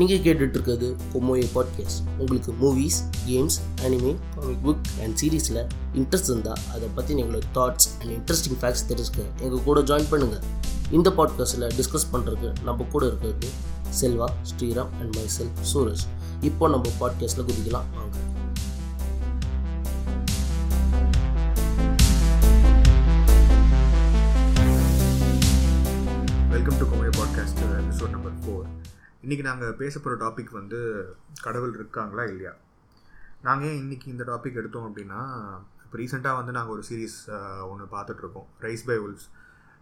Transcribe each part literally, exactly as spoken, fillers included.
நீங்கள் கேட்டுட்ருக்கிறது கும்மோயி பாட்காஸ்ட். உங்களுக்கு movies, games, anime, comic book and சீரீஸில் இன்ட்ரெஸ்ட் இருந்தால் அதை பற்றி எங்களோட தாட்ஸ் அண்ட் இன்ட்ரெஸ்டிங் ஃபேக்ட்ஸ் தெரிஞ்சுக்க எங்கள் கூட ஜாயின் பண்ணுங்கள். இந்த பாட்காஸ்ட்டில் டிஸ்கஸ் பண்ணுறதுக்கு நம்ம கூட இருக்கிறது Selva, Sriram and myself Suresh. இப்போ நம்ம பாட்காஸ்ட்டில் குதிக்கலாம் வாங்க. Welcome to கும்மோயி podcast episode number four. இன்றைக்கி நாங்கள் பேச போகிற டாபிக் வந்து கடவுள் இருக்காங்களா இல்லையா. நாங்கள் ஏன் இன்றைக்கி இந்த டாபிக் எடுத்தோம் அப்படின்னா, இப்போ ரீசெண்டாக வந்து நாங்கள் ஒரு சீரீஸ் ஒன்று பார்த்துட்ருக்கோம், ரைஸ் பை வுல்ஸ்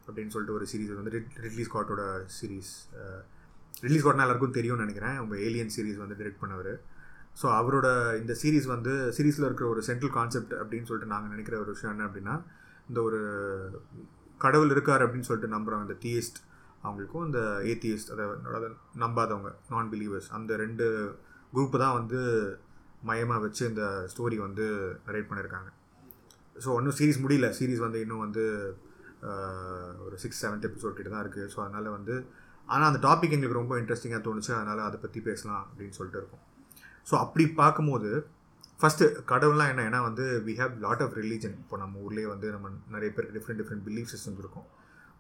அப்படின்னு சொல்லிட்டு ஒரு சீரீஸ் வந்து ரிட்லி ஸ்காட்டோட சீரீஸ். ரிட்லி ஸ்காட்னா எல்லாருக்கும் தெரியும்னு நினைக்கிறேன், அவங்க ஏலியன் சீரீஸ் வந்து டிரெக்ட் பண்ணவர். ஸோ அவரோட இந்த சீரீஸ் வந்து சீரீஸில் இருக்கிற ஒரு சென்ட்ரல் கான்செப்ட் அப்படின்னு சொல்லிட்டு நாங்கள் நினைக்கிற ஒரு விஷயம் என்ன அப்படின்னா, இந்த ஒரு கடவுள் இருக்கார் அப்படின்னு சொல்லிட்டு நம்புகிறோம் இந்த தியிஸ்ட் அவங்களுக்கும் இந்த ஏத்தியஸ்ட் அதை நம்பாதவங்க நான் பிலீவர்ஸ், அந்த ரெண்டு குரூப்பு தான் வந்து மையமாக வச்சு இந்த ஸ்டோரி வந்து நரேட் பண்ணியிருக்காங்க. ஸோ இன்னும் சீரீஸ் முடியல, சீரீஸ் வந்து இன்னும் வந்து ஒரு சிக்ஸ் செவன்த் எபிசோட் கிட்ட தான் இருக்குது. ஸோ அதனால் வந்து ஆனால் அந்த டாபிக் எங்களுக்கு ரொம்ப இன்ட்ரெஸ்டிங்காக தோணுச்சு, அதனால் அதை பற்றி பேசலாம் அப்படின்னு சொல்லிட்டு இருக்கோம். ஸோ அப்படி பார்க்கும்போது ஃபஸ்ட்டு கடவுள்லாம் என்ன, ஏன்னா வந்து we have lot of religion. இப்போ நம்ம ஊர்லேயே வந்து நம்ம நிறைய பேருக்கு டிஃப்ரெண்ட் டிஃப்ரெண்ட் பிலீஃப் சிஸ்டம்ஸ் இருக்கும்,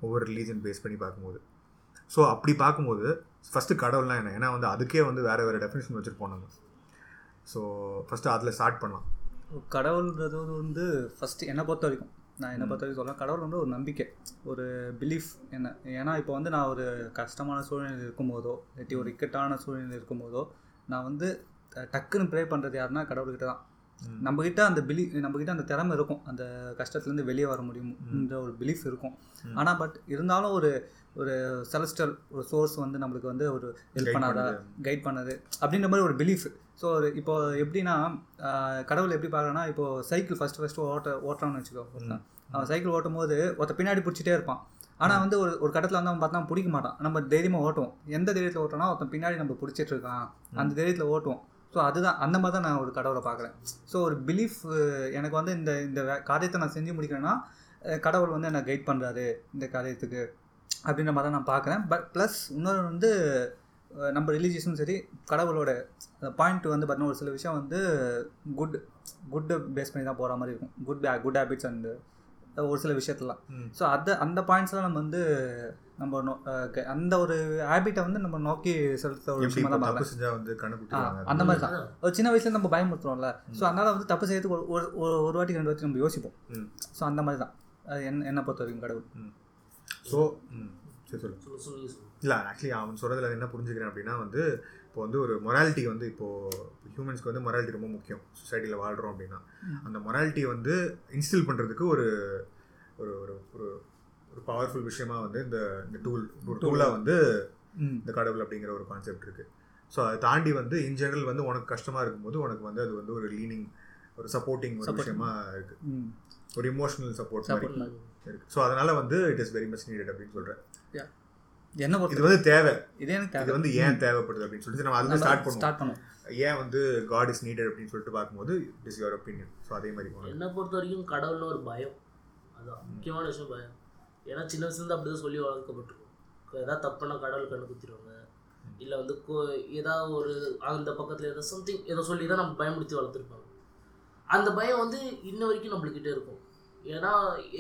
ஒவ்வொரு ரிலீஜன் பேஸ் பண்ணி பார்க்கும்போது. ஸோ அப்படி பார்க்கும்போது ஃபஸ்ட்டு கடவுள்லாம் என்ன, ஏன்னா வந்து அதுக்கே வந்து வேறு வேறு டெஃபினேஷன் வச்சுட்டு போனாங்க. ஸோ ஃபஸ்ட்டு அதில் ஸ்டார்ட் பண்ணலாம். கடவுள்ன்றது வந்து ஃபஸ்ட்டு என்னை பொறுத்த வரைக்கும் நான் என்னை பொறுத்த வரைக்கும் சொல்கிறேன், கடவுள் வந்து ஒரு நம்பிக்கை, ஒரு பிலீஃப் என்ன. ஏன்னா இப்போ வந்து நான் ஒரு கஷ்டமான சூழ்நிலை இருக்கும்போதோ இல்லாட்டி ஒரு இக்கட்டான சூழ்நிலை இருக்கும்போதோ நான் வந்து டக்குன்னு ப்ரே பண்ணுறது யாருன்னா கடவுள்கிட்ட தான். நம்மகிட்ட அந்த பிலீ நம்மகிட்ட அந்த திறமை இருக்கும், அந்த கஷ்டத்துலேருந்து வெளியே வர முடியும்ன்ற ஒரு பிலீஃப் இருக்கும். ஆனால் பட் இருந்தாலும் ஒரு ஒரு செலஸ்டல் ஒரு சோர்ஸ் வந்து நம்மளுக்கு வந்து ஒரு ஹெல்ப் பண்ணாதா, கைட் பண்ணாது அப்படின்ற மாதிரி ஒரு பிலீஃப். ஸோ இப்போ எப்படின்னா கடவுள் எப்படி பார்க்கறேன்னா, இப்போது சைக்கிள் ஃபஸ்ட்டு ஃபஸ்ட்டு ஓட்ட ஓட்டுறான்னு வச்சுக்கோ, ஒருத்தன் அவன் சைக்கிள் ஓட்டும் போது ஒருத்த பின்னாடி பிடிச்சிட்டே இருப்பான். ஆனால் வந்து ஒரு ஒரு கட்டத்தில் வந்து அவன் பார்த்தா பிடிக்க மாட்டான், நம்ம தைரியமாக ஓட்டுவோம். எந்த தைரியத்தில் ஓட்டோம்னா ஒருத்தன் பின்னாடி நம்ம பிடிச்சிட்டு இருக்கான் அந்த தைரியத்தில் ஓட்டுவோம். ஸோ அதுதான் அந்த மாதிரி தான் நான் ஒரு கடவுளை பார்க்குறேன். ஸோ ஒரு பிலீஃப் எனக்கு வந்து இந்த இந்த காரியத்தை நான் செஞ்சு முடிக்கிறேன்னா கடவுள் வந்து என்னை கைட் பண்ணுறாரு இந்த காரியத்துக்கு அப்படின்ற மாதிரி தான் நான் பார்க்குறேன். பட் ப்ளஸ் இன்னொரு வந்து நம்ம ரிலீஜியஸும் சரி கடவுளோட பாயிண்ட் வந்து பார்த்தீங்கன்னா ஒரு சில விஷயம் வந்து குட் குட்டு பேஸ் பண்ணி தான் போகிற மாதிரி இருக்கும், குட் குட் ஹேபிட்ஸ் அண்ட் ஒரு சில விஷயத்துலாம். ஸோ அதை அந்த பாயிண்ட்ஸ்லாம் நம்ம வந்து நம்ம நோ அந்த ஒரு ஹேபிட்டை வந்து நம்ம நோக்கி செலுத்த ஒரு விஷயமா தான் பார்க்கலாம். அந்த மாதிரி தான் ஒரு சின்ன வயசுல நம்ம பயமுறுத்துறோம்ல, ஸோ அதனால் வந்து தப்பு செய்யறதுக்கு ஒரு ஒரு வாட்டி ரெண்டு வாட்டி நம்ம யோசிப்போம். ஸோ அந்த மாதிரி தான் அது என்ன என்னை பொறுத்த வரைக்கும் கடவுள். ஸோ இல்லை ஆக்சுவலி அவன் சொல்கிறதுல என்ன புரிஞ்சுக்கிறேன் அப்படின்னா வந்து, இப்போ வந்து ஒரு மொராலிட்டி வந்து இப்போது ஹியூமன்ஸ்க்கு வந்து மொராலிட்டி ரொம்ப முக்கியம், சொசைட்டியில் வாழ்கிறோம் அப்படின்னா அந்த மொராலிட்டியை வந்து இன்ஸ்டில் பண்ணுறதுக்கு ஒரு ஒரு ஒரு ஒரு பவர்ஃபுல் விஷயமாக வந்து இந்த இந்த டூல் ஒரு டூலாக வந்து இந்த கடவுள் அப்படிங்கிற ஒரு கான்செப்ட் இருக்குது. ஸோ அதை தாண்டி வந்து இன் ஜெனரல் வந்து உனக்கு கஷ்டமாக இருக்கும்போது உனக்கு வந்து அது வந்து ஒரு லீனிங் ஒரு சப்போர்ட்டிங் ஒரு விஷயமா இருக்குது, ஒரு இமோஷனல் சப்போர்ட் இருக்குது. ஸோ அதனால் வந்து it is very much needed அப்படின்னு சொல்கிறேன். என்ன இது வந்து தேவை, இது எனக்கு இது வந்து ஏன் தேவைப்படுது அப்படின்னு சொல்லிட்டு நம்ம அதுதான் ஸ்டார்ட் பண்ணோம் ஸ்டார்ட் பண்ணோம் ஏன் வந்து காட் இஸ் நீடட் அப்படின்னு சொல்லிட்டு பார்க்கும்போது it is your opinion. So அதே மாதிரி என்னை பொறுத்த வரைக்கும் கடவுள்னு ஒரு பயம், அதுதான் முக்கியமான விஷயம் பயம். ஏன்னா சின்ன வயசுலேருந்து அப்படி தான் சொல்லி வளர்க்கப்பட்டிருக்கோம், எதாவது தப்புனா கடவுள் கண்ணு குத்திடுவாங்க, இல்லை வந்து கோ ஏதாவது ஒரு அந்த பக்கத்தில் ஏதாவது சம்திங் ஏதோ சொல்லி தான் நம்ம பயமுடுத்தி வளர்த்துருப்பாங்க. அந்த பயம் வந்து இன்ன வரைக்கும் நம்மளுக்கிட்டே இருக்கும். ஏன்னா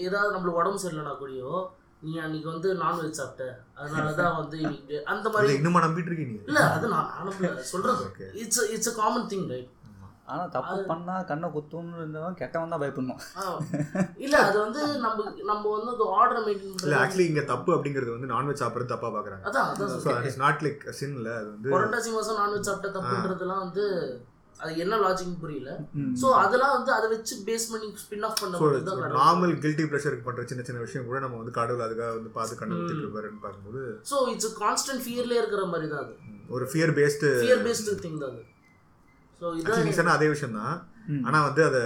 ஏதாவது நம்மளுக்கு உடம்பு சரியில்லைனா கூடயும் நீ அன்னைக்கு வந்து நான்வெஜ் சாப்பிட்ட அதனால தான் வந்து அந்த மாதிரி இன்னும் நம்பிட்டு இருக்கீங்க இல்லை, அது நான் நான் சொல்கிறேன். It's it's a common thing right. ஆனால் தப்பு பண்ணால் கண்ணை குத்தணும்னு இருந்தவங்க கெட்டவன் தான் பயப்படணும் இல்லை, அது வந்து நம்ம நம்ம வந்து அது ஆர்டர் மெயின்டைன் இல்லை. ஆக்சுவலி இங்கே தப்பு அப்படிங்கிறது வந்து நான்வெஜ் சாப்பிட்றது தப்பாக பார்க்குறாங்க, அதான் அதான் இட்ஸ் நாட் லைக் சின் இல்லை. அது வந்து புரட்டாசி மாதம் நான்வெஜ் சாப்பிட்ட தப்புன்றதுலாம் வந்து அது என்ன லாஜிக் புரியல. ஸோ அதெல்லாம் வந்து அதை வச்சு பேஸ் பண்ணி ஸ்பின் ஆஃப் பண்ண நார்மல் கில்ட்டி ப்ரெஷருக்கு பண்ணுற சின்ன சின்ன விஷயம் கூட நம்ம வந்து கடவுள் அதுக்காக வந்து பார்த்து கண்டுபிடிச்சிருப்பாருன்னு பார்க்கும்போது ஸோ இட்ஸ் கான்ஸ்டன்ட் ஃபியர்லேயே இருக்கிற மாதிரி தான், அது ஒரு fear based fear based thing தான் அது. நீ சொன்ன அதே விஷயம் தான், ஆனால் வந்து அதை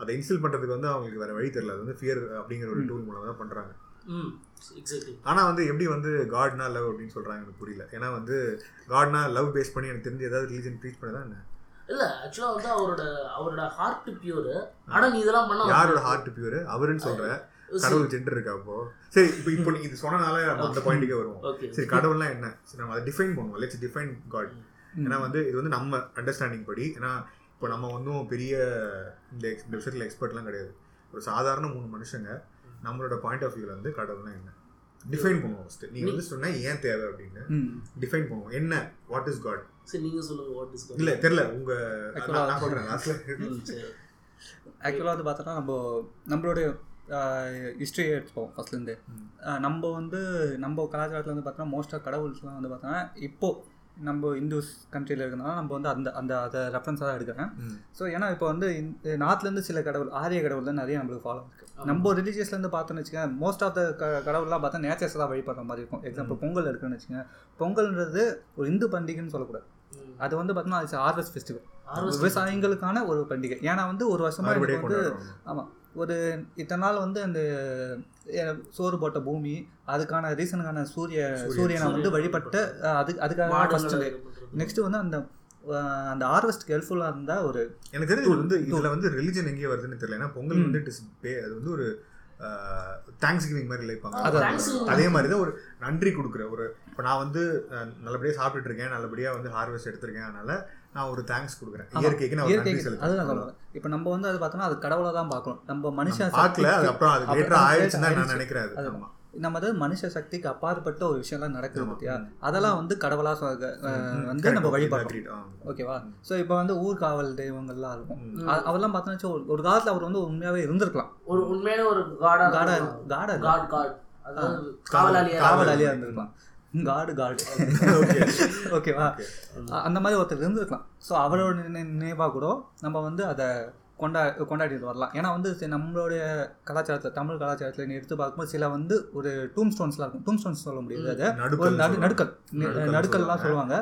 அதை இன்ஸ்டால் பண்ணுறதுக்கு வந்து அவங்களுக்கு வேறு வழி தெரியல, அது வந்து ஃபியர் அப்படிங்கிற ஒரு டூல் மூலமாக தான் பண்ணுறாங்க. ஆனால் வந்து எப்படி வந்து காட்னா லவ் அப்படின்னு சொல்கிறாங்க எனக்கு புரியல. ஏன்னா வந்து காட்னா லவ் பேஸ் பண்ணி எனக்கு தெரிஞ்சு ஏதாவது ரிலீஜன் ப்ரீச் பண்ணதான் என்ன இல்லை, ஆக்சுவலாக வந்து அவரோட அவரோட ஹார்ட் பியூரு. ஆனால் நீ இதெல்லாம் பண்ண யாரோட ஹார்ட் பியூரு அவருன்னு சொல்கிற கடவுள் ஜெண்டர் இருக்கா? அப்போ சரி, இப்போ இப்போ நீங்க இது சொன்னனால அந்த பாயிண்ட்டுக்கே வருவோம். சரி, கடவுள்லாம் என்ன? சரி, நம்ம அதை டிஃபைன் பண்ணுவோம். Let's define God. ஏன்னா வந்து இது வந்து நம்ம அண்டர்ஸ்டாண்டிங் படி, ஏன்னா இப்போ நம்ம ஒன்றும் பெரிய இந்த இந்த விஷயத்தில் எக்ஸ்பர்ட்லாம் கிடையாது. ஒரு சாதாரண மூணு மனுஷங்க நம்மளோட பாயிண்ட் ஆஃப் வியூவில் வந்து கடவுள்லாம் என்ன டிஃபைன் பண்ணுவோம். ஃபர்ஸ்ட் நீங்க வந்து சொன்னா ஏன் தேவை அப்படின்னு டிஃபைன் பண்ணுவோம். என்ன, வாட் இஸ் காட்? சரி, நீங்க சொல்லுங்க வாட் இஸ் காட். இல்ல தெரியல உங்க, நான் சொல்றேன். ஆக்சுவலாக வந்து பார்த்தோன்னா நம்ம நம்மளுடைய ஹிஸ்ட்ரி எடுத்துப்போம் ஃபர்ஸ்ட்லேருந்து. நம்ம வந்து நம்ம கலாச்சாரத்தில் வந்து பார்த்தோன்னா மோஸ்ட் ஆஃப் கடவுள்ஸ்லாம் வந்து பார்த்தோன்னா இப்போது நம்ம இந்துஸ் கண்ட்ரியில் இருக்கிறதுனால நம்ம வந்து அந்த அந்த அதை ரெஃபரன்ஸாக தான் எடுக்கிறேன். ஸோ ஏன்னா இப்போ வந்து இந்த நார்த்லேருந்து சில கடவுள், ஆரிய கடவுள் தான் நிறைய நம்மளுக்கு ஃபாலோ இருக்குது. நம்ம ரிலீஜியஸ்லேருந்து பார்த்தோன்னு வச்சுக்கோங்க, மோஸ்ட் ஆஃப் த கடவுள்லாம் பார்த்தா நேச்சர்ஸ் தான் வழிபடுற மாதிரி இருக்கும். எக்ஸாம்பிள் பொங்கல் எடுக்கிறேன்னு வச்சுக்கோங்க, பொங்கல்ன்றது ஒரு இந்து பண்டிகைன்னு சொல்லக்கூடாது. அது வந்து பார்த்தோம்னா அது ஹார்வெஸ்ட் ஃபெஸ்டிவல், விவசாயிகளுக்கான ஒரு பண்டிகை. ஏன்னா வந்து ஒரு வருஷமா வந்து ஆமாம் ஒரு இத்தனை நாள் வந்து அந்த சோறு போட்ட பூமி, அதுக்கான ரீசனுக்கான சூரிய சூரியனை வந்து வழிபட்ட அது அதுக்காக ஃபஸ்ட்டு. நெக்ஸ்ட்டு வந்து அந்த அந்த ஹார்வெஸ்ட்க்கு ஹெல்ப்ஃபுல்லாக இருந்தால் ஒரு எனக்கு தெரிஞ்சு வந்து இதில் வந்து ரிலிஜன் எங்கேயே வருதுன்னு தெரியல. ஏன்னா பொங்கல் வந்து இட் இஸ் பே, அது வந்து ஒரு தேங்க்ஸ் கிவிங் மாதிரி லைப்பாங்க. அதே மாதிரி தான் ஒரு நன்றி கொடுக்குற ஒரு, இப்போ நான் வந்து நல்லபடியாக சாப்பிட்டுட்டு இருக்கேன், நல்லபடியாக வந்து ஹார்வெஸ்ட் எடுத்திருக்கேன், அதனால நான் ஒரு தேங்க்ஸ் கொடுக்குறேன் இயற்கைக்கு. நான் இயற்கைக்கு அதுதான் சொல்லுவேன். இப்போ நம்ம வந்து அது பார்த்தோன்னா அது கடவுளாக தான் பார்க்கணும். நம்ம மனுஷன் பார்க்கல, அது அப்புறம் அது லேட்டராக ஆயிடுச்சுன்னு தான் நான் நினைக்கிறேன். அது நம்ம அதாவது மனுஷ சக்திக்கு அப்பாற்பட்ட ஒரு விஷயம்லாம் நடக்குது பற்றியா, அதெல்லாம் வந்து கடவுளாக வந்து நம்ம வழிபாடுறோம். ஓகேவா? ஸோ இப்போ வந்து ஊர்காவல் தெய்வங்கள்லாம் இருக்கும். அவெல்லாம் பார்த்தோன்னா ஒரு காலத்தில் அவர் வந்து உண்மையாகவே இருந்திருக்கலாம், ஒரு உண்மையான ஒரு காடா காடா காடா காட் காட் காவலாளியா காவலாளியாக இருந்திருக்கலாம். காடு காடு ஓகேவா? அந்த மாதிரி ஒருத்தர் இருந்துருக்கலாம். ஸோ அவரோட நினைவாக கூட நம்ம வந்து அதை கொண்டா கொண்டாடிட்டு வரலாம். ஏன்னா வந்து நம்மளுடைய கலாச்சாரத்தை, தமிழ் கலாச்சாரத்தில் எடுத்து பார்க்கும்போது சில வந்து ஒரு டூம் ஸ்டோன்ஸ்லாம் இருக்கும். டூம் ஸ்டோன்ஸ் சொல்ல முடியாது, அதை நடுக்கல் நடுக்கல்லாம் சொல்லுவாங்க.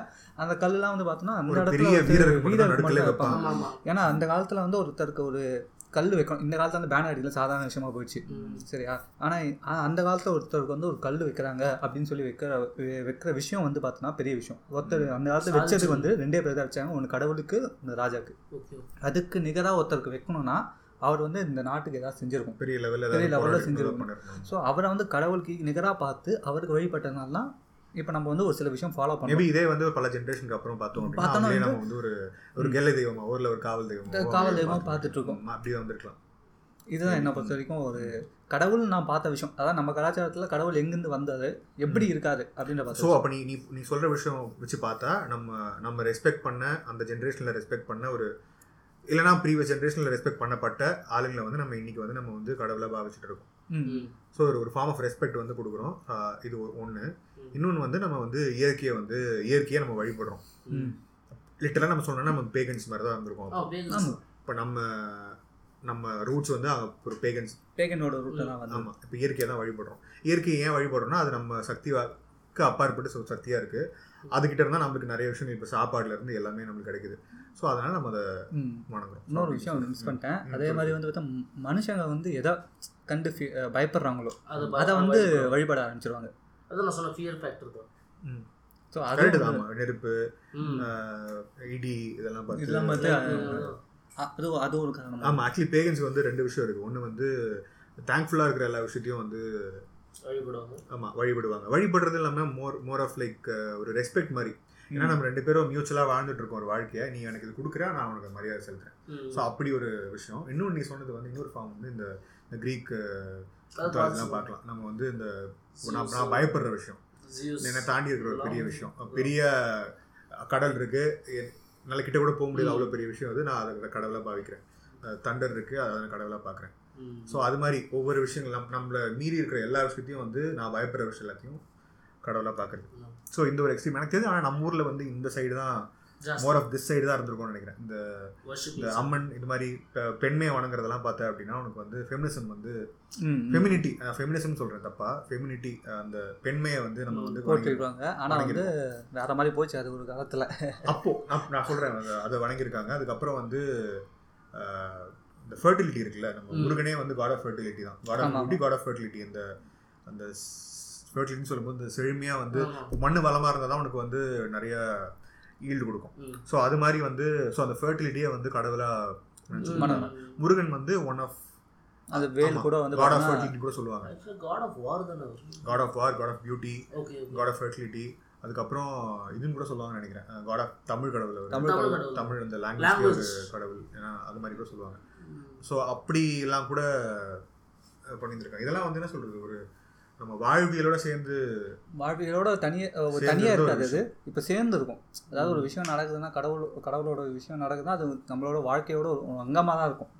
அந்த கல்லுலாம் வந்து பார்த்தோன்னா அந்த இடத்துல வீரருக்கு மட்டும் வைப்பாங்க. ஏன்னா அந்த காலத்தில் வந்து ஒருத்தருக்கு ஒரு கல் வைக்கணும். இந்த காலத்தில் வந்து பேனர் அடிக்கலாம் சாதாரண விஷயமா போயிடுச்சு, சரியா? ஆனால் அந்த காலத்தில் ஒருத்தருக்கு வந்து ஒரு கல் வைக்கிறாங்க அப்படின்னு சொல்லி வைக்கிற வைக்கிற விஷயம் வந்து பார்த்தோன்னா பெரிய விஷயம். ஒருத்தர் அந்த காலத்தில் வச்சது வந்து ரெண்டே பேர் தான் வச்சாங்க, ஒன்று கடவுளுக்கு, ஒன்று ராஜாக்கு. அதுக்கு நிகராக ஒருத்தருக்கு வைக்கணும்னா அவர் வந்து இந்த நாட்டுக்கு ஏதாவது செஞ்சுருக்கும், பெரிய லெவலில் பெரிய லெவலில் செஞ்சுருக்கும். ஸோ அவரை வந்து கடவுளுக்கு நிகராக பார்த்து அவருக்கு வழிபட்டதுனால தான் இப்போ நம்ம வந்து ஒரு சில விஷயம் ஃபாலோ பண்ணோம். மேபி இதே வந்து பல ஜென்ரேஷனுக்கு அப்புறம் பார்த்தோம் அப்படின்னா நம்ம வந்து ஒரு ஒரு கெல்லை தெய்வமா, ஊரில் ஒரு காவல் தெய்வம் காவல் தெய்வமாக பார்த்துட்டு இருக்கோம். அப்படியே வந்துருக்கலாம். இதுதான் என்னை பொறுத்த வரைக்கும் ஒரு கடவுள் நான் பார்த்த விஷயம். அதான் நம்ம கலாச்சாரத்தில் கடவுள் எங்கேருந்து வந்தாரு, எப்படி இருக்காரு அப்படின்ற பார்த்து. ஸோ அப்போ நீ நீ சொல்கிற விஷயம் வச்சு பார்த்தா நம்ம நம்ம ரெஸ்பெக்ட் பண்ண, அந்த ஜென்ரேஷனில் ரெஸ்பெக்ட் பண்ண ஒரு இல்லைனா ப்ரீவியஸ் ஜென்ரேஷனில் ரெஸ்பெக்ட் பண்ணப்பட்ட ஆளுங்களை வந்து நம்ம இன்றைக்கி வந்து நம்ம வந்து கடவுளாக பாவிச்சுட்டு இருக்கோம். ஸோ ஒரு ஒரு ஃபார்ம் ஆஃப் ரெஸ்பெக்ட் வந்து கொடுக்குறோம். இது ஒன்று. இன்னொன்று வந்து நம்ம வந்து இயற்கையை வந்து இயற்கையாக நம்ம வழிபடுறோம். லிட்டரலாக நம்ம சொன்னோன்னா நம்ம பேகன்ஸ் மாதிரி தான் இருந்திருக்கோம். இப்போ நம்ம நம்ம ரூட்ஸ் வந்து ஒரு பேகன்ஸ் பேகனோட ரூட்லாம் வந்து ஆமாம், இப்போ இயற்கையை தான் வழிபடுறோம். இயற்கையை ஏன் வழிபடுறோம்னா அது நம்ம சக்திக்கு அப்பாற்பட்டு சக்தியாக இருக்குது. அதுக்கிட்ட இருந்தால் நம்மளுக்கு நிறைய விஷயம், இப்போ சாப்பாடுலேருந்து எல்லாமே நம்மளுக்கு கிடைக்குது. ஸோ அதனால் நம்ம அதை வணங்குறோம். இன்னொரு விஷயம் மிஸ் பண்ணிட்டேன். அதே மாதிரி வந்து பார்த்தா மனுஷங்க வந்து எதை கண்டு பயப்படுறாங்களோ அதை வந்து வழிபட ஆரம்பிச்சிருவாங்க. அது நான் சொன்ன ஃபியர் ஃபேக்டர் தான். ம் ஸோ அது தான் நெருப்பு, இடி, இதெல்லாம் பார்த்து இதெல்லாம் பார்த்து அது அது ஒரு காரணம். ஆமாம், ஆக்சுவலி பேகன்ஸ் வந்து ரெண்டு விஷயம் இருக்குது. ஒன்று வந்து தேங்க்ஃபுல்லாக இருக்கிற எல்லா விஷயத்தையும் வந்து வழிபடுவாங்க. ஆமாம், வழிபடுவாங்க. வழிபடுறது இல்லாமல் மோர் மோர் ஆஃப் லைக் ஒரு ரெஸ்பெக்ட் மாதிரி. ஏன்னா நம்ம ரெண்டு பேரும் மியூச்சுவலாக வாழ்ந்துட்டு இருக்கோம் ஒரு வாழ்க்கையை. நீ எனக்கு இது கொடுக்குறா, நான் உனக்கு மரியாதை செலுத்துறேன். ஸோ அப்படி ஒரு விஷயம். இன்னொன்று நீ சொன்னது வந்து இன்னொரு ஃபார்ம் வந்து இந்த க்ரீக் அதெல்லாம் பார்க்கலாம். நம்ம வந்து இந்த நான் பயப்படுற விஷயம், என்னை தாண்டி இருக்கிற ஒரு பெரிய விஷயம், பெரிய கடல் இருக்குது, நல்ல கிட்ட கூட போக முடியாது, அவ்வளோ பெரிய விஷயம் அது, நான் அதை கடவுளாக பாவிக்கிறேன். தண்டர் இருக்குது, அதை நான் கடவுளாக பார்க்குறேன். ஸோ அது மாதிரி ஒவ்வொரு விஷயங்கள் நம் நம்மளை மீறி இருக்கிற எல்லா விஷயத்தையும் வந்து நான் பயப்படுற விஷயம் எல்லாத்தையும் கடவுளாக பார்க்குறது. ஸோ இந்த ஒரு எக்ஸ்ட்ரீம் எனக்கு தெரிஞ்சு. ஆனால் நம்ம ஊரில் வந்து இந்த சைடு தான் மோர் ஆஃப் திஸ் சைடு தான் இருந்திருக்கும்னு நினைக்கிறேன். இந்த அம்மன் இது மாதிரி பெண்மையை வணங்குறதெல்லாம் பார்த்தேன் அப்படின்னா உனக்கு வந்து ஃபெமினிசம் வந்து ஃபெமினிட்டி ஃபெமினிசம் சொல்கிறேன் தப்பா, ஃபெமினிட்டி அந்த பெண்மையை வந்து நம்ம வந்து போட்டுருக்காங்க. ஆனால் வந்து வேறு மாதிரி போச்சு அது ஒரு காலத்தில். அப்போது நான் சொல்கிறேன் அதை வணங்கியிருக்காங்க. அதுக்கப்புறம் வந்து இந்த ஃபர்டிலிட்டி இருக்குல்ல, நம்ம முருகனே வந்து காட் ஆஃப் ஃபர்டிலிட்டி தான். God of beauty, god of fertility. இந்த அந்த ஃபர்டிலிட்டின்னு சொல்லும்போது இந்த செழுமையாக வந்து மண் வளமாக இருந்தால் தான் உனக்கு வந்து நிறைய ஈல்டு கொடுக்கும். ஸோ அது மாதிரி வந்து ஸோ அந்த ஃபர்டிலிட்டியை வந்து கடவுளாக முருகன் வந்து ஒன் ஆஃப் அது வேல் கூட வந்து God of fertility கூட சொல்லுவாங்க. God of war தான, God of war, God of beauty, God of fertility. அதுக்கப்புறம் இதுன்னு கூட சொல்லுவாங்கன்னு நினைக்கிறேன், God of தமிழ் கடவுள், தமிழ் தமிழ் அந்த லாங்குவேஜ் கடவுள், ஏன்னா அது மாதிரி கூட சொல்லுவாங்க. ஸோ அப்படிலாம் கூட பண்ணியிருக்காங்க. இதெல்லாம் வந்து என்ன சொல்கிறது, ஒரு நம்ம வாழ்வியலோட சேர்ந்து வாழ்வியலோட தனியாக ஒரு தனியாக இருக்காது, அது இப்போ சேர்ந்து இருக்கும். அதாவது ஒரு விஷயம் நடக்குதுன்னா, கடவுள் கடவுளோட விஷயம் நடக்குதுன்னா அது நம்மளோட வாழ்க்கையோட ஒரு அங்கமாக தான் இருக்கும்.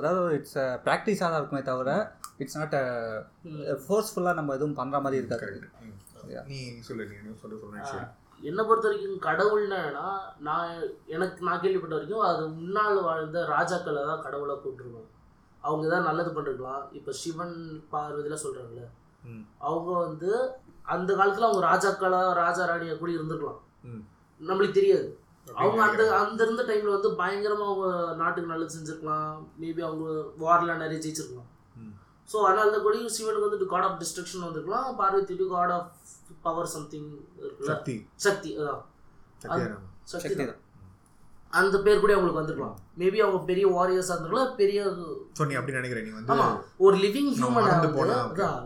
அதாவது இட்ஸ் ப்ராக்டிஸாக தான் இருக்குமே தவிர இட்ஸ் நாட் ஃபோர்ஸ்ஃபுல்லாக நம்ம எதுவும் பண்ணுற மாதிரி இருக்காது. நீ சொல்லு சொல்லு சொல்ல என்னை பொறுத்த வரைக்கும் கடவுள்னா ஏன்னா நான் எனக்கு நான் கேள்விப்பட்ட வரைக்கும் அது முன்னால் வாழ்ந்த ராஜாக்களை தான் கடவுளை கூப்பிட்டுருக்கோம். அவங்க தான் நல்லது பண்ணிருக்கலாம். இப்போ சிவன் பார்வதிலாம் சொல்கிறாங்கள, அவங்க வந்து அந்த காலத்தில் அவங்க ராஜாக்களாக ராஜா ராணியாக கூட இருந்துருக்கலாம், நம்மளுக்கு தெரியாது. அவங்க அந்த அந்த இருந்த டைமில் வந்து பயங்கரமாக அவங்க நாட்டுக்கு நல்லது செஞ்சுருக்கலாம், மேபி அவங்க வார்லாம் நிறைய ஜெயிச்சிருக்கலாம். ஸோ அதனால தான் கூட சிவனுக்கு வந்துட்டு காட் ஆஃப் டிஸ்ட்ரக்ஷன் வந்துருக்கலாம், Parvati to God of power something இருக்குல்ல, சக்தி, அதான் சக்தி தான் அந்த பேர் கூட அவங்களுக்கு வந்துருக்கலாம். மேபி அவங்க பெரிய வாரியர்ஸாக இருந்திருக்கலாம், பெரிய சொன்னி அப்படி நினைக்கிறேன் நீ வந்து. ஆமாம், ஒரு லிவிங் ஹியூமன் அதான்,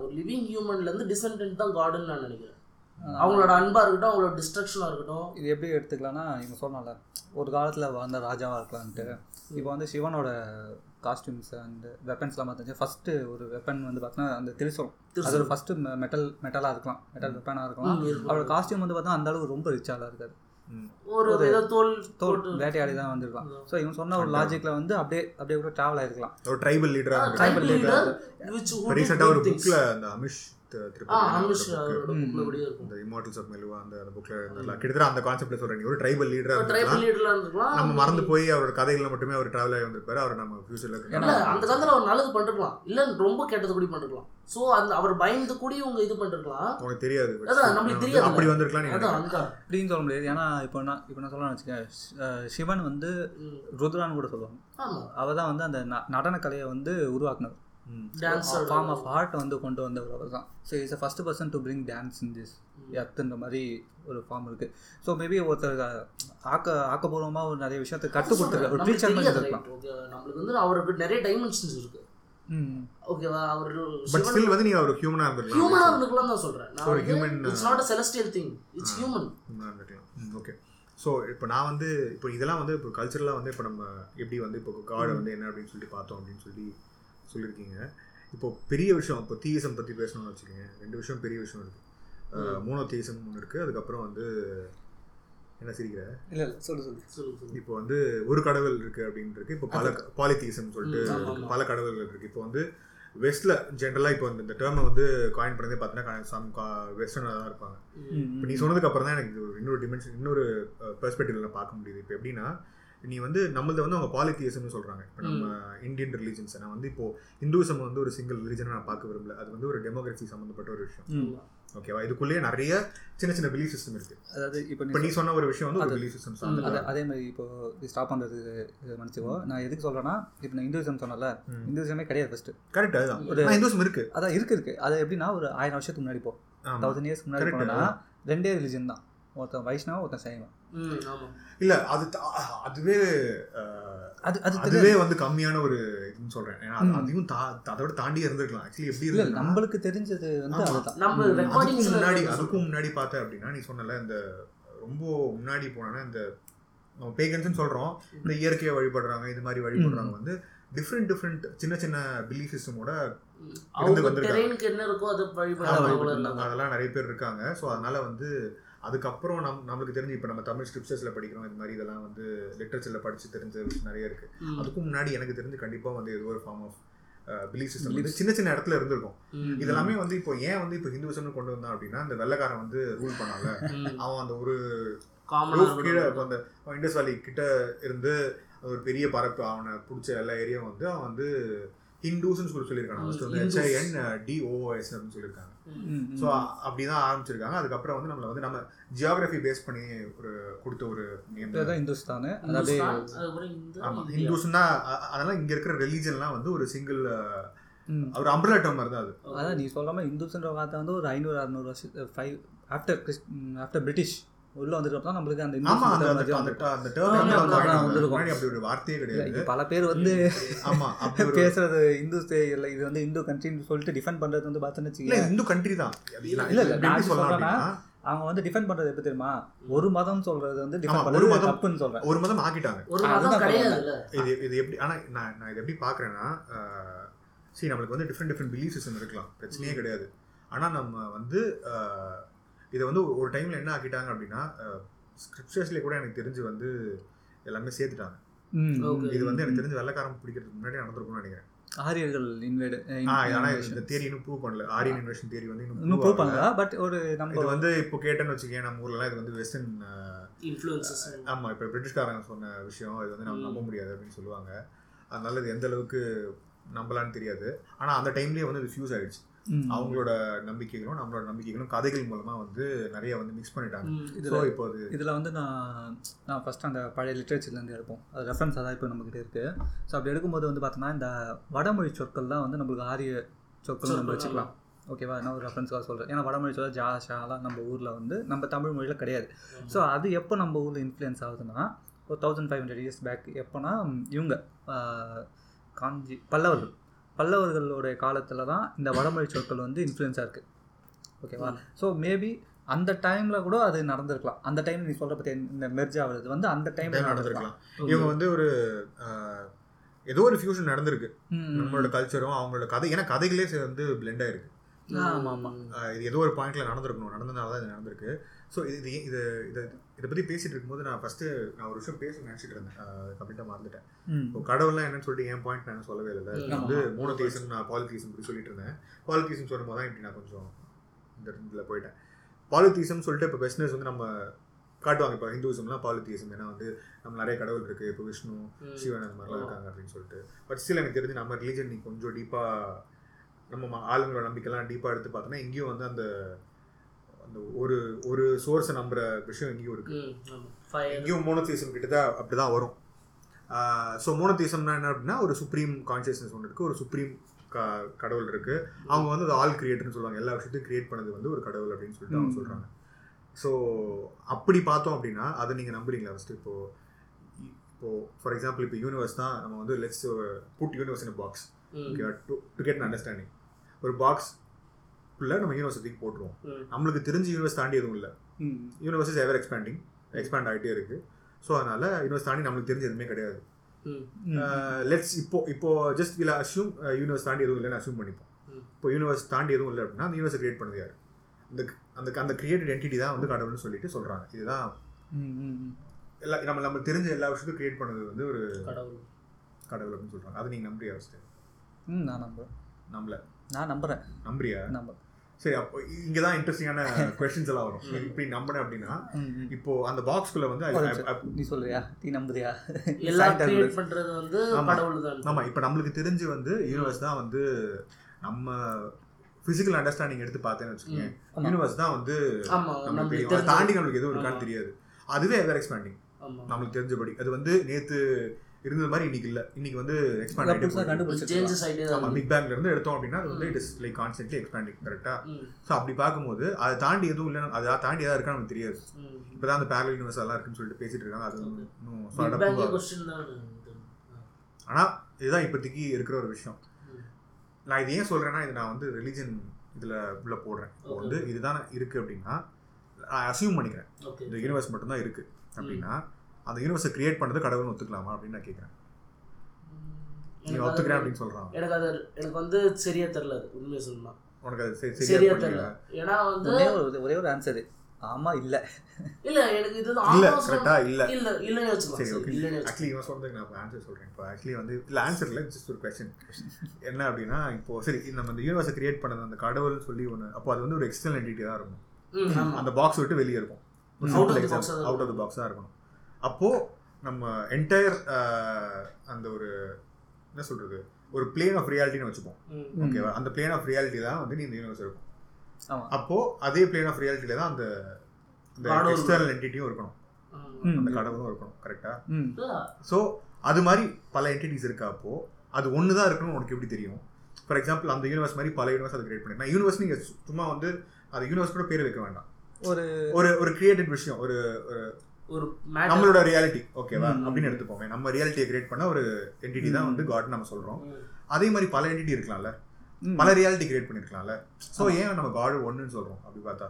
ஒரு லிவிங் ஹியூமன்லேருந்து டிசெண்டன்ட் தான் காடுன்னு நான் நினைக்கிறேன். அவங்களோட அன்பாக இருக்கட்டும், அவங்களோட டிஸ்ட்ரக்ஷனாக இருக்கட்டும், இது எப்படி எடுத்துக்கலாம்னா இவங்க சொன்னால ஒரு காலத்தில் வந்த ராஜாவாக இருக்கலான்ட்டு. இப்போ வந்து சிவனோட காஸ்டியூம்ஸ் அண்ட் வெப்பன்ஸ்லாம் பார்த்துச்சு. ஃபஸ்ட்டு ஒரு வெப்பன் வந்து பார்த்தீங்கன்னா அந்த திரிசூலம், அது ஒரு ஃபஸ்ட்டு மெட்டல் மெட்டலாக இருக்கலாம், மெட்டல் வெப்பனாக இருக்கலாம். அவரோட காஸ்டியூம் வந்து பார்த்தா அந்த அளவுக்கு ரொம்ப ரிச்சாலாம் இருக்காது, ஒரு தோல் தோல் வேட்டையாடி தான் வந்திருக்கலாம். ஸோ இவன் சொன்ன ஒரு லாஜிக்கில் வந்து அப்படியே அப்படியே கூட ட்ராவல் ஆகிருக்கலாம், ஒரு ட்ரைபல் லீடராக ட்ரைபல் லீடராக ஒரு புக்கில் அந்த அமிஷ் சிவன் வந்து ருத்ரான் கூட சொல்லுவாங்க, அவதான் வந்து அந்த நடன கலையை வந்து உருவாக்குனது. ஃபார்ம் ஆஃப் ஆர்ட் வந்து கொண்டு வந்தவர் அவர் தான். So is a first person to bring dance in this எர்த்துன்ற மாதிரி ஒரு ஃபார்ம் இருக்குது. ஸோ மேபி ஒருத்தர் ஆக்க ஆக்கப்பூர்வமாக ஒரு நிறைய விஷயத்தை கற்றுக் கொடுத்துருக்காரு, ஒரு டீச்சர் மாதிரி இருக்கலாம். நம்மளுக்கு வந்து அவருக்கு நிறைய டைமென்ஷன்ஸ் இருக்குது. ஓகேவா, அவர் பட் ஸ்டில் வந்து நீ அவர் ஹியூமனா இருக்கலாம், ஹியூமனா இருக்கலாம் தான் சொல்றேன். ஒரு human, it's not a celestial thing, it's human. Okay, so இப்போ நான் வந்து இப்போ இதெல்லாம் வந்து இப்போ கல்ச்சரலாக வந்து இப்போ நம்ம எப்படி வந்து இப்போ காட் வந்து என்ன அப்படின்னு சொல்லி பார்த்தோம் அப்படின்னு சொல்லி சொல்லியிருக்கீங்க. இப்போ பெரிய விஷயம், இப்போ தீயிசம் பற்றி பேசணும்னு வச்சுக்கோங்க. ரெண்டு விஷயம் பெரிய விஷயம் இருக்குது, மூணோ தீயிசம் ஒன்று இருக்குது. அதுக்கப்புறம் வந்து என்ன சிரிக்கிற இல்லை இல்லை சொல்லு சொல்லு சொல்லு இப்போ வந்து ஒரு கடவுள் இருக்குது அப்படின்ட்டுருக்கு. இப்போ பல பாலித்தீசம் சொல்லிட்டு பல கடவுள்கள் இருக்குது. இப்போ வந்து வெஸ்ட்டில் ஜென்ரலாக இப்போ இந்த டேர்மை வந்து காயின் பண்ணதே பார்த்தீங்கன்னா சம் கா வெஸ்டர்னாக தான் இருப்பாங்க. இப்போ நீ சொன்னதுக்கப்புறம் தான் எனக்கு இன்னொரு டிமென்ஷன், இன்னொரு பெர்ஸ்பெக்டிவில் பார்க்க முடியுது. இப்போ எப்படின்னா நீ வந்து நம்மள்த வந்து அவங்க பாலித்தியசம்னு சொல்கிறாங்க. இப்போ நம்ம இந்தியன் ரிலீஜன்ஸை நான் வந்து இப்போது ஹிந்துசம் வந்து ஒரு சிங்கிள் ரிலீஜனை நான் பார்க்க விரும்பல, அது வந்து ஒரு டெமோக்ரஸி சம்மந்தப்பட்ட ஒரு விஷயம். ஓகேவா, இதுக்குள்ளேயே நிறைய சின்ன சின்ன பிலீஃப் சிஸ்டம் இருக்குது. அதாவது இப்போ நீ சொன்ன ஒரு விஷயம் வந்து பிலீஃப் சிஸ்டம், அது அதே மாதிரி இப்போது ஸ்டாப் பண்ணுறது மன்னிச்சுக்கோ. நான் எதுக்கு சொல்கிறேன்னா இப்போ நான் இந்துசம் சொன்னல, இந்துசமே கிடையாது ஃபஸ்ட்டு. கரெக்ட், அதுதான் ஒரு இந்துசம் இருக்குது, அதான் இருக்குது இருக்குது. அது எப்படின்னா ஒரு ஆயிரம் வருஷத்துக்கு முன்னாடி போ தௌசண்ட் இயர்ஸ்க்கு முன்னாடி போனா ரெண்டே ரிலீஜன் தான், ஒருத்தன் வைஷ்ணவ ஒருத்தன் சைவ. இல்லை அது அதுவே அது அதுவே வந்து கம்மியான ஒரு இதுன்னு சொல்கிறேன். ஏன்னா அதையும் தா அதோட தாண்டி இருந்திருக்கலாம். ஆக்சுவலி எப்படி இல்லை நம்மளுக்கு தெரிஞ்சது வந்து அதுதான். நம்ம ரெக்கார்டிங்ஸ் முன்னாடி அதுக்கும் முன்னாடி பார்த்தேன் அப்படின்னா நீ சொன்னல இந்த ரொம்ப முன்னாடி போனோன்னா இந்த நம்ம பேகன்ஸ்ன்னு சொல்கிறோம், இந்த இயற்கையை வழிபடுறாங்க, இது மாதிரி வழிபடுறாங்க வந்து டிஃப்ரெண்ட் டிஃப்ரெண்ட் சின்ன சின்ன பிலீஃப் சிஸ்டமோட அவங்க வந்துருக்கு. என்ன இருக்கோ அதை வழிபடுறாங்க, அதெல்லாம் நிறைய பேர் இருக்காங்க. ஸோ அதனால வந்து அதுக்கப்புறம் நம் நம்மளுக்கு தெரிஞ்சு இப்போ நம்ம தமிழ் ஸ்கிரிப்சர்ஸில் படிக்கிறோம், இது மாதிரி இதெல்லாம் வந்து லிட்ரேச்சரில் படித்து தெரிஞ்ச விஷயம் நிறைய இருக்குது. அதுக்கும் முன்னாடி எனக்கு தெரிஞ்சு கண்டிப்பாக வந்து ஏதோ ஒரு ஃபார்ம் ஆஃப் பிலீஃப் சிஸ்டம் இது சின்ன சின்ன இடத்துல இருந்திருக்கும். இதெல்லாமே வந்து இப்போ ஏன் வந்து இப்போ ஹிந்துசம்னு கொண்டு வந்தான் அப்படின்னா அந்த வெள்ளைக்காரன் வந்து ரூல் பண்ணால அவன் அந்த ஒரு கீழே இப்போ அந்த இண்டஸ் வேலி கிட்ட இருந்து ஒரு பெரிய பரப்பு அவனை பிடிச்ச எல்லா ஏரியாவும் வந்து அவன் வந்து ஹிந்துஸ்ன்னு சொல்லி சொல்லியிருக்காங்க. ஃபஸ்ட்டு வந்து ஹெச்ஐஎன்டிஓஎஸ் அப்படின்னு சொல்லியிருக்காங்க. ஸோ அப்படி தான் ஆரம்பிச்சிருக்காங்க. அதுக்கப்புறம் வந்து நம்மளை வந்து நம்ம ஜியாகிரஃபி பேஸ் பண்ணி ஒரு கொடுத்த ஒரு நேம் தான் இந்துஸ்தான். அதாவது ஆமாம், ஹிந்துஸ்னா அதெல்லாம் இங்கே இருக்கிற ரிலீஜன்லாம் வந்து ஒரு சிங்கிள் ஒரு அம்பர்லா டேர்ம் மாதிரி தான் அது. அதான் நீ சொல்லாமல் இந்துஸ்ன்ற வார்த்தை வந்து ஒரு ஐநூறு அறுநூறு வருஷம் ஃபைவ் ஆஃப்டர் ஆஃப்டர் பிரிட்டிஷ் உள்ள வந்துட்டோம்னா நம்மளுக்கு அந்த இந்து வார்த்தையே கிடையாது. பல பேர் வந்து பேசுறது இந்து இல்லை, இது வந்து இந்து கண்ட்ரின்னு சொல்லிட்டு டிஃபெண்ட் பண்றது வந்து பார்த்தோன்னு இந்து கண்ட்ரி தான் இல்லை இல்லை சொல்றேன்னா அவங்க வந்து டிஃபெண்ட் பண்றது எப்படி தெரியுமா, ஒரு மதம் சொல்றது வந்து தப்புன்னு சொல்றேன். ஒரு மதம் ஆக்கிட்டாங்க, ஒரு மதம் கிடையாது. இது இது எப்படி ஆனால் நான் நான் இது எப்படி பார்க்குறேன்னா, சரி நம்மளுக்கு வந்து டிஃப்ரெண்ட் டிஃப்ரெண்ட் பிலீஃப் சிஸ்டம் இருக்கலாம், பிரச்சனையே கிடையாது. ஆனால் நம்ம வந்து இதை வந்து ஒரு டைமில் என்ன ஆக்கிட்டாங்க அப்படின்னா, ஸ்கிரிப்சர்ஸ்லேயே கூட எனக்கு தெரிஞ்சு வந்து எல்லாமே சேர்த்துட்டாங்க. இது வந்து எனக்கு தெரிஞ்சு வெள்ளைக்காரன் பிடிக்கிறதுக்கு முன்னாடி நடந்திருக்கும்னு நினைக்கிறேன். ஆரியர்கள் இன்வேட் ஆனால் இந்த தேரி இன்னும் ப்ரூவ் பண்ணல. ஆரியன் இன்வேஷன் தேரி வந்து இன்னும் ப்ரூவ் பண்ணல. பட் ஒரு நம்ம வந்து இப்போ கேட்டேன்னு வச்சுக்கேன், நம்ம ஊர்லலாம் இது வந்து வெஸ்டர்ன் இன்ஃப்ளூயன்சஸ். ஆமாம், இப்போ பிரிட்டிஷ்காரங்க சொன்ன விஷயம் இது வந்து நம்ம நம்ப முடியாது அப்படின்னு சொல்லுவாங்க. அதனால இது எந்த அளவுக்கு நம்பலான்னு தெரியாது. ஆனால் அந்த டைம்லேயே வந்து இது ஃபியூஸ் ஆகிடுச்சு. அவங்களோட நம்பிக்கைகளும் நம்மளோட நம்பிக்கைகளும் கதைகள் மூலமா வந்து நிறைய வந்து மிக்ஸ் பண்ணிட்டாங்க. இப்போ இதுல வந்து நான் நான் ஃபர்ஸ்ட் அந்த பழைய லிட்ரேச்சர்ல இருந்து எடுப்போம், அது ரெஃபரன்ஸாக தான் இப்போ நம்மகிட்ட இருக்கு. ஸோ அப்படி எடுக்கும்போது வந்து பார்த்தோம்னா இந்த வடமொழி சொற்கள்லாம் வந்து நம்மளுக்கு ஆரிய சொற்கள் நம்ம வச்சுக்கலாம். ஓகேவா, நான் ஒரு ரெஃபரன்ஸாக சொல்கிறேன். ஏன்னா வடமொழி சொல் ஜா ஷாலாம் நம்ம ஊரில் வந்து நம்ம தமிழ் மொழியில் கிடையாது. ஸோ அது எப்போ நம்ம ஊரில் இன்ஃப்ளூயன்ஸ் ஆகுதுன்னா ஒரு thousand five hundred years back. எப்போனா இவங்க காஞ்சி பல்லவர்கள் பல்லவர்களுடைய காலத்தில் தான் இந்த வடமொழி சொற்கள் வந்து இன்ஃப்ளூயன்ஸாக இருக்குது. ஓகேவா, ஸோ மேபி அந்த டைமில் கூட அது நடந்திருக்கலாம். அந்த டைம் நீ சொல்கிற பற்றி இந்த மெர்ஜ் ஆகிறது வந்து அந்த டைமில் நடந்திருக்கலாம். இவங்க வந்து ஒரு ஏதோ ஒரு ஃபியூஷன் நடந்திருக்கு, நம்மளோட கல்ச்சரும் அவங்களோட கதை. ஏன்னா கதைகளே வந்து பிளெண்ட் ஆகிருக்கு. ஆமாம் ஆமாம், இது ஏதோ ஒரு பாயிண்டில் நடந்திருக்கணும், நடந்ததுனால தான் இது நடந்திருக்கு. ஸோ இது இது இதை இதை பற்றி பேசிகிட்டு இருக்கும்போது நான் ஃபஸ்ட்டு நான் ஒரு விஷயம் பேச நினச்சிட்டு இருந்தேன், கம்ப்ளீட்டாக மறந்துட்டேன். இப்போ கடவுள்லாம் என்னன்னு சொல்லிட்டு என் பாயிண்ட் நான் சொல்லவே இல்லை. நான் வந்து மோனோதீசம் நான் பாலிதீசம் இப்படி சொல்லிட்டு இருந்தேன். பாலிதீசம் சொல்லும் போது தான் இப்படி நான் கொஞ்சம் இந்த இதில் போயிட்டேன். பாலிதீசம் சொல்லிட்டு இப்போ பிஸ்னஸ் வந்து நம்ம காட்டுவாங்க. இப்போ ஹிந்துவிசம்லாம் பாலிதீசம், ஏன்னா வந்து நம்ம நிறைய கடவுள் இருக்குது, இப்போ விஷ்ணு சிவன் அந்த மாதிரிலாம் இருக்காங்க அப்படின்னு சொல்லிட்டு. பட் ஸ்டில் எனக்கு தெரிஞ்சு நம்ம ரிலீஜன் நீ கொஞ்சம் டீப்பாக நம்ம ஆளுங்களோட நம்பிக்கைலாம் டீப்பாக எடுத்து பார்த்தோன்னா எங்கேயும் வந்து அந்த அந்த ஒரு ஒரு சோர்ஸை நம்புகிற விஷயம் எங்கேயும் இருக்குது. எங்கேயும் மோனோதீசம் கிட்ட தான் அப்படி தான் வரும். ஸோ மோனோதீசம்னா என்ன அப்படின்னா, ஒரு சுப்ரீம் கான்ஷியஸ்னஸ் ஒன்று இருக்குது, ஒரு சுப்ரீம் க கடவுள் இருக்குது. அவங்க வந்து அது ஆல் கிரியேட்டர்னு சொல்லுவாங்க, எல்லா விஷயத்தையும் கிரியேட் பண்ணது வந்து ஒரு கடவுள் அப்படின்னு சொல்லிட்டு அவங்க சொல்கிறாங்க. ஸோ அப்படி பார்த்தோம் அப்படின்னா அதை நீங்கள் நம்புறீங்களா ஃபஸ்ட்டு? இப்போது இப்போது ஃபார் எக்ஸாம்பிள் இப்போ யூனிவர்ஸ் தான் நம்ம வந்து let's put universe in box, ஓகேவா, to to get an understanding. ஒரு பாக்ஸ் உள்ள நம்ம யூனிவர்சிட்டிக்கு போட்டுருவோம். நம்மளுக்கு தெரிஞ்ச யூனிவர்ஸ் தாண்டி எதுவும் இல்லை. Universe is ever expanding, expand ஆகிட்டே இருக்கு. ஸோ அதனால யூனிவர்ஸ் தாண்டி நம்மளுக்கு தெரிஞ்ச எதுவுமே கிடையாது. லெட்ஸ் இப்போ இப்போ ஜஸ்ட் வில் அஸ்யூம் யூனிவர்ஸ் தாண்டி எதுவும் இல்லைன்னு அஸ்யூம் பண்ணிப்போம். இப்போ யூனிவர்ஸ் தாண்டி எதுவும் இல்லை அப்படின்னா அந்த யூனிவர்ஸை கிரியேட் பண்ணது யாரு? அந்த அந்த அந்த கிரியேட்டட் என்டிட்டி தான் வந்து கடவுள்னு சொல்லிட்டு சொல்றாங்க. இதுதான் எல்லா நம்ம நம்ம தெரிஞ்ச எல்லா விஷயத்தையும் கிரியேட் பண்ணது வந்து ஒரு கடவுள் கடவுள் அப்படின்னு சொல்றாங்க. அதை நீங்க நம்புறியா? ம், நான் நம்புறேன். நம்பல நான் நம்புறேன். நம்புறியா? நம்புறேன். சரி, அப்போ இங்கே தான் இன்ட்ரெஸ்டிங்கான கொஸ்டின்ஸ் எல்லாம் வரும். இப்படி நம்பினேன் அப்படின்னா இப்போ அந்த பாக்ஸ்குள்ளே வந்து நீ சொல்றியா, நீ நம்புறியா? எல்லாம் கிரியேட் பண்ணுறது வந்து கடவுள் தான். ஆமாம், இப்போ நம்மளுக்கு தெரிஞ்சு வந்து யூனிவர்ஸ் தான் வந்து நம்ம ஃபிசிக்கல் அண்டர்ஸ்டாண்டிங் எடுத்து பார்த்தேன்னு வச்சுக்கோங்க, யூனிவர்ஸ் தான் வந்து அதை தாண்டி நம்மளுக்கு எதுவும் இருக்கான்னு தெரியாது. அதுவே எவர் எக்ஸ்பேண்டிங், நம்மளுக்கு தெரிஞ்சபடி. அது வந்து நேற்று இருந்தது மாதிரி இன்னைக்கு இல்லை, இன்னைக்கு வந்து எக்ஸ்பேண்ட் ஆகிட்டு பிக் பேங்க்ல இருந்து எடுத்தோம் அப்படின்னா அது வந்து it is like constantly expanding, கரெக்டா? ஸோ அப்படி பார்க்கும்போது அதை தாண்டி எதுவும் இல்லை, அதை தாண்டி எதாவது இருக்கான்னு நமக்கு தெரியாது. இப்போதான் அந்த பேரலல் யூனிவர்ஸ் எல்லாம் இருக்குன்னு சொல்லிட்டு பேசிட்டு இருக்காங்க. அது இன்னும் ஆனால் இதுதான் இப்போதைக்கு இருக்கிற ஒரு விஷயம். நான் இது ஏன் சொல்றேன்னா, இது நான் வந்து ரிலீஜன் இதுல உள்ள போடுறேன். இப்போ வந்து இதுதான் இருக்கு அப்படின்னா நான் அசியூம் பண்ணிக்கிறேன் இந்த யூனிவர்ஸ் மட்டும்தான் இருக்கு அப்படின்னா அந்த யூனிவர்ஸை கிரியேட் பண்ணுறது கடவுள்னு ஒத்துக்கலாமா அப்படின்னு நான் கேட்குறேன். நீங்கள் ஒத்துக்கிறேன் அப்படின்னு சொல்கிறாங்க. எனக்கு அது எனக்கு வந்து சரியா தெரியல, உண்மையை சொல்லணும். உனக்கு அது சரியா தெரியல? ஏன்னா வந்து ஒரே ஒரு ஆன்சரு, ஆமாம் இல்லை இல்லை எனக்கு இது இல்லை கரெக்டாக இல்லை இல்லை இல்லைன்னு வச்சுக்கலாம். சரி, ஓகே. ஆக்சுவலி இவன் சொல்கிறதுக்கு நான் இப்போ ஆன்சர் சொல்கிறேன். இப்போ ஆக்சுவலி வந்து இல்லை ஆன்சர் இல்லை, ஜஸ்ட் ஒரு கொஸ்டின். என்ன அப்படின்னா இப்போது சரி நம்ம இந்த யூனிவர்ஸை கிரியேட் பண்ணது அந்த கடவுள்னு சொல்லி ஒன்று, அப்போ அது வந்து ஒரு எக்ஸ்டர்னல் என்டிட்டி தான் இருக்கும், அந்த பாக்ஸ் விட்டு வெளியே இருக்கும், அவுட் ஆஃப் த பாக்ஸ் தான் இருக்கணும். அப்போது நம்ம என்டையர் அந்த ஒரு என்ன சொல்கிறது ஒரு பிளேன் ஆஃப் ரியாலிட்டின்னு வச்சுப்போம், ஓகேவா? அந்த பிளேன் ஆஃப் ரியாலிட்டி தான் வந்து நீ இந்த யூனிவர்ஸ் இருக்கும். அப்போது அதே பிளேன் ஆஃப் ரியாலிட்டியில் தான் அந்த அந்த எக்ஸ்டர்னல் என்டிட்டியும் இருக்கணும், அந்த கடவுளும் இருக்கணும், கரெக்டாக? ஸோ அது மாதிரி பல என்டிட்டிஸ் இருக்கா. அப்போது அது ஒன்று தான் இருக்கணும் உனக்கு எப்படி தெரியும்? ஃபார் எக்ஸாம்பிள் அந்த யூனிவர்ஸ் மாதிரி பல யூனிவர்ஸ் அதை கிரியேட் பண்ணி நான் யூனிவர்ஸ் நீங்கள் சும்மா வந்து அது யூனிவர்ஸ் கூட பேர் வைக்க வேண்டாம். ஒரு ஒரு கிரியேட்டட் விஷயம், ஒரு ஒரு நம்மளோட ரியாலிட்டி ஓகேவா அப்படின்னு எடுத்துப்போமே. நம்ம ரியாலிட்டியை கிரியேட் பண்ண ஒரு என்டிட்டி தான் வந்து காட் நம்ம சொல்றோம். அதே மாதிரி பல என்டிட்டி இருக்கலாம்ல, பல ரியாலிட்டி கிரியேட் பண்ணிருக்கலாம்ல. ஸோ ஏன் நம்ம காடு ஒன்றுன்னு சொல்றோம் அப்படி பார்த்தா?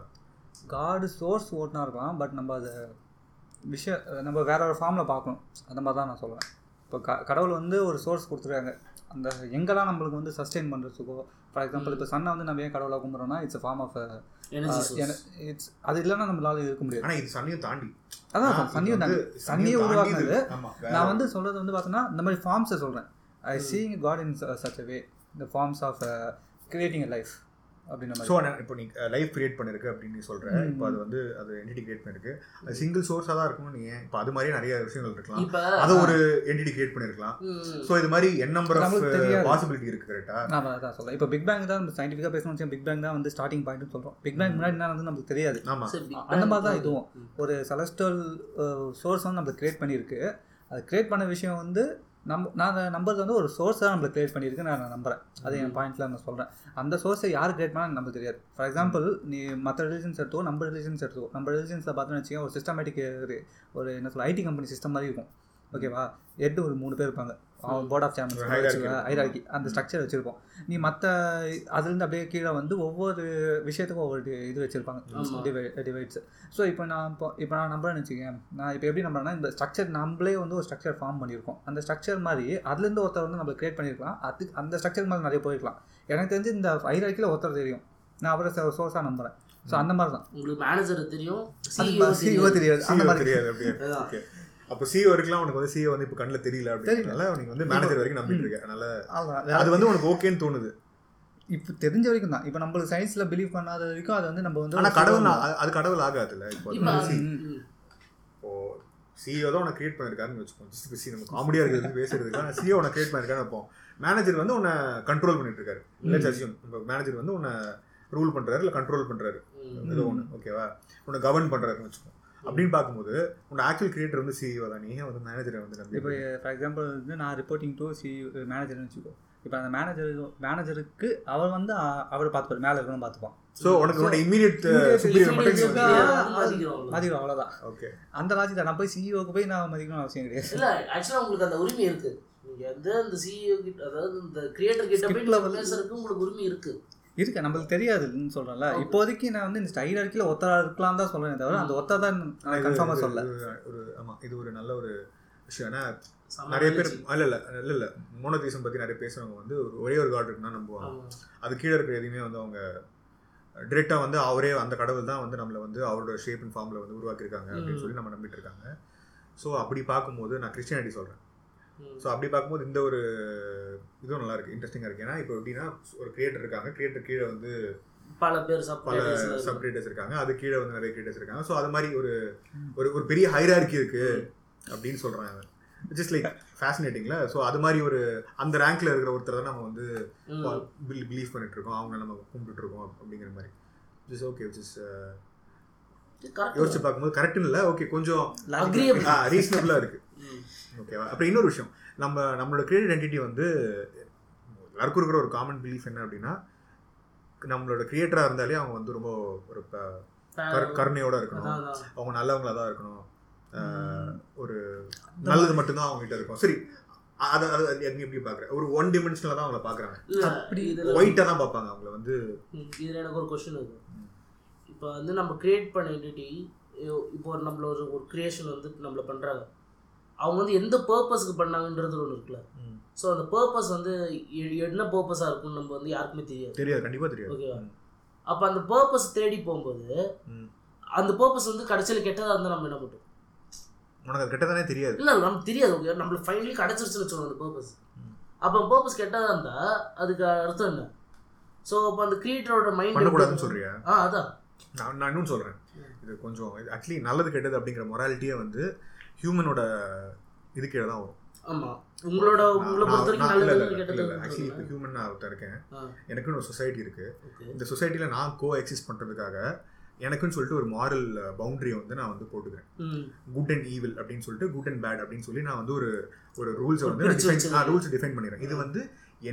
காடு சோர்ஸ் ஓட்டுனா இருக்கலாம், பட் நம்ம அதை விஷய நம்ம வேற ஒரு ஃபார்மில் பார்க்கணும். அந்த மாதிரி தான் நான் சொல்லுவேன். இப்போ க கடவுள் வந்து ஒரு சோர்ஸ் கொடுத்துருக்காங்க. அந்த எங்கெல்லாம் நம்மளுக்கு வந்து சஸ்டெயின் பண்ணுறதுக்கோ, ஃபார் எக்ஸாம்பிள் இப்போ சன்னை வந்து நம்ம ஏன் கடவுளாக கும்பிட்றோம்னா it's a form of it's, அது இல்லைன்னா நம்மளால இருக்க முடியாது. ஆனால் இது சன்னையும் தாண்டி அதான் சன்னையும் தாண்டி சன்னையே உருவாக்குனது. நான் வந்து சொல்கிறது வந்து பார்த்தோன்னா இந்த மாதிரி ஃபார்ம்ஸை சொல்கிறேன். I seeing God in such a way இந்த forms of creating a life அப்படின்னு. ஸோ இப்போ நீ லைஃப் கிரியேட் பண்ணிருக்கு அப்படின்னு நீ சொல்கிறேன். இப்போ அது வந்து அது என்டிட்டி கிரியேட் பண்ணிருக்கு, அது சிங்கிள் சோர்ஸாக தான் இருக்கணும். நீ இப்போ அது மாதிரியே நிறைய விஷயங்கள் இருக்கலாம், அதை ஒரு என்டிட்டி கிரியேட் பண்ணிருக்கலாம். ஸோ இது மாதிரி என் நம்பர் ஆஃப் பாசிபிலிட்டி இருக்குது. கரெக்டாக நான் அதான் சொல்கிறேன். இப்போ பிக் பேங் தான் சயின்டிஃபிக்காக பேசணும். பிக் பேங் தான் வந்து ஸ்டார்டிங் பாயிண்ட்னு சொல்கிறோம். பிக் பேங் முன்னாடி என்ன வந்து நமக்கு தெரியாது. ஆமாம், அந்த மாதிரி தான் இதுவும் ஒரு செலஸ்ட்ரல் சோர்ஸ் வந்து நம்மளுக்கு கிரியேட் பண்ணியிருக்கு. அது கிரியேட் பண்ண விஷயம் வந்து நம்ம நான் நம்புறது வந்து ஒரு சோர்ஸை தான் நம்மளை கிரியேட் பண்ணியிருக்கு. நான் நான் நம்புகிறேன், அது என் பாயிண்ட்டில் நான் சொல்கிறேன். அந்த சோர்ஸை யார் கிரியேட் பண்ணால் நமக்கு தெரியாது. ஃபார் எக்ஸாம்பிள் நீ மற்ற ரிலிஜன்ஸ் எடுத்துக்கோ, நம்ம ரிலிஜன்ஸ் எடுத்துக்கோ. நம்ம ரிலிஜன்ஸில் பார்த்தோன்னு வச்சுக்கோங்க ஒரு சிஸ்டமேட்டிக் ஒரு என்ன சொல்ல ஐடி கம்பெனி சிஸ்டம் மாதிரி இருக்கும். ஓகேவா, எட்டு ஒரு மூணு பேர் இருப்பாங்க, அவங்க போர்ட் ஆஃப் சேர்மன்ஸ் ஹைரார்கி அந்த ஸ்ட்ரக்சர் வச்சுருப்போம். நீ மற்ற அதுலேருந்து அப்படியே கீழே வந்து ஒவ்வொரு விஷயத்துக்கும் ஒவ்வொரு இது வச்சுருப்பாங்க டிவைட்ஸ். ஸோ இப்போ நான் இப்போ இப்போ நான் நம்புறேன்னு வச்சுக்கேன். நான் இப்போ எப்படி நம்புறேன்னா இந்த ஸ்ட்ரக்சர் நம்மளே வந்து ஒரு ஸ்ட்ரக்சர் ஃபார்ம் பண்ணியிருக்கோம். அந்த ஸ்ட்ரக்சர் மாதிரி அதுலேருந்து ஒருத்தர் வந்து நம்மளை கிரியேட் பண்ணியிருக்கலாம். அதுக்கு அந்த ஸ்ட்ரக்சர் மாதிரி நிறைய போயிருக்கலாம். எனக்கு தெரிஞ்சு இந்த ஹைரார்கியில் ஒருத்தர் தெரியும், நான் அவரை சோர்ஸாக நம்புகிறேன். ஸோ அந்த மாதிரி தான் உங்களுக்கு மேனேஜர் தெரியும், சிஇஓ தெரியாது, அந்த மாதிரி தெரியாது. அப்போ சிஓ இருக்கலாம், உனக்கு வந்து சிஓ வந்து இப்போ கண்ணில் தெரியல அப்படின்றதுனால உனக்கு வந்து மேனேஜர் வரைக்கும் நம்பிட்டு இருக்கேன். அதனால அது வந்து உனக்கு ஓகேன்னு தோணுது இப்போ தெரிஞ்ச வரைக்கும் தான். இப்போ நம்மளுக்கு சயின்ஸில் பிலீவ் பண்ணாத வரைக்கும் அது வந்து நம்ம வந்து ஆனால் கடவுள் அது கடவுள் ஆகாதுல்ல. இப்போ இப்போ சிஓ தான் உனக்கு கிரியேட் பண்ணியிருக்காருன்னு வச்சுப்போம். நம்ம காமெடியாக இருக்கிறது பேசுறதுக்கான சிஓ உனக்கு கிரியேட் பண்ணியிருக்கான்னு வைப்போம். மேனேஜர் வந்து உன்னை கண்ட்ரோல் பண்ணிட்டு இருக்காரு இல்லை சசியம். இப்போ மேனேஜர் வந்து உன்னை ரூல் பண்ணுறாரு இல்லை கண்ட்ரோல் பண்ணுறாரு, ஏதோ ஒன்று ஓகேவா, உன்னை கவர்ன் பண்ணுறாருன்னு வச்சுப்போம். அப்படின்னு பார்க்கும்போது உன்னோட ஆக்சுவல் கிரியேட்டர் வந்து சிஇஓ தான், நீ வந்து மேனேஜரை வந்து இப்போ ஃபார் எக்ஸாம்பிள் வந்து நான் ரிப்போர்ட்டிங் டூ சிஇஓ மேனேஜர்னு வச்சுக்கோ. இப்போ அந்த மேனேஜர் மேனேஜருக்கு அவர் வந்து அவரை பார்த்துப்பார், மேலே இருக்கணும் பார்த்துப்பான். ஸோ உனக்கு இமீடியட் மதிக்கணும், அவ்வளோதான். ஓகே, அந்த லாஜிக் நான் போய் சிஇஓக்கு போய் நான் மதிக்கணும்னு அவசியம் கிடையாது. இல்லை, ஆக்சுவலாக உங்களுக்கு அந்த உரிமை இருக்குது. நீங்கள் வந்து அந்த சிஇஓ கிட்ட, அதாவது இந்த கிரியேட்டர் கிட்ட பேசுறதுக்கு உங்களுக்கு உரிமை இருக்குது. இருக்கு, நம்மளுக்கு தெரியாதுன்னு சொல்கிறேன்ல. இப்போதைக்கு நான் வந்து இந்த ஹைரார்கியில் ஒத்தராக இருக்கலாம் தான் சொல்கிறேன் தவிர அந்த ஒத்தா தான் கன்ஃபார்மாக சொல்ல ஒரு. ஆமாம், இது ஒரு நல்ல ஒரு விஷயம். ஏன்னா நிறைய பேர் இல்லை இல்லை இல்லை இல்லை மோனோதீசம் பற்றி நிறைய பேசுகிறவங்க வந்து ஒரே ஒரு காட் இருக்குன்னா நம்புவாங்க. அது கீழே இருக்கிற எதுவுமே வந்து அவங்க டிரெக்டாக வந்து அவரே அந்த கடவுள் தான் வந்து நம்மளை வந்து அவரோட ஷேப் அண்ட் ஃபார்மில் வந்து உருவாக்கியிருக்காங்க அப்படின்னு சொல்லி நம்ம நம்பிட்டு இருக்காங்க. ஸோ அப்படி பார்க்கும்போது நான் கிறிஸ்டியானிட்டி சொல்கிறேன். ஸோ அப்படி பார்க்கும்போது இந்த ஒரு இதுவும் நல்லா இருக்கு, இன்ட்ரெஸ்டிங்காக இருக்கு. ஏன்னா இப்போ எப்படின்னா ஒரு கிரியேட்டர் இருக்காங்க, கிரியேட்டர் கீழே வந்து பல பேர் பல சப் கிரியேட்டர்ஸ் இருக்காங்க, அது கீழே வந்து நிறைய கிரியேட்டர்ஸ் இருக்காங்க. ஸோ அது மாதிரி ஒரு ஒரு பெரிய ஹைரார்கி இருக்கு அப்படின்னு சொல்றாங்க. Just like ஃபேசினேட்டிங்ல. ஸோ அது மாதிரி ஒரு அந்த ரேங்க்ல இருக்கிற ஒருத்தர் தான் நம்ம வந்து பிலீவ் பண்ணிட்டு இருக்கோம், அவங்க நம்ம கும்பிட்டு இருக்கோம் அப்படிங்கிற மாதிரி. ஜஸ்ட் ஓகே, ஜஸ்ட் யோசிச்சு பார்க்கும்போது கரெக்ட்னு இல்லை, ஓகே கொஞ்சம் ரீசனபிளா இருக்கு. ஓகேவா, அப்புறம் இன்னொரு விஷயம், நம்ம நம்மளோட கிரியேட்டட் என்டிட்டி வந்து எல்லாருக்கும் இருக்கிற ஒரு காமன் பிலீஃப் என்ன அப்படின்னா நம்மளோட கிரியேட்டராக இருந்தாலே அவங்க வந்து ரொம்ப ஒரு கருணையோட இருக்கணும், அவங்க நல்லவங்களா தான் இருக்கணும், ஒரு நல்லது மட்டும்தான் அவங்ககிட்ட இருக்கும். சரி, அதை அதை எதுவும் எப்படி பார்க்குறேன், ஒரு ஒன் டிமென்ஷனில் தான் அவங்கள பார்க்குறாங்க, அப்படி ஒயிட்டாக தான் பார்ப்பாங்க அவங்கள வந்து. இதில் எனக்கு ஒரு கொஸ்டின் இருக்கு. இப்போ வந்து நம்ம கிரியேட் பண்ண என்டிட்டி இப்போ நம்மள ஒரு ஒரு கிரியேஷன் வந்து நம்மள பண்ணுறாங்க, அவங்க வந்து எந்த பர்பஸ்க்கு பண்ணாங்கன்றது ஒன்று இருக்குல்ல. ஸோ அந்த பர்பஸ் வந்து என்ன பர்பஸாக இருக்கும்னு நம்ம வந்து யாருக்குமே தெரியாது. தெரியாது, கண்டிப்பாக தெரியாது. ஓகேவா, அப்போ அந்த பர்பஸ் தேடி போகும்போது அந்த பர்பஸ் வந்து கடைசியில் கெட்டதாக இருந்தால் நம்ம என்ன பண்ணுறோம்? உனக்கு அது கெட்டதானே தெரியாது. இல்லை, நமக்கு தெரியாது. ஓகே, நம்மளுக்கு ஃபைனலி கிடச்சிருச்சுன்னு வச்சுக்கணும் அந்த பர்பஸ். அப்போ பர்பஸ் கெட்டதாக இருந்தால் அதுக்கு அர்த்தம் என்ன? ஸோ அப்போ அந்த கிரியேட்டரோட மைண்ட் பண்ணக்கூடாதுன்னு சொல்கிறியா? ஆ, அதான் நான் நான் இன்னும் சொல்கிறேன். இது கொஞ்சம் ஆக்சுவலி நல்லது கெட்டது அப்படிங்கிற மொராலிட்டியே வந்து ஹியூமனோட இதுக்கே தான் வரும். ஆமாம், உங்களோட உங்களை பொறுத்த வரைக்கும் நல்லது கெட்டது இல்லை. ஆக்சுவலி இப்போ ஹியூமன் நான் ஒருத்தர் இருக்கேன், எனக்குன்னு ஒரு சொசைட்டி இருக்குது. இந்த சொசைட்டியில் நான் கோ எக்ஸிஸ்ட் பண்ணுறதுக்காக எனக்குன்னு சொல்லிட்டு ஒரு மாரல் பவுண்டரியை வந்து நான் வந்து போட்டுக்கிறேன். குட் அண்ட் ஈவில் அப்படின்னு சொல்லிட்டு, குட் அண்ட் பேட் அப்படின்னு சொல்லி நான் வந்து ஒரு ஒரு ரூல்ஸை வந்து நான் ரூல்ஸை டிஃபைன் பண்ணிடுறேன். இது வந்து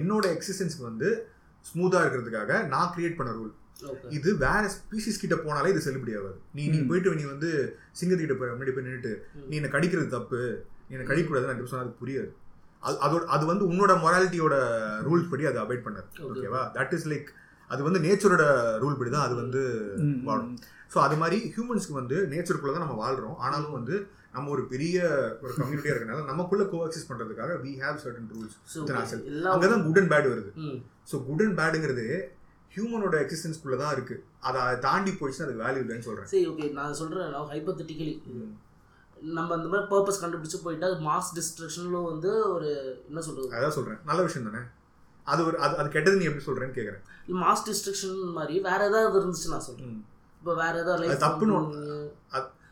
என்னோட எக்ஸிஸ்டன்ஸ்க்கு வந்து ஸ்மூத்தாக இருக்கிறதுக்காக நான் கிரியேட் பண்ண ரூல். இது வேற ஸ்பீசிஸ் கிட்ட போனாலே இது செல்லுபடி ஆகாது. நீ நீ போயிட்டு நீ வந்து சிங்கத்துக்கிட்ட போய் முன்னாடி போய் நின்றுட்டு நீ என்னை கடிக்கிறது தப்பு, நீ என்னை கடிக்கூடாதுன்னு எனக்கு சொன்னால் அது புரியாது. அது அதோட அது வந்து உன்னோட மொராலிட்டியோட ரூல் படி அது அவைட் பண்ணாது. ஓகேவா, தட் இஸ் லைக் அது வந்து நேச்சரோட ரூல் படி தான் அது வந்து வாழும். ஸோ அது மாதிரி ஹியூமன்ஸ்க்கு வந்து நேச்சருக்குள்ளே தான் நம்ம வாழ்கிறோம். ஆனாலும் வந்து நம்ம ஒரு பெரிய ஒரு கம்யூனிட்டியாக இருக்கனால நமக்குள்ளே கோஆக்சிஸ் பண்ணுறதுக்காக வி ஹேவ் சர்டன் ரூல்ஸ். அங்கே தான் குட் அண்ட் பேட் வருது. ஸோ குட் அண்ட் பேடுங்கிறது ஹியூமனோட எக்ஸிஸ்டன்ஸ்குள்ளே தான் இருக்குது. அதை தாண்டி போயிடுச்சுன்னா அதுக்கு வேல்யூ இல்லைன்னு சொல்கிறேன். சரி, ஓகே, நான் சொல்கிறேன் ஹைபோதெட்டிக்கலி நம்ம அந்த மாதிரி பர்பஸ் கண்டுபிடிச்சு போயிட்டா அது மாஸ் டிஸ்ட்ரக்ஷன்ல வந்து ஒரு என்ன சொல்றது, அதான் சொல்கிறேன் நல்ல விஷயம் தானே. அது ஒரு அது அது கெட்டது. நீ எப்படி சொல்கிறேன்னு கேட்குறேன். மாஸ் டிஸ்ட்ரக்ஷன் மாதிரி வேறு ஏதாவது இருந்துச்சு நான் சொல்கிறேன். இப்போ வேற ஏதாவது தப்புன்னு ஒன்று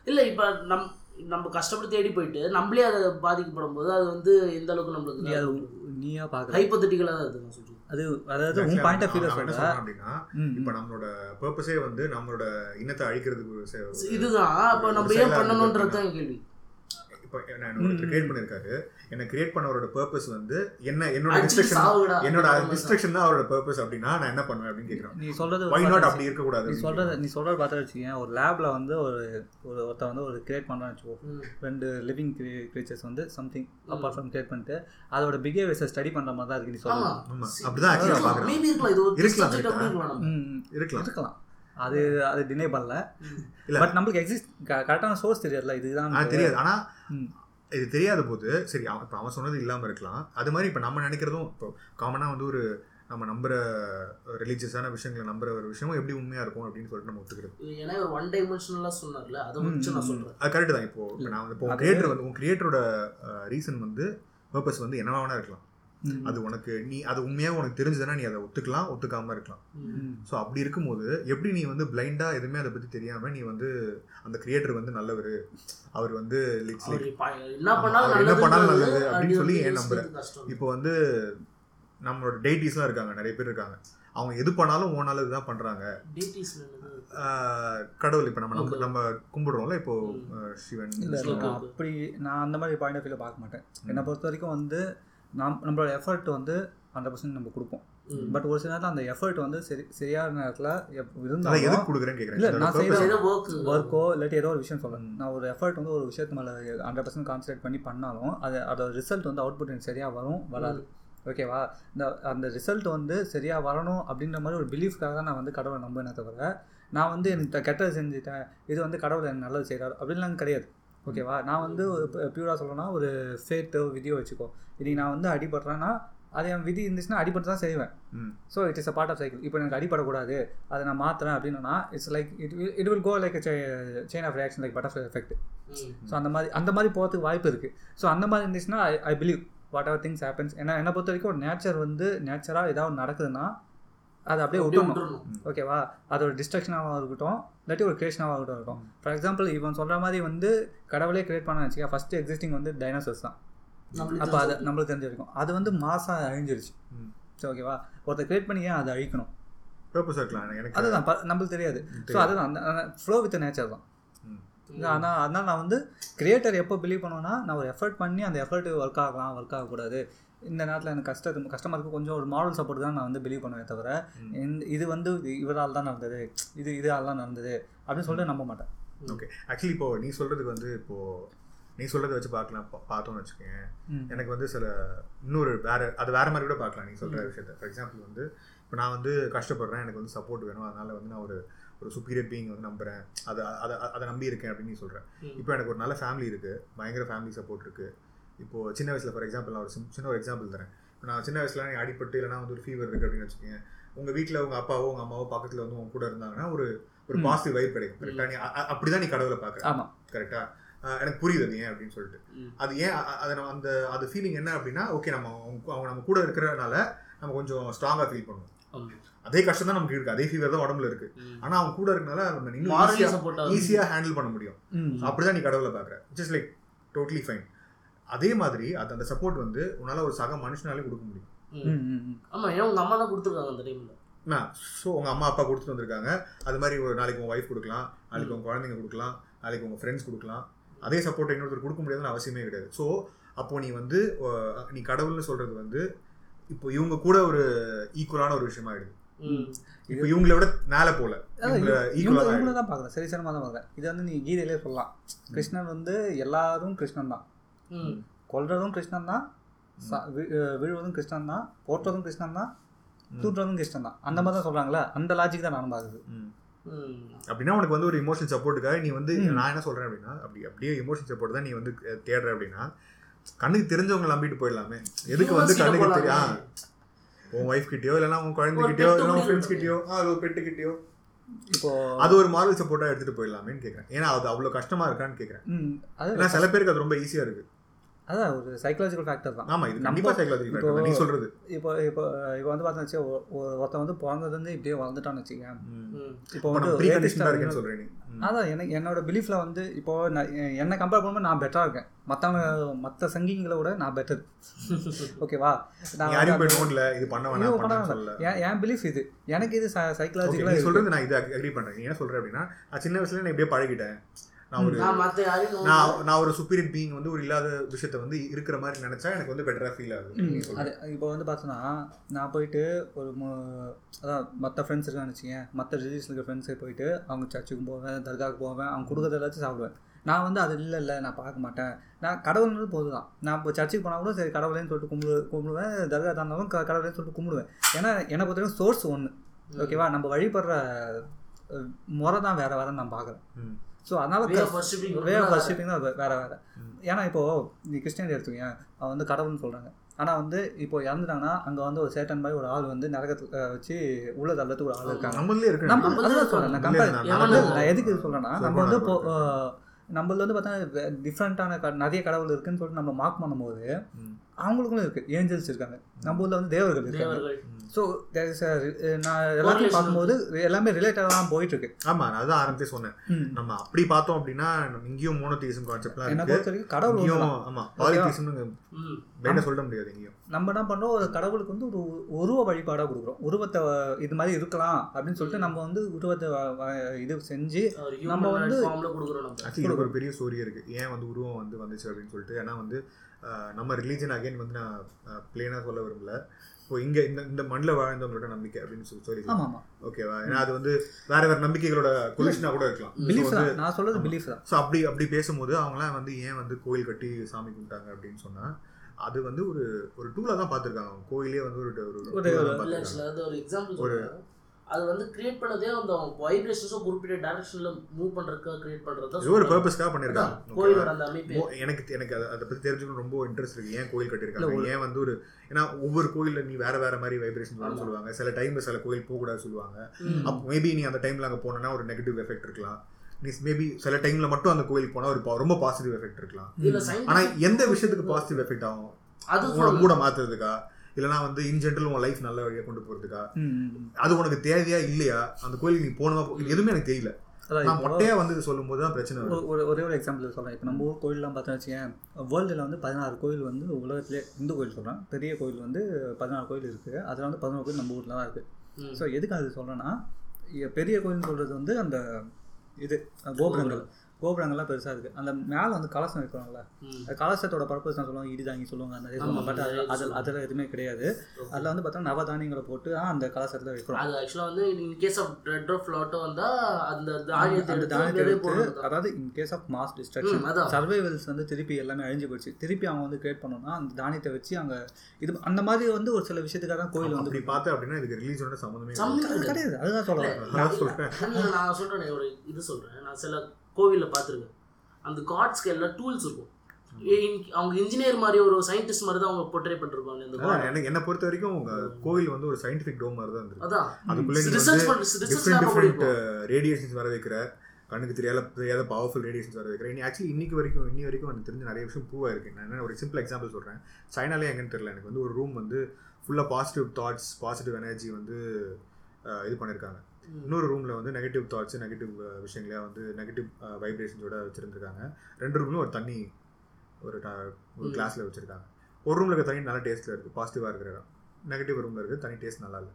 இல்லை, இப்போ நம் நம்ம கஷ்டப்பட்டு தேடி போயிட்டு நம்மளே அதை பாதிக்கப்படும் போது அது வந்து எந்த அளவுக்கு நம்மளுக்கு நீயா பார்க்க ஹைபோதெட்டிக்கலாக தான் நான் சொல்கிறேன். அது அதாவது உன் பாயிண்ட் ஆஃப் வியூல சொல்றேன் அப்படினா இப்போ நம்மளோட பர்பஸே வந்து நம்மளோட இன்னத்தை அழிக்கிறதுக்கு இதுதான். அப்ப நம்ம ஏன் பண்ணனும்ன்றது தான் கேள்வி. இப்போ நான் ஒரு கிரியேட் பண்ணிருக்காரு, என்ன கிரியேட் பண்ணவரோட பர்பஸ் வந்து என்ன, என்னோட டிஸ்ட்ரக்ஷன், என்னோட டிஸ்ட்ரக்ஷன் தான் அவரோட பர்பஸ் அப்படினா நான் என்ன பண்ணுவேன் அப்படின்னு கேக்குறான். நீ சொல்றது why not அப்படி இருக்க கூடாது. நீ சொல்றது நீ சொல்றது பார்த்தா வெச்சீங்க, ஒரு லேப்ல வந்து ஒரு ஒருத்த வந்து ஒரு கிரியேட் பண்றான்னு வெச்சுக்கோ, ரெண்டு லிவிங் கிரியேச்சர்ஸ் வந்து சம்திங் apart from கிரியேட் பண்ணிட்டு அதோட பிஹேவியர்ஸ் ஸ்டடி பண்ற மாதிரி தான் இருக்கு. நீ சொல்றது ஆமா அப்படிதான் ஆக்சுவலா பாக்குறேன். மேபி இருக்கலாம், இது ஒரு சப்ஜெக்ட் அப்படி இருக்கலாம். ம் இருக்கலாம் இருக்கலாம், அது அது டினை பண்ணல. பட் நமக்கு எக்ஸிஸ்ட் கரெக்டான சோர்ஸ் தெரியல, இதுதான் தெரியாது. ஆனா இது தெரியாத போது சரி இப்போ அவன் சொன்னது இல்லாமல் இருக்கலாம். அது மாதிரி இப்போ நம்ம நினைக்கிறதும் இப்போ காமனாக வந்து ஒரு நம்ம நம்புற ரிலீஜியஸான விஷயங்களை நம்புற ஒரு விஷயமும் எப்படி உண்மையாக இருக்கும் அப்படின்னு சொல்லிட்டு நம்ம ஒத்துக்கிறது. ஏன்னா ஒரு ஒன் டைமென்ஷனலாக சொன்னார்ல, அதை நான் சொல்கிறேன் அது கரெக்டு தான். இப்போது இப்போ நான் வந்து இப்போ கிரியேட்டர் வந்து உன் கிரியேட்டரோட ரீசன் வந்து பர்பஸ் வந்து என்னவா வேணா இருக்கலாம். அது உனக்கு நீ அது உண்மையாக உனக்கு தெரிஞ்சதுன்னா நீ அதை ஒத்துக்கலாம், ஒத்துக்காமல் இருக்கலாம். ஸோ அப்படி இருக்கும்போது எப்படி நீ வந்து பிளைண்டாக எதுவுமே அதை பற்றி தெரியாமல் நீ வந்து அந்த கிரியேட்டர் வந்து நல்லவர், அவர் வந்து என்ன பண்ணாலும் நல்லது அப்படின்னு சொல்லி ஏன் நம்புறேன். இப்போ வந்து நம்மளோட டெய்டிஸ்லாம் இருக்காங்க, நிறைய பேர் இருக்காங்க, அவங்க எது பண்ணாலும் ஓ நல்லது தான் பண்ணுறாங்க. கடவுள் இப்போ நம்ம நம்ம நம்ம கும்பிடுறோம்ல, இப்போது சிவன் அப்படி. நான் அந்த மாதிரி பாயிண்ட் ஆஃப் வியூவில் பார்க்க மாட்டேன். என்னை பொறுத்த வரைக்கும் வந்து நம் நம்மளோட எஃபர்ட் வந்து ஹண்ட்ரட் பர்சன்ட் நம்ம கொடுப்போம். பட் ஒரு சில நேரத்தில் அந்த எஃபர்ட் வந்து சரி சரியான நேரத்தில் இருந்தாலும் நான் செய்யற ஒர்க்கோ இல்லாட்டி ஏதோ ஒரு விஷயம் சொல்லணும். நான் ஒரு எஃபர்ட் வந்து ஒரு விஷயத்து மேலே ஹண்ட்ரட் பர்சன்ட் கான்சன்ட்ரேட் பண்ணி பண்ணாலும் அது அதோட ரிசல்ட் வந்து அவுட்புட் எனக்கு சரியாக வரும் வராது. ஓகேவா, இந்த அந்த ரிசல்ட் வந்து சரியாக வரணும் அப்படின்ற மாதிரி ஒரு பிலீஃப்காக தான் நான் வந்து கடவுளை நம்பினே தவிர நான் வந்து எனக்கு கெட்டது செஞ்சுட்டேன், இது வந்து கடவுள் எனக்கு நல்லது செய்கிறார் அப்படின்லாம் கிடையாது. ஓகேவா, நான் வந்து பியூராக சொல்லணும்னா ஒரு ஃபேட்டோ விதியோ வச்சுக்கோ, இன்னைக்கு நான் வந்து அடிபடுறேன்னா அது என் விதி இருந்துச்சுன்னா அடிபட்டு தான் செய்வேன். So it is a part of cycle. இப்போ எனக்கு அடிபடக்கூடாது, அதை நான் மாற்றுறேன் அப்படின்னா it's like it it will go like chain of reaction, like butterfly effect. So அந்த மாதிரி அந்த மாதிரி போகிறதுக்கு வாய்ப்பு இருக்குது. ஸோ அந்த மாதிரி இருந்துச்சுன்னா I I believe what are things happens. ஏன்னா என்னை பொறுத்த வரைக்கும் ஒரு நேச்சர் வந்து நேச்சராக ஏதாவது நடக்குதுன்னா அது அப்படியே விட்டுணும். ஓகேவா, அது ஒரு டிஸ்ட்ரக்ஷனாகவும் இருக்கட்டும் இல்லாட்டி ஒரு கிரியேஷனாகவும் இருக்கட்டும். ஃபார் எக்ஸாம்பிள் இவன் சொல்கிற மாதிரி வந்து கடவுளே கிரியேட் பண்ணான்னு வச்சுக்கா, ஃபஸ்ட்டு எக்ஸிஸ்டிங் வந்து டைனோசர்ஸ் தான். அப்போ அது நம்மளுக்கு தெரிஞ்ச வரைக்கும் அது வந்து மாசாக அழிஞ்சிருச்சு. சரி, ஓகேவா, ஒருத்தர் கிரியேட் பண்ணி ஏன் அதை அழிக்கணும், அதுதான் நம்மளுக்கு தெரியாது. ஸோ அதுதான் ஃப்ளோ வித் நேச்சர் தான். ஆனால் அதனால் நான் வந்து கிரியேட்டர் எப்போ பிலீவ் பண்ணுவேன்னா நான் ஒரு எஃபர்ட் பண்ணி அந்த எஃபர்ட் ஒர்க் ஆகலாம், ஒர்க் ஆகக்கூடாது, இந்த நேரத்தில் எனக்கு கஷ்டத்து கஷ்டமாக இருக்கும், கொஞ்சம் ஒரு மாடல் சப்போர்ட் தான் நான் வந்து பிலீவ் பண்ணுவேன் தவிர இது வந்து இவரால் தான் நடந்தது, இது இது ஆள் தான் நடந்தது அப்படின்னு சொல்லிட்டு நம்ப மாட்டேன். ஓகே, ஆக்சுவலி இப்போது நீ சொல்கிறதுக்கு வந்து இப்போது நீ சொல்கிறத வச்சு பார்க்கலாம் பார்த்தோன்னு வச்சுக்கேன். எனக்கு வந்து சில இன்னொரு வேறு அது வேறு மாதிரி கூட பார்க்கலாம். நீ சொல்கிற விஷயத்த ஃபார் எக்ஸாம்பிள் வந்து இப்போ நான் வந்து கஷ்டப்படுறேன், எனக்கு வந்து சப்போர்ட் வேணும், அதனால் வந்து நான் ஒரு ஒரு சுப்பீரியர் பீயிங் வந்து நம்புகிறேன், அதை அதை அதை நம்பி இருக்கேன் அப்படின்னு நீ சொல்கிறேன். இப்போ எனக்கு ஒரு நல்ல ஃபேமிலி இருக்குது, பயங்கர ஃபேமிலி சப்போர்ட் இருக்குது. இப்போது சின்ன வயசில் ஃபார் எக்ஸாம்பிள் நான் ஒரு சின்ன ஒரு எக்ஸாம்பிள் தரேன். இப்போ நான் சின்ன வயசில் நான் அடிப்பட்டு இல்லைனா வந்து ஒரு ஃபீவர் இருக்குது அப்படின்னு வச்சுக்கோங்க, உங்கள் வீட்டில் உங்கள் அப்பாவோ உங்கள் அம்மாவோ பக்கத்தில் வந்து உங்க கூட இருந்தாங்கன்னா ஒரு ஒரு பாசிட்டிவ் வைப் கிடைக்கும். கரெக்டாக நீ அப்படி தான் நீ கடவுளை பார்க்குறேன். ஆமாம், கரெக்டாக எனக்கு புரியுது அது ஏன் அப்படின்னு சொல்லிட்டு. அது ஏன் அதை நம்ம அந்த அது ஃபீலிங் என்ன அப்படின்னா ஓகே நம்ம அவங்க நம்ம கூட இருக்கிறதுனால நம்ம கொஞ்சம் ஸ்ட்ராங்காக ஃபீல் பண்ணுவோம். அதே கஷ்டம் தான் நமக்கு இருக்குது, அதே ஃபீவர் தான் உடம்புல இருக்குது, ஆனால் அவங்க கூட இருக்கிறனால நம்ம இன்னும் ஈஸியாக ஹேண்டில் பண்ண முடியும். அப்படி தான் நீ கடவுளை பார்க்குற, ஜஸ்ட் லைக் டோட்டலி ஃபைன். அதே மாதிரி அது அந்த சப்போர்ட் வந்து உன்னால ஒரு சக மனுஷனாலே கொடுக்க முடியும். ஆமா, ஏன் உங்க அம்மா தான் கொடுத்துருக்காங்க அந்த டைம்ல. ஸோ உங்க அம்மா அப்பா கொடுத்துட்டு வந்திருக்காங்க. அது மாதிரி ஒரு நாளைக்கு உங்க ஒய்ஃப் கொடுக்கலாம், நாளைக்கு உங்க குழந்தைங்க கொடுக்கலாம், நாளைக்கு உங்க ஃப்ரெண்ட்ஸ் கொடுக்கலாம். அதே சப்போர்ட் இன்னொருத்தர் கொடுக்க முடியாதுன்னு அவசியமே கிடையாது. ஸோ அப்போ நீ வந்து நீ கடவுள்னு சொல்றது வந்து இப்போ இவங்க கூட ஒரு ஈக்குவலான ஒரு விஷயமாயிடுது. இப்போ இவங்கள விட மேலே போல இவங்கள தான் பார்க்குறேன். சரிசனமாக தான் பார்க்குறேன். இது வந்து நீ கீதையிலே சொல்லலாம். கிருஷ்ணன் வந்து எல்லாரும் கிருஷ்ணன் தான், கொல்றதும் கிருஷ்ணன் தான், விழுவதும் கிருஷ்ணன் தான், போட்டுறதும் கிருஷ்ணன் தான், தூட்டுறதும் கிருஷ்ணன் தான். அந்த மாதிரி தான் சொல்கிறாங்களா? அந்த லாஜிக் தான் நானும் பார்க்குது. அப்படின்னா உனக்கு வந்து ஒரு இமோஷனல் சப்போர்ட்டுக்காக நீ வந்து நான் என்ன சொல்கிறேன் அப்படின்னா அப்படி அப்படியே இமோஷனல் சப்போர்ட் தான் நீ வந்து தேடுற அப்படின்னா கண்ணுக்கு தெரிஞ்சவங்க நம்பிட்டு போயிடலாமே. எதுக்கு வந்து கண்ணுக்கு தெரியா உன் ஒய்ஃப் கிட்டயோ இல்லைன்னா உன் குழந்தைகிட்டயோ இல்லைன்னா உன் ஃப்ரெண்ட்ஸ் கிட்டயோ அது ஒரு பெட்டுக்கிட்டயோ இப்போ அது ஒரு மார்வல் சப்போர்ட்டாக எடுத்துகிட்டு போயிடலாமேன்னு கேட்குறேன். ஏன்னா அது அவ்வளோ கஷ்டமாக இருக்கான்னு கேட்குறேன். ஏன்னா சில பேருக்கு அது ரொம்ப ஈஸியாக இருக்குது. அதான் ஒரு சைக்காலஜிக்கல் ஃபேக்டர் தான். ஆமாம், இது கண்டிப்பாக சைக்காலஜிக்கல் ஃபேக்டர் நீ சொல்கிறது. இப்போ இப்போ இப்போ வந்து பார்த்தா வச்சு ஒருத்தன் வந்து பிறந்தது வந்து இப்படியே வளர்ந்துட்டான்னு வச்சுக்கேன். இப்போ வந்து இருக்குன்னு சொல்கிறேன். அதான் எனக்கு என்னோட பிலீஃபில் வந்து இப்போ நான் என்னை கம்பேர் பண்ணும்போது நான் பெட்டராக இருக்கேன். மற்றவங்க மற்ற சங்கிங்களை விட நான் பெட்டர். ஓகேவா? என் பிலீஃப் இது. எனக்கு இது சைக்காலஜிக்கலாக சொல்கிறது. நான் இது அக்ரி பண்ணுறேன். ஏன் சொல்கிறேன் அப்படின்னா நான் சின்ன வயசுல நான் இப்படியே பழகிட்டேன். நான் ஒரு நான் நான் ஒரு சுப்பீரியர் பீயிங் வந்து ஒரு இல்லாத விஷயத்தை வந்து இருக்கிற மாதிரி நினச்சா எனக்கு வந்து பெட்டராக ஃபீல் ஆகுது. அது இப்போ வந்து பார்த்தோன்னா நான் போயிட்டு ஒரு அதான் மற்ற ஃப்ரெண்ட்ஸ் இருக்கான்னு வச்சுக்கேன். மற்ற ரிலீஜியஸ் இருக்கிற ஃப்ரெண்ட்ஸை போயிட்டு அவங்க சர்ச்சுக்கு போவேன், தர்காவுக்கு போவேன், அவங்க கொடுக்குறது எல்லாத்தையும் சாப்பிடுவேன். நான் வந்து அது இல்லை இல்லை நான் பார்க்க மாட்டேன். நான் கடவுள்ன்றது போது தான். நான் இப்போ சர்ச்சுக்கு போனால் கூட சரி கடவுளேன்னு சொல்லிட்டு கும்பிடு கும்பிடுவேன் தர்கா தாண்டாலும் க கடவுளேன்னு சொல்லிட்டு கும்பிடுவேன். ஏன்னா என்னை பொறுத்தவரைக்கும் சோர்ஸ் ஒன்று. ஓகேவா? நம்ம வழிபடுற முறை தான் வேறு வேறு நான் பார்க்குறேன். ஸோ அதனால வே ஆஃப் வர்ஷிப்பிங் தான் வேறு வேறு. ஏன்னா இப்போது நீ கிறிஸ்டியன் எடுத்துக்கங்க, அவன் வந்து கடவுள்னு சொல்கிறாங்க. ஆனால் வந்து இப்போ இறந்துட்டாங்கன்னா அங்கே வந்து ஒரு சேட்டன் மாதிரி ஒரு ஆள் வந்து நரகத்துக்கு வச்சு உள்ள தள்ளத்துக்கு ஒரு ஆள் இருக்காங்க. நம்மளே இருக்கு. நம்ம அதுதான் சொல்கிறேன். நான் கம்பேர் நான் எதுக்கு சொல்கிறேன்னா நம்ம வந்து இப்போ நம்மளது வந்து பார்த்தா டிஃப்ரெண்ட்டான க நிறைய கடவுள் இருக்குன்னு சொல்லிட்டு நம்ம மார்க் பண்ணும்போது அவங்களுக்கும் இருக்குது. ஏஞ்சல்ஸ் இருக்காங்க, நம்ம ஊரில் வந்து தேவர்கள் இருக்காங்க. ஸோ நான் எல்லாத்தையும் பார்க்கும்போது எல்லாமே ரிலேட்டடாக தான் போயிட்டுருக்கு. ஆமாம், நான் அதான் ஆரம்பத்தே சொன்னேன். நம்ம அப்படி பார்த்தோம் அப்படின்னா இங்கேயும் மோனோதீசம் கான்செப்ட்லாம் என்ன பொறுத்த வரைக்கும் கடவுள். ஆமாம், பாலிதீசம்னு வேண்டாம் சொல்ல முடியாது. இங்கேயும் நம்ம என்ன பண்ணுறோம், ஒரு கடவுளுக்கு வந்து ஒரு உருவ வழிபாடாக கொடுக்குறோம். உருவத்தை இது மாதிரி இருக்கலாம் அப்படின்னு சொல்லிட்டு நம்ம வந்து உருவத்தை இது செஞ்சு நம்ம வந்து கொடுக்குறோம். ஒரு பெரிய ஸ்டோரி இருக்குது ஏன் வந்து உருவம் வந்து வந்துச்சு அப்படின்னு சொல்லிட்டு. ஏன்னா வந்து நம்ம ரிலீஜன் அகைன் வந்து நான் பிளேனாக சொல்ல விரும்பல. இப்போ இங்கே இந்த இந்த மண்ணில் வாழ்ந்தவங்களோட நம்பிக்கை அப்படின்னு சொல்லி சொல்லி ஓகேவா? ஏன்னா அது வந்து வேற வேற நம்பிக்கைகளோட கொலிஷனாக கூட இருக்கலாம். நான் சொல்றது பிலீஃப் தான். ஸோ அப்படி அப்படி பேசும்போது அவங்களாம் வந்து ஏன் வந்து கோயில் கட்டி சாமி கும்பிட்டாங்க அப்படின்னு சொன்னால் அது வந்து ஒரு ஒரு டூலாக தான் பார்த்துருக்காங்க. அவங்க கோயிலே வந்து ஒரு ஒரு அது வந்து கிரியேட் பண்ணதே அந்த வைப்ரேஷன்ஸோ குறிப்பிட்ட டைரக்ஷன்ல மூவ் பண்றதுக்கு கிரியேட் பண்றதா ஒரு பர்பஸ்க்காக பண்ணிருக்காங்க. கோயிலோட அந்த அமைப்பு எனக்கு எனக்கு அதை பத்தி தெரிஞ்சுக்கணும் ரொம்ப இன்ட்ரெஸ்ட் இருக்கு. ஏன் கோயில் கட்டியிருக்காங்க, ஏன் வந்து ஒரு ஏன்னா ஒவ்வொரு கோயில்ல நீ வேற வேற மாதிரி வைப்ரேஷன் வரும்னு சொல்லுவாங்க. சில டைம்ல சில கோயில் போக கூடாதுன்னு சொல்லுவாங்க. அப்போ மேபி நீ அந்த டைம்ல அங்கே போனா ஒரு நெகட்டிவ் எஃபெக்ட் இருக்கலாம். நீ மேபி சில டைம்ல மட்டும் அந்த கோயிலுக்கு போனா ஒரு ரொம்ப பாசிட்டிவ் எஃபெக்ட் இருக்கலாம். ஆனா எந்த விஷயத்துக்கு பாசிட்டிவ் எஃபெக்ட் ஆகும்? அது மூட மாத்துறதுக்கா இல்லைனா வந்து இன் ஜென்ரல் உன் லைஃப் நல்ல வழியாக கொண்டு போகிறதுக்கா? அது உனக்கு தேவையா இல்லையா? அந்த கோயிலுக்கு நீ போனவா எதுவுமே எனக்கு தெரியல. நான் மொட்டையாக வந்து சொல்லும் போது தான் பிரச்சனை. ஒரு ஒரே ஒரு எக்ஸாம்பிள் சொல்கிறேன். இப்போ நம்ம ஊர் கோயிலெலாம் பார்த்தோன்னு வச்சுக்கேன், வேர்ல்டில் வந்து பதினாறு கோயில் வந்து உலகத்திலே இந்து கோயில் சொல்கிறேன். பெரிய கோயில் வந்து பதினாறு கோயில் இருக்குது. அதில் வந்து பதினோரு கோயில் நம்ம ஊரில் தான் இருக்குது. ஸோ எதுக்கு அது சொல்கிறேன்னா பெரிய கோயில்னு சொல்கிறது வந்து அந்த இது கோபுரங்கள் கோபுரங்கள்லாம் பெருசாக இருக்குது. அந்த மேலே வந்து கலசம் வைக்கிறாங்களா, கலசத்தோட பர்பஸ் தான் சொல்லுவாங்க, இடி தாங்கி சொல்லுவாங்க, நிறைய சொல்லுவாங்க. பட் அது அதில் அதில் எதுவுமே கிடையாது. அதில் வந்து பார்த்தோம்னா நவதானியங்களை போட்டு தான் அந்த கலசத்தில் வைக்கிறோம். அது ஆக்சுவலாக வந்து in case of red of lotto வந்தால் அந்த தானியத்தை தானியத்தை அதாவது in case of mass destruction survivals வந்து திருப்பி எல்லாமே அழிஞ்சு போச்சு. திருப்பி அவங்க வந்து கிரியேட் பண்ணோம்னா அந்த தானியத்தை வச்சு அங்கே இது அந்த மாதிரி வந்து ஒரு சில விஷயத்துக்காக தான் கோயில் வந்து பார்த்தேன் அப்படின்னா இதுக்கு ரிலீஜனோட சம்மந்தமே கிடையாது. அதுதான் சொல்கிறேன். நான் சொல்கிறேன் ஒரு இது சொல்கிறேன். நான் சில கோவிலில் பார்த்துருக்கேன் அந்த காட்ஸ்க்கு எல்லாம் டூல்ஸ் இருக்கும். அவங்க இன்ஜினியர் மாதிரி ஒரு சயின்டிஸ்ட் மாதிரி தான் அவங்க போர்ட்ரே பண்ணிருப்பாங்க. இந்த எனக்கு என்ன பொறுத்த வரைக்கும் கோவில் வந்து ஒரு சயின்டிஃபிக் டோம் மாதிரி தான் இருந்துருக்கு. அதான் அதுக்குள்ளே டிஃப்ரெண்ட் ரேடியேஷன்ஸ் வர வைக்கிற கண்ணுக்கு தெரியாத தெரியாத பவர்ஃபுல் ரேடியேஷன்ஸ் வர வைக்கிறேன். ஆக்சுவலி இன்னைக்கு வரைக்கும் இன்னி வரைக்கும் எனக்கு தெரிஞ்ச நிறைய விஷயம் ப்ரூவாக இருக்குது. நான் என்ன ஒரு சிம்பிள் எக்ஸாம்பிள் சொல்கிறேன். சைனாலே எங்கன்னு தெரியல எனக்கு வந்து ஒரு ரூம் வந்து ஃபுல்லாக பாசிட்டிவ் தாட்ஸ் பாசிட்டிவ் எனர்ஜி வந்து இது பண்ணியிருக்காங்க. இன்னொரு ரூமில் வந்து நெகட்டிவ் தாட்ஸ் நெகட்டிவ் விஷயங்களே வந்து நெகட்டிவ் வைப்ரேஷன்ஸோடு வச்சுருந்துருக்காங்க. ரெண்டு ரூம்லையும் ஒரு தண்ணி ஒரு ஒரு கிளாஸில் வச்சுருக்காங்க. ஒரு ரூமில் இருக்க தண்ணி நல்லா டேஸ்ட்டில் இருக்குது, பாசிட்டிவாக இருக்கிற இடம். நெகட்டிவ் ரூமில் இருக்குது, தண்ணி டேஸ்ட் நல்லா இல்லை.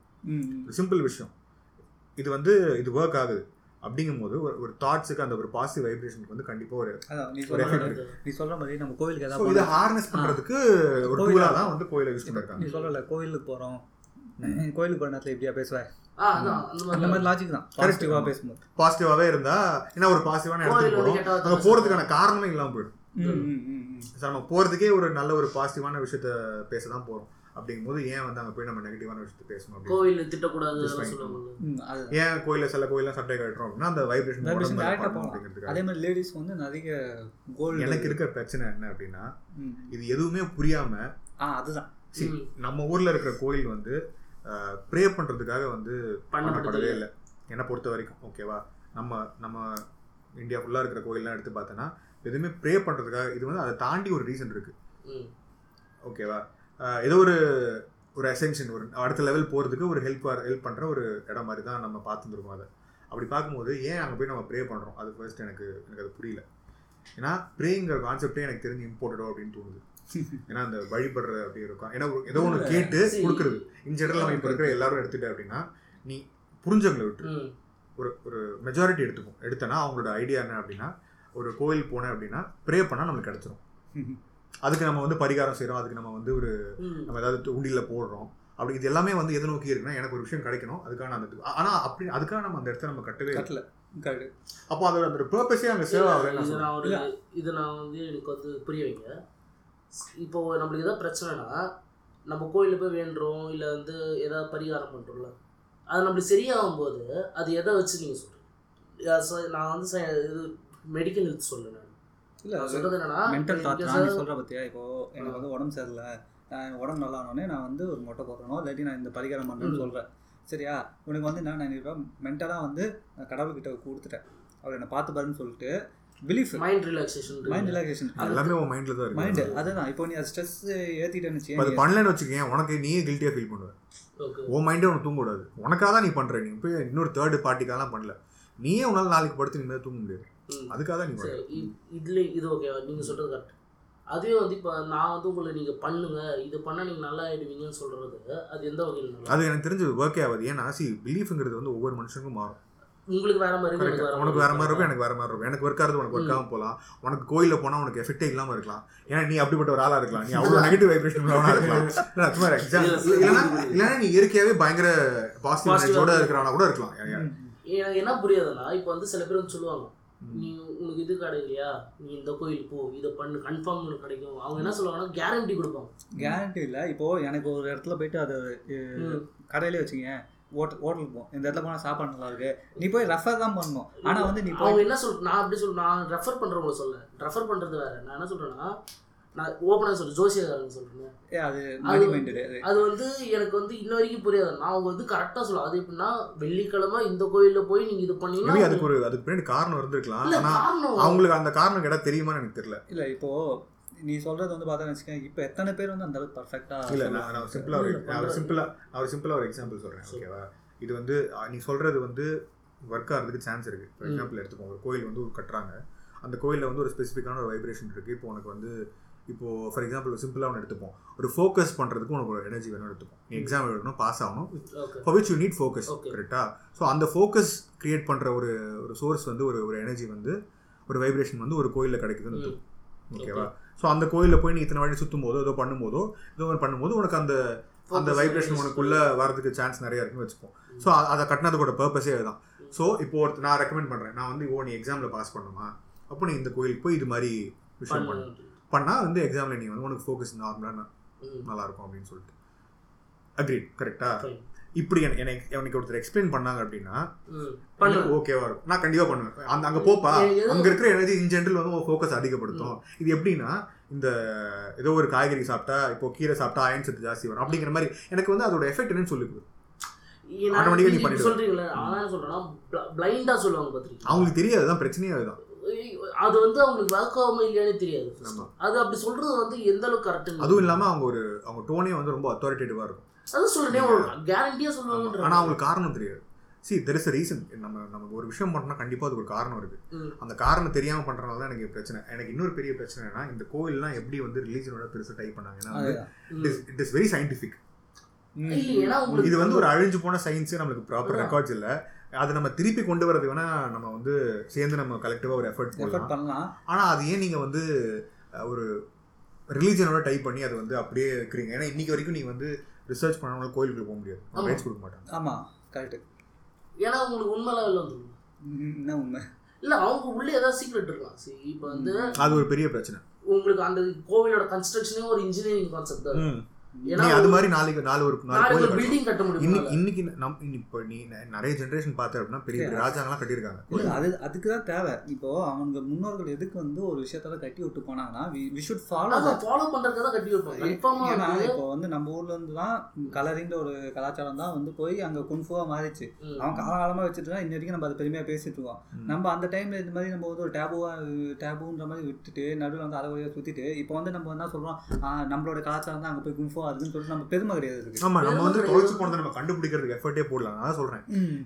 சிம்பிள் விஷயம் இது வந்து இது ஒர்க் ஆகுது. அப்படிங்கும்போது ஒரு ஒரு தாட்ஸுக்கு அந்த ஒரு பாசிட்டிவ் வைப்ரேஷனுக்கு வந்து கண்டிப்பாக ஒரு நீ சொல்கிற மாதிரி நம்ம கோயிலுக்கு ஏதாவது இதை ஹார்னஸ் பண்ணுறதுக்கு ஒரு கோயிலாக தான் வந்து கோயிலை யூஸ் பண்ணியிருக்காங்க. நீ சொல்லலை கோயிலுக்கு போகிறோம் கோயிலுக்கு போன நேரத்தில் எப்படியா பேசுவேன் பாசிட்டிவாவே இருந்தா என்ன ஒரு பாசிட்டிவான இடத்துக்கு போறோம், அங்க போறதுக்கான காரணமே இல்லாம போயிடும். நம்ம போறதுக்கே ஒரு நல்ல ஒரு பாசிட்டிவான விஷயத்த பேசதான் போறோம். அப்படிங்கும் போது ஏன் வந்து அங்க போய் நம்ம நெகட்டிவான விஷயத்த பேசணும், கோயில திட்டக்கூடாது, ஏன் கோயில சில கோயில சட்டை கட்டுறோம் அப்படின்னா அந்த வைப்ரேஷன் அப்படிங்கிறதுக்கு. அதே மாதிரி லேடிஸ் வந்து நிறைய கோல். எனக்கு இருக்கிற பிரச்சனை என்ன அப்படின்னா இது எதுவுமே புரியாம அதுதான் நம்ம ஊர்ல இருக்கிற கோயில் வந்து ப்ரே பண்ணுறதுக்காக வந்து பண்ணப்படவே இல்லை என்னை பொறுத்த வரைக்கும். ஓகேவா, நம்ம நம்ம இந்தியா ஃபுல்லாக இருக்கிற கோயிலெலாம் எடுத்து பார்த்தோன்னா எதுவுமே ப்ரே பண்ணுறதுக்காக இது வந்து அதை தாண்டி ஒரு ரீசன் இருக்குது. ஓகேவா, ஏதோ ஒரு ஒரு அசென்ஷன், ஒரு அடுத்த லெவல் போகிறதுக்கு ஒரு ஹெல்ப் ஹெல்ப் பண்ணுற ஒரு இடம் மாதிரி தான் நம்ம பார்த்துருக்கோம். அதை அப்படி பார்க்கும்போது ஏன் அங்கே போய் நம்ம ப்ரே பண்ணுறோம், அது ஃபர்ஸ்ட் எனக்கு எனக்கு அது புரியல. ஏன்னா ப்ரேங்கிற கான்செப்டே எனக்கு தெரிஞ்சு இம்போர்ட்டடோ அப்படின்னு தோணுது. ஏன்னா அந்த வழிபடுறது அப்படி இருக்கும். ஏன்னா ஏதோ ஒன்று கேட்டு கொடுக்குறது இன் ஜெனரல் நம்ம இப்போ இருக்கிற எல்லாரும் எடுத்துட்டேன் அப்படின்னா நீ புரிஞ்சவங்களை விட்டு ஒரு ஒரு மெஜாரிட்டி எடுத்துக்கும் எடுத்தனா அவங்களோட ஐடியா என்ன அப்படின்னா ஒரு கோயில் போனேன் அப்படின்னா ப்ரே பண்ணால் நம்மளுக்கு கிடச்சிரும், அதுக்கு நம்ம வந்து பரிகாரம் செய்கிறோம், அதுக்கு நம்ம வந்து ஒரு நம்ம ஏதாவது உண்டியில் போடுறோம். அப்படி இது எல்லாமே வந்து எது நோக்கி இருக்குன்னா எனக்கு ஒரு விஷயம் கிடைக்கணும் அதுக்கான அந்த. ஆனால் அப்படி அதுக்காக நம்ம அந்த இடத்துல நம்ம கட்டவே கட்டல. அப்போ அதோட அந்த பர்பஸே அங்கே சேவ் ஆகல. இது நான் வந்து எனக்கு வந்து புரிய வைங்க. இப்போ நம்மளுக்கு எதாவது பிரச்சனைனா நம்ம கோயிலில் போய் வேண்டுறோம் இல்லை வந்து எதாவது பரிகாரம் பண்ணுறோம்ல, அது நம்மளுக்கு சரியாகும் போது அது எதை வச்சு நீங்கள் சொல்கிறீங்க? நான் வந்து இது மெடிக்கல் ஹெல்த் சொல்லுறேன். நான் இல்லை சொல்கிறது என்னன்னா சொல்கிற பற்றியா இப்போது எனக்கு வந்து உடம்பு சரியில்லை, உடம்பு நல்லா ஆனோடனே நான் வந்து ஒரு மொட்டை போடுறேனோ இல்லாட்டி நான் இந்த பரிகாரம் பண்ணுறேன்னு சொல்கிறேன். சரியா, உனக்கு வந்து நான் நினைப்பேன் மென்டலாக வந்து நான் கடவுள்கிட்ட கொடுத்துட்டேன், அவர் என்னை பார்த்து பாருன்னு சொல்லிட்டு belief, mind relaxation, mind relaxation எல்லாமே உன் மைண்ட்ல தான் இருக்கு. மைண்ட் அதுதான். இப்போ நீ ஸ்ட்ரெஸ் ஏத்திட்டேன்னு சே அது பண்ணலன்னு வெச்சுக்கேன், உனக்கு நீயே கில்ட்டியா ஃபீல் பண்ணுவ. ஓகே, உன் மைண்டே உனக்கு தூங்க கூடாது, உனக்கா தான் நீ பண்ற. நீ இப்போ இன்னொரு தேர்ட் பார்ட்டிக்காலாம் பண்ணல, நீயே உனால நாளைக்கு படுத்து நீ தூங்க முடியாது, அதுக்காக தான் நீ பண்ற. இதுல இது ஓகே, நீங்க சொல்றது கரெக்ட். அதுவே வந்து இப்போ நான் வந்து உங்களை நீங்கள் பண்ணுங்க, இது பண்ணால் நீங்கள் நல்லா ஆகிடுவீங்கன்னு சொல்கிறது அது எந்த வகையில் அது எனக்கு தெரிஞ்சு ஓகே ஆகுது. ஏன்னா சி பிலீஃப்ங்கிறது வந்து ஒவ்வொரு மனுஷனுக்கும் மாறும். உங்களுக்கு வேற மாதிரி இருக்கும், உனக்கு வேற மாதிரி இருக்கும், எனக்கு வேற மாதிரி இருக்கும். எனக்கு ஒர்க் ஆகுது, உனக்கு ஒர்க் ஆகாம போகலாம். உனக்கு கோயிலில் போனால் உனக்கு எஃபெக்டே இல்லாமல் இருக்கலாம். ஏன்னா நீ அப்படிப்பட்ட ஒரு ஆளாக இருக்கலாம், நீ அவ்வளோ நெகட்டிவ் வைப்ரேஷன் உள்ளவனாக இருக்கலாம். இல்லை சும்மா எக்ஸாம்பிள் இல்லைன்னா இல்லைன்னா நீ இயற்கையாகவே பயங்கர பாசிட்டிவ் எனர்ஜியோட இருக்கிறவனா கூட இருக்கலாம். என்ன புரியாதுன்னா இப்போ வந்து சில பேர் வந்து சொல்லுவாங்க நீ உனக்கு இது கிடைக்கலையா நீ இந்த கோயில் போ, இதை பண்ணு கன்ஃபார்ம் உனக்கு கிடைக்கும். அவங்க என்ன சொல்லுவாங்கன்னா கேரண்டி கொடுப்பாங்க. கேரண்டி இல்லை. இப்போது எனக்கு ஒரு இடத்துல போயிட்டு அது கடையிலே வச்சுங்க, ஹோட்டல் ஹோட்டலுக்கு போகும், இந்த இடத்துல போனால் சாப்பாடு நல்லா இருக்கு, நீ போய் ரெஃபர் தான் பண்ணணும். ஆனால் வந்து நீ அவங்க என்ன சொல் நான் அப்படி சொல் நான் ரெஃபர் பண்ணுறவங்கள சொல்ல ரெஃபர் பண்ணுறது வேறு. நான் என்ன சொல்கிறேன்னா நான் ஓப்பனாக சொல்கிறேன், ஜோசியக்காரங்க சொல்கிறேன். ஏ அது அது வந்து எனக்கு வந்து இன்ன வரைக்கும் புரியாது. நான் அவங்க வந்து கரெக்டாக சொல்லுவேன். அது எப்படின்னா வெள்ளிக்கிழமை இந்த கோயிலில் போய் நீங்கள் இது பண்ணீங்கன்னா அதுக்கு ஒரு அதுக்கு பின்னாடி காரணம் இருந்திருக்கலாம். ஆனால் அவங்களுக்கு அந்த காரணம் கேட்டால் தெரியுமா எனக்கு தெரியல. இல்லை இப்போது நீ சொல்கிறது வந்து பார்த்தா வச்சுக்கேன் இப்போ எத்தனை பேர் வந்து அந்த அளவுக்கு பர்ஃபெக்டாக இல்லை. நான் நான் சிம்பிளாக ஒரு நான் சிம்பிளாக நான் ஒரு சிம்பிளாக ஒரு எக்ஸாம்பிள் சொல்கிறேன். ஓகேவா, இது வந்து நீ சொல்கிறது வந்து ஒர்க் ஆகிறதுக்கு சான்ஸ் இருக்குது. ஃபார் எக்ஸாம்பிள் எடுத்துக்கோங்க, ஒரு கோயில் வந்து ஒரு கட்டுறாங்க, அந்த கோயிலில் வந்து ஒரு ஸ்பெசிஃபிக்கான ஒரு வைப்ரேஷன் இருக்குது. இப்போ உனக்கு வந்து இப்போது ஃபார் எக்ஸாம்பிள் ஒரு சிம்பிளாக ஒன்று எடுத்துப்போம், ஒரு ஃபோக்கஸ் பண்ணுறதுக்கு உனக்கு ஒரு எனர்ஜி வேணும்னு எடுத்துப்போம். நீ எக்ஸாம் எழுதணும், பாஸ் ஆகணும், for which you need focus. கரெக்டாக, ஸோ அந்த ஃபோக்கஸ் க்ரியேட் பண்ணுற ஒரு ஒரு சோர்ஸ் வந்து ஒரு ஒரு எனர்ஜி வந்து ஒரு வைப்ரேஷன் வந்து ஒரு கோயிலில் கிடைக்குதுன்னு இருக்கும். ஓகேவா, ஸோ அந்த கோயிலில் போய் நீ இத்தனை வாட்டி சுற்றும் போதோ ஏதோ பண்ணும்போதோ ஏதோ ஒன்று பண்ணும்போது உனக்கு அந்த அந்த வைப்ரேஷன் உனக்குள்ளே வரதுக்கு சான்ஸ் நிறையா இருக்குன்னு வச்சுப்போம். ஸோ அதை கட்டினதுக்கோட பர்பஸே அதுதான். ஸோ இப்போது ஒரு நான் ரெக்கமெண்ட் பண்ணுறேன், நான் வந்து ஓ நீ எக்ஸாமில் பாஸ் பண்ணுமா அப்போ நீ இந்த கோயிலுக்கு போய் இது மாதிரி விஷயம் பண்ணணும், பண்ணால் வந்து எக்ஸாமில் நீ வந்து உனக்கு ஃபோக்கஸ் நார்மலாக நல்லாயிருக்கும் அப்படின்னு சொல்லிட்டு அக்ரீட். கரெக்டாக, இப்படி எனக்கு எனக்கு ஒருத்தர் எக்ஸ்பிளைன் பண்ணாங்க அப்படின்னா ஓகேவா இருக்கும், நான் கண்டிப்பாக பண்ணுவேன். அந்த அங்கே போப்பா, அங்கே இருக்கிற எனர்ஜி இன் ஜென்ரல் வந்து உங்கள் ஃபோக்கஸ் அதிகப்படுத்தும். இது எப்படின்னா இந்த ஏதோ ஒரு காய்கறி சாப்பிட்டா, இப்போ கீரை சாப்பிட்டா அயன் சத்து ஜாஸ்தி வரும் அப்படிங்கிற மாதிரி எனக்கு வந்து அதோட எஃபெக்ட் என்னன்னு சொல்லிக்குது. அவங்களுக்கு தெரியாது, அதுதான் பிரச்சனையே. அதுதான் அது வந்து அவங்களுக்கு வழக்காம இல்லையானே தெரியாது. அது அப்படி சொல்றது வந்து எந்த அளவுக்கு கரெக்ட், அதுவும் இல்லாமல் அவங்க ஒரு அவங்க டோனே வந்து ரொம்ப அத்தாரிட்டேட்டிவாக இருக்கும். அது சொல்றேன், கேரண்டியாக சொல்லுவாங்க. ஆனால் அவங்களுக்கு காரணம் தெரியாது. See there is a reason. நம்ம நம்ம ஒரு விஷயம் பண்ணோம்னா கண்டிப்பாக அதுக்கு ஒரு காரணம் இருக்குது. அந்த காரணம் தெரியாமல் பண்ணுறதுனால தான் எனக்கு பிரச்சனை. எனக்கு இன்னொரு பெரிய பிரச்சனைனா இந்த கோயில்லாம் எப்படி வந்து ரிலீஜனோட பெருசாக டைப் பண்ணாங்க. ஏன்னா இட் இஸ் வெரி சயின்டிஃபிக். இது வந்து ஒரு அழிஞ்சு போன சயின்ஸு, நம்மளுக்கு ப்ராப்பர் ரெக்கார்ட்ஸ் இல்லை. அதை நம்ம திருப்பி கொண்டு வரது வேணா நம்ம வந்து சேர்ந்து நம்ம கலெக்டிவாக ஒரு எஃபர்ட் பண்ணலாம். ஆனால் அது ஏன் நீங்கள் வந்து ஒரு ரிலீஜனோட டைப் பண்ணி அதை வந்து அப்படியே இருக்கிறீங்க? ஏன்னா இன்னைக்கு வரைக்கும் நீங்கள் வந்து ரிசர்ச் பண்ணாலும் கோயிலுக்கு போக முடியாது, ரைட்ஸ் கொடுக்க மாட்டாங்க. ஆமாம் கரெக்டு. ஏன்னா அவங்களுக்கு உண்மை லெவலில் வந்துருக்கும். என்ன உண்மை இல்லை, அவங்க உள்ளே ஏதாவது சீக்ரெட் இருக்கலாம். சரி இப்போ வந்து அது ஒரு பெரிய பிரச்சனை உங்களுக்கு. அந்த கோவிலோட கன்ஸ்ட்ரக்ஷனே ஒரு இன்ஜினியரிங் கான்செப்ட் தான். ஏன்னா அது மாதிரி நாளைக்கு நாலு ஒரு நாலு பில்டிங் கட்ட முடியும். இன்னைக்கு நம்ம இப்போ நீ நிறைய ஜென்ரேஷன் பார்த்த அப்படின்னா பெரிய பெரிய ராஜாங்கெல்லாம் கட்டியிருக்காங்க. அது அதுக்கு தான் தேவை. இப்போ அவங்க முன்னோர்கள் எதுக்கு வந்து ஒரு விஷயத்தால கட்டி விட்டு போனாங்கன்னா வி ஷுட் ஃபாலோ ஃபாலோ பண்றதுக்கு தான் கட்டி வைப்பாங்க. இப்போ வந்து நம்ம ஊர்ல இருந்துலாம் கலரிங்கிற ஒரு கலாச்சாரம் தான் வந்து போய் அங்கே குன்ஃபுவா மாறிச்சு. அவங்க காலகாலமா வச்சுட்டுனா இன்ன வரைக்கும் நம்ம அதை பெருமையா பேசிட்டு இருக்கோம். நம்ம அந்த டைம்ல இந்த மாதிரி நம்ம வந்து ஒரு டேபுவா டேபுன்ற மாதிரி விட்டுட்டு நடுவில் வந்து அரை வழியா சுத்திட்டு இப்போ வந்து நம்ம என்ன சொல்றோம், நம்மளோட கலாச்சாரம் தான் அங்கே போய் குன்ஃபுவா அதுன்னு சொல்லிட்டு நம்ம பெருமை கிடையாது. ஆமா, நம்ம வந்து தொலைச்சு போனதை நம்ம கண்டுபிடிக்கிறதுக்கு எஃபர்ட்டே போடலாம். நான் சொல்றேன்,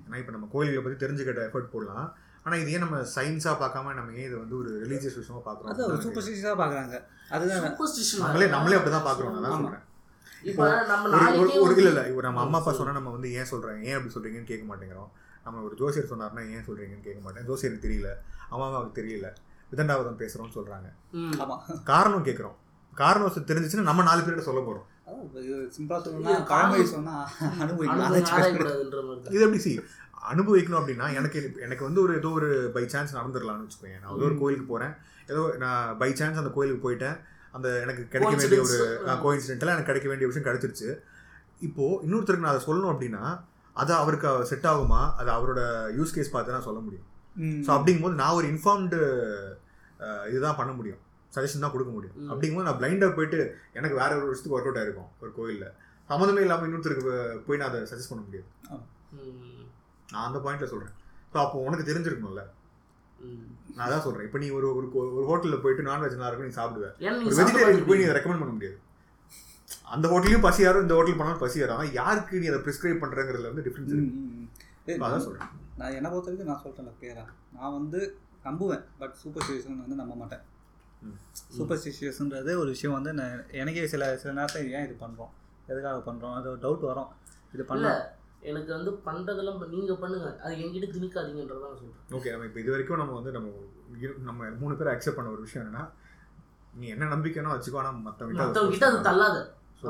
ஏன்னா இப்போ நம்ம கோயில்களை பத்தி தெரிஞ்சுக்கிட்ட எஃபர்ட் போடலாம். ஆனால் இதையே நம்ம சயின்ஸாக பார்க்காம நம்ம ஏன் இது வந்து ஒரு ரிலீஜியஸ் விஷயமா பார்க்குறோம், அது ஒரு சூப்பர்ஸ்டிஷனாக பார்க்குறாங்க. அதுதான் சூப்பர்ஸ்டிஷன். நம்மளே நம்மளே அப்படிதான் பார்க்குறோம். நான் சொல்றேன், இப்போ நம்ம ஒரு இல்லை இல்லை ஒரு நம்ம அம்மா அப்பா சொன்னால் நம்ம வந்து ஏன் சொல்கிறேன் ஏன் அப்படி சொல்கிறீங்கன்னு கேட்க மாட்டேங்கிறோம். நம்ம ஒரு ஜோசியர் சொன்னார்னா ஏன் சொல்கிறீங்கன்னு கேட்க மாட்டேன். ஜோசியருக்கு தெரியல, அம்மா அப்பாவுக்கு தெரியல, விதண்டாவதம் பேசுகிறோம்னு சொல்கிறாங்க. காரணம் கேட்குறோம். காரணம் தெரிஞ்சிச்சுன்னா நம்ம நாலு பேர்கிட்ட சொல்ல போகிறோம். இது எப்படி சி அனுபவிக்கணும் அப்படின்னா எனக்கு எனக்கு வந்து ஒரு ஏதோ ஒரு பை சான்ஸ் நடந்துடலாம்னு வச்சுக்கோங்க. நான் ஏதோ ஒரு கோயிலுக்கு போகிறேன், ஏதோ நான் பை சான்ஸ் அந்த கோயிலுக்கு போயிட்டேன், அந்த எனக்கு கிடைக்க வேண்டிய ஒரு கோயின்சிடென்ட்ல எனக்கு கிடைக்க வேண்டிய விஷயம் கிடைச்சிருச்சு. இப்போது இன்னொருத்தருக்கு நான் அதை சொல்லணும் அப்படின்னா அது அவருக்கு செட் ஆகுமா, அது அவரோட யூஸ் கேஸ் பார்த்து நான் சொல்ல முடியும். ஸோ அப்படிங்கும் போது நான் ஒரு இன்ஃபார்ம்டு இதுதான் பண்ண முடியும், சஜஷன் தான் கொடுக்க முடியும். அப்படிங்கும்போது நான் பிளைண்டாக போயிட்டு எனக்கு வேற ஒரு விஷயத்துக்கு ஒர்க் அவுட் ஆகிருக்கும். ஒரு கோயிலில் சம்மந்தமே இல்லாமல் இன்னொருத்தருக்கு போய் நான் அதை சஜஸ்ட் பண்ண முடியாது. நான் அந்த பாயிண்ட்டில் சொல்கிறேன். ஸோ அப்போ உனக்கு தெரிஞ்சிருக்கணும்ல. நான் தான் சொல்கிறேன், இப்போ நீ ஒரு ஒரு ஹோட்டலில் போயிட்டு நான்வெஜ் நல்லா இருக்கும், நீ சாப்பிடுவேன். ஒரு வெஜிடேரியனுக்கு போய் நீ அதை ரெக்கமெண்ட் பண்ண முடியாது. அந்த ஹோட்டலையும் பசி யாரும், இந்த ஹோட்டல் பண்ணாலும் பசி யாரும். யாருக்கு நீ அதை ப்ரிஸ்கிரைப் பண்ணுறங்கிறதுல வந்து டிஃப்ரென்ஸ் இருக்குது. அதான் சொல்கிறேன். நான் என்னை பொறுத்த வரைக்கும் நான் சொல்கிறேன் பேரா, நான் வந்து நம்புவேன், பட் சூப்பர் சிச்சுவேஷன் வந்து நம்ப மாட்டேன். சூப்பர்ஸ்டிஷியஸ்ன்றது ஒரு விஷயம் வந்து நான் எனக்கே சில சில நேரத்தில் ஏன் இது பண்ணுறோம், எதுக்காக பண்ணுறோம், அது ஒரு டவுட் வரும். இது பண்ணல எனக்கு வந்து பண்ணுறதெல்லாம் நீங்கள் பண்ணுங்கள், அது எங்கிட்ட திணிக்காதீங்கன்றதான் நான் சொல்கிறேன். ஓகே, நம்ம இப்போ இது வரைக்கும் நம்ம வந்து நம்ம நம்ம மூணு பேர் அக்செப்ட் பண்ண ஒரு விஷயம் என்னென்னா, நீ என்ன நம்பிக்கைனோ வச்சுக்கோ, ஆனால் மற்றவங்க மற்றவங்கிட்ட அது தள்ளாது. ஸோ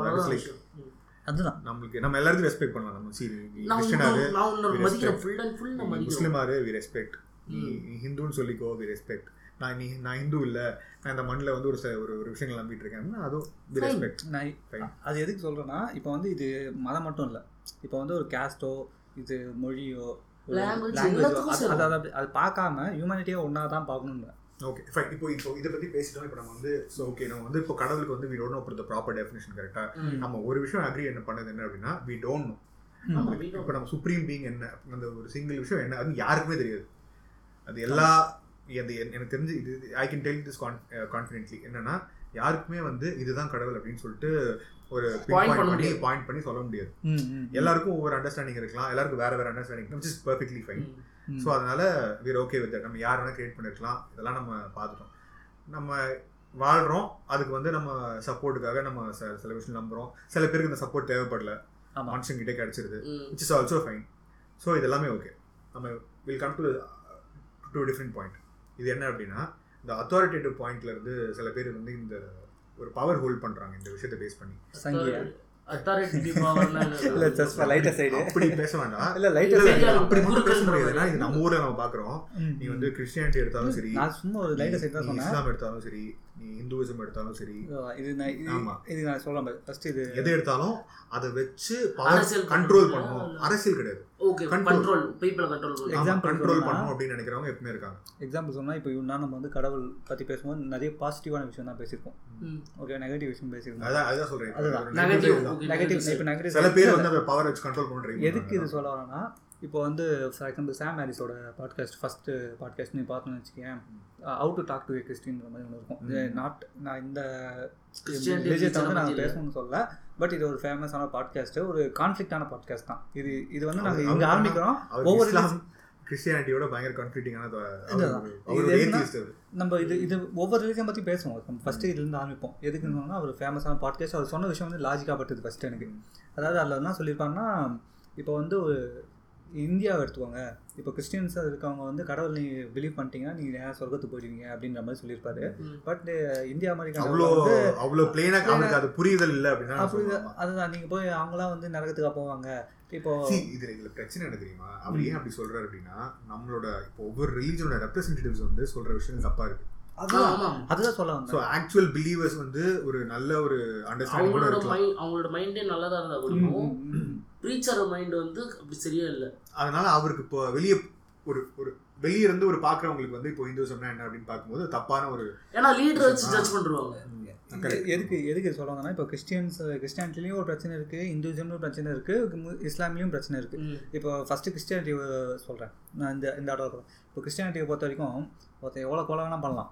அதுதான் நம்மளுக்கு நம்ம எல்லாருக்கும் ரெஸ்பெக்ட் பண்ணலாம். நம்ம சரி கிறிஸ்டினாரு முஸ்லீமாரு வி ரெஸ்பெக்ட், நீ ஹிந்துன்னு சொல்லிக்கோ வி ரெஸ்பெக்ட். நான் நீ நான் ஹிந்து இல்லை, நான் இந்த மண்ணில் வந்து ஒரு ஒரு விஷயங்கள் நம்பிட்டு இருக்கேன்னா அதுவும் ரெஸ்பெக்ட். நான் அது எதுக்கு சொல்கிறேன்னா, இப்போ வந்து இது மதம் மட்டும் இல்லை, இப்போ வந்து ஒரு கேஸ்ட்டோ இது மொழியோ லாங்குவேஜோ அதாவது அது பார்க்காம ஹியூமனிட்டியோ ஒன்றா தான் பார்க்கணும்ல. Okay fine. இப்போ இப்போ இதை பற்றி பேசிட்டோம். இப்போ நம்ம வந்து ஸோ ஓகே நம்ம வந்து இப்போ கடவுளுக்கு வந்து we don't know for the proper definition. கரெக்டாக நம்ம ஒரு விஷயம் அக்ரி என்ன பண்ணுது என்ன அப்படின்னா வி டோன்ட் நோ. இப்போ நம்ம சுப்ரீம் பீயிங் என்ன, அந்த ஒரு சிங்கிள் விஷயம் என்ன அது யாருக்குமே தெரியாது. அது எல்லா அது எனக்கு தெரிஞ்சு இது I can tell this con confidently என்னன்னா, யாருக்குமே வந்து இதுதான் கடவுள் அப்படின்னு சொல்லிட்டு ஒரு பாயிண்ட் பண்ணி பாயிண்ட் பண்ணி சொல்ல முடியாது. எல்லாருக்கும் ஒவ்வொரு அண்டர்ஸ்டாண்டிங் இருக்கலாம், எல்லாருக்கும் வேற வேற understanding, which is perfectly fine. So அதனால வேற ஓகே வித் நம்ம யார் வேணா கிரியேட் பண்ணிருக்கலாம். இதெல்லாம் நம்ம பார்த்துட்டோம், நம்ம வாழ்றோம், அதுக்கு வந்து நம்ம சப்போர்ட்டுக்காக நம்ம சில விஷயம் நம்புறோம். சில பேருக்கு இந்த சப்போர்ட் தேவைப்படல, மனுஷங்கிட்டே கிடைச்சிருது, which is also fine. So இதெல்லாமே ஓகே. நம்ம will come to to different point. இது என்ன அப்படின்னா, இந்த அத்தாரிட்டேட்டிவ் பாயிண்ட்ல இருந்து சில பேர் வந்து இந்த ஒரு பவர் ஹோல்ட் பண்றாங்க இந்த விஷயத்தை பேஸ் பண்ணி. அத்தாரிட்டேட்டிவ் பவர்னா இல்ல ஜஸ்ட் லைட்டர் சைடு அப்படி பேச வேண்டாம். இல்ல லைட்டர் சைடு அப்படி மட்டும் பேச முடியாதுன்னா இது நம்ம ஊர்ல நம்ம பாக்குறோம். நீ வந்து கிறிஸ்டியானிட்டி எடுத்தாலும் சரி, நான் சும்மா ஒரு லைட்டர் சைடு தான் சொன்னேன், இஸ்லாம் எடுத்தாலும் சரி, நீ ஹிந்துவிசம் எடுத்தாலும் சரி, இது நான் இது நான் சொல்றேன் ஃபர்ஸ்ட் இது எதை எடுத்தாலும் அதை வெச்சு பவர் கண்ட்ரோல் பண்ணனும். அரசியல் கிடையாது. Control people control example control பண்ணணும் அப்படின்னு நினைக்கிறவங்க எப்பவுமே இருக்காங்க. எக்ஸாம்பிள் சொன்னா இப்போ இவனா நம்ம வந்து கடவுள் பத்தி பேசும்போது நிறைய பாசிட்டிவான விஷயம் தான் பேசியிருக்கோம். ஓகே, நெகட்டிவ் விஷயம் பேசியிருக்கோம். அதான் அதான் சொல்றேன். நெகட்டிவ் நெகட்டிவ் இப்போ நெகட்டிவ் சில பேர் வந்து பவர் வெச்சு கண்ட்ரோல் பண்றாங்க. எதுக்கு இது சொல்ல வரேன்னா, இப்போ வந்து ஃபார் எக்ஸாம்பிள் சாம் ஹாரிஸோட பாட்காஸ்ட் ஃபர்ஸ்ட் பாட்காஸ்ட் நீ பார்த்தோன்னு வச்சுக்கேன், how to talk to a கிறிஸ்டின்ற மாதிரி ஒன்று இருக்கும். நாட் நான் இந்த ரிலீஜியத்தை வந்து நாங்கள் பேசணும்னு சொல்ல, பட் இது ஒரு ஃபேமஸான பாட்காஸ்ட்டு, ஒரு கான்ஃப்ளிக்டான பாட்காஸ்ட் தான் இது. இது வந்து நாங்கள் இங்கே ஆரம்பிக்கிறோம் ஒவ்வொரு கிறிஸ்டியானிட்டியோட பயங்கர கான்ஃப்ளிக்டிங்கான நம்ம இது இது ஒவ்வொரு ரிலீஜியம் பற்றி பேசுவோம். நம்ம ஃபஸ்ட்டு இதுலேருந்து ஆரம்பிப்போம். எதுக்குன்னு சொன்னால் ஒரு ஃபேமஸான பாட்காஸ்ட், அவர் சொன்ன விஷயம் வந்து லாஜிக்காக பட்டுது ஃபஸ்ட்டு எனக்கு. அதாவது அதில் என்ன சொல்லியிருப்பாங்கன்னா, இப்போ வந்து ஒரு இந்தியாவை எடுத்துக்கோங்க, இப்போ கிறிஸ்டியன்ஸாக இருக்கவங்க வந்து கடவுள் நீ பிலீவ் பண்ணிட்டீங்கன்னா நீங்கள் நேராக சொர்க்கத்துக்கு போயிடுவீங்க அப்படின்ற மாதிரி சொல்லியிருப்பாரு. பட் இந்தியா மாதிரி அவ்வளோ அவ்வளோ பிளெயினாக அவங்களுக்கு அது புரியுதல் இல்லை அப்படின்னா புரியுது. அதுதான் நீங்கள் போய் அவங்களாம் வந்து நரகத்துக்காக போவாங்க. இப்போ இது இதில் பிரச்சனை என்ன தெரியுமா, அப்படி ஏன் அப்படி சொல்கிறார் அப்படின்னா, நம்மளோட இப்போ ஒவ்வொரு ரிலீஜனோட ரெப்ரஸன்டேட்டிவ்ஸ் வந்து சொல்கிற விஷயம் தப்பாக இருக்குது. அதுதான் சொல்லலாம். ஸோ ஆக்சுவல் பிலீவர்ஸ் வந்து ஒரு நல்ல ஒரு அண்டர்ஸ்டாண்டிங்கோட இருக்கலாம். அவங்களோட மைண்டே நல்லதாக இருந்தால் கூடவும் ப்ரீச்சர் மைண்ட் வந்து அப்படி சரியா இல்லை. அதனால அவருக்கு இப்போ வெளியே ஒரு ஒரு வெளியே இருந்து ஒரு பார்க்குறவங்களுக்கு வந்து இப்போ ஹிந்துசம்னா என்ன அப்படின்னு பார்க்கும்போது தப்பான ஒரு, ஏன்னா லீடர் வச்சு ஜட்ஜ் பண்ணுவாங்க. எதுக்கு எதுக்கு சொல்லுவாங்கன்னா, இப்போ கிறிஸ்டியன்ஸ் கிறிஸ்டியானிட்டிலையும் ஒரு பிரச்சனை இருக்குது, இந்துவிசம்லையும் பிரச்சனை இருக்குது, இஸ்லாம்லேயும் பிரச்சனை இருக்குது. இப்போ ஃபஸ்ட்டு கிறிஸ்டியானிட்டி சொல்கிறேன் நான், இந்த இந்த ஆர்டர் சொல்கிறேன். இப்போ கிறிஸ்டியானிட்டியை பொறுத்த வரைக்கும் ஒருத்தர் எவ்வளோ கொலகானா பண்ணலாம்,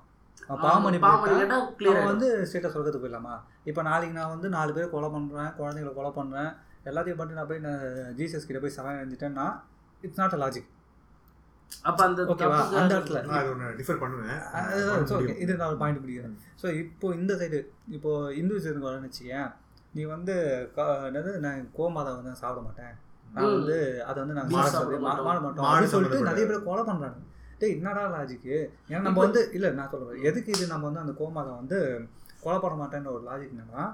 பாவமணி அவன் வந்து ஸ்ட்ரெயிட்டாக சொல்கிறதுக்கு போயிடலாமா? இப்போ நாளைக்கு நான் வந்து நாலு பேர் கொலை பண்ணுறேன், குழந்தைங்களை கொலை பண்ணுறேன், எல்லாத்தையும் பண்ணிட்டு நான் போய் நான் ஜீசஸ் கிட்ட போய் சரண் அடைஞ்சிட்டேன்னா இட்ஸ் நாட் அ லாஜிக். அப்போ அந்த ஓகேவா அந்த இடத்துல டிஃபர் பண்ணுவேன். அதுதான் ஓகே, இது நான் ஒரு பாயிண்ட் பிடிக்கிறேன். ஸோ இப்போது இந்த சைடு இப்போது இந்துவிசத்துக்கு வரேன்னு வச்சுக்கேன், நீ வந்து என்னது நான் கோமாதை வந்து நான் சாப்பிட மாட்டேன், நான் வந்து அதை வந்து நான் மாட மாட்டோம் அப்படின்னு சொல்லிட்டு நிறைய பேர் கொலை பண்ணுறாங்க. டேய் என்னடா லாஜிக்கு? ஏன்னா நம்ம வந்து இல்லை நான் சொல்கிறேன், எதுக்கு இது நம்ம வந்து அந்த கோமாதை வந்து கொலை பண்ண மாட்டேன்ற ஒரு லாஜிக் என்னன்னா,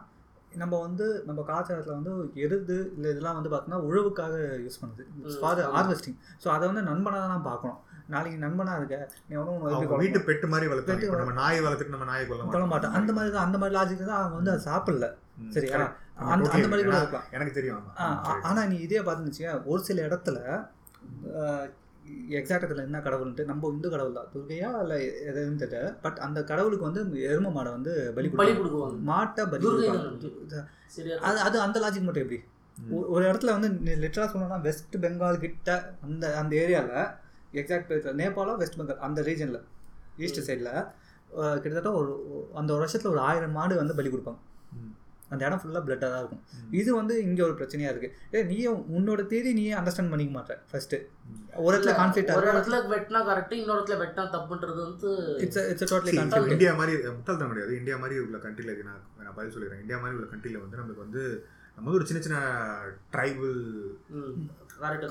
நம்ம வந்து நம்ம கலாச்சாரத்தில் வந்து எருது இல்லை இதெல்லாம் வந்து பார்த்தோன்னா உழவுக்காக யூஸ் பண்ணுது, ஃபார் ஹார்வெஸ்டிங். ஸோ அதை வந்து நண்பனாக தான் பார்க்கணும். நாளைக்கு நண்பனாக இருக்க நீ வந்து வீட்டு பெட்டு மாதிரி வளர்த்து நம்ம நாயை வளர்த்துட்டு நம்ம நாயை கொல்ல கொள்ள மாட்டோம் அந்த மாதிரி தான். அந்த மாதிரி லாஜிக் தான் அவங்க வந்து அதை சாப்பிடல. சரியா? அந்த அந்த மாதிரி கூட இருக்கலாம், எனக்கு தெரியும். ஆனால் நீ இதே பார்த்துருந்துச்சியா, ஒரு சில இடத்துல எக்ஸாக்டத்தில் என்ன கடவுள்ன்ட்டு நம்ம இந்து கடவுள் தான் துர்கையா இல்லை எதுன்னு தெரியல, பட் அந்த கடவுளுக்கு வந்து எரும மாடை வந்து பலி கொடுக்குவாங்க, மாட்டை பலி கொடுப்பாங்க. அது அது அந்த லாஜிக் மட்டும் எப்படி? ஒரு இடத்துல வந்து லிட்டராக சொன்னோன்னா வெஸ்ட் பெங்கால் கிட்ட அந்த அந்த ஏரியாவில் எக்ஸாக்ட் பிளேஸில், நேபாளோ வெஸ்ட் பெங்கால் அந்த ரீஜனில் ஈஸ்ட் சைடில் கிட்டத்தட்ட ஒரு அந்த ஒரு வருஷத்தில் ஒரு ஆயிரம் மாடு வந்து பலி கொடுப்பாங்க. அந்த இடம் ஃபுல்லாக பிளட்டாக தான் இருக்கும். இது வந்து இங்கே ஒரு பிரச்சனையாக இருக்குது. ஏ நீயே உன்னோட தேதி நீயே அண்டர்ஸ்டாண்ட் பண்ணிக்க மாட்டேன். ஃபஸ்ட்டு ஒரு இடத்துல கான்ஃப்ளிக்ட் ஆகும், ஒரு இடத்துல வெட்டினா கரெக்ட், இன்னொரு இடத்துல வெட்டினா தப்புன்றது வந்து it's it's totally conflict. India மாதிரி முட்டாள் தான் கிடையாது. இந்தியா மாதிரி உள்ள கண்ட்ரியில் இருக்கு, நான் நான் பதில் சொல்லிடுறேன். இந்தியா மாதிரி உள்ள கண்ட்ரியில் வந்து நம்மளுக்கு வந்து நம்ம ஒரு சின்ன சின்ன ட்ரைபல்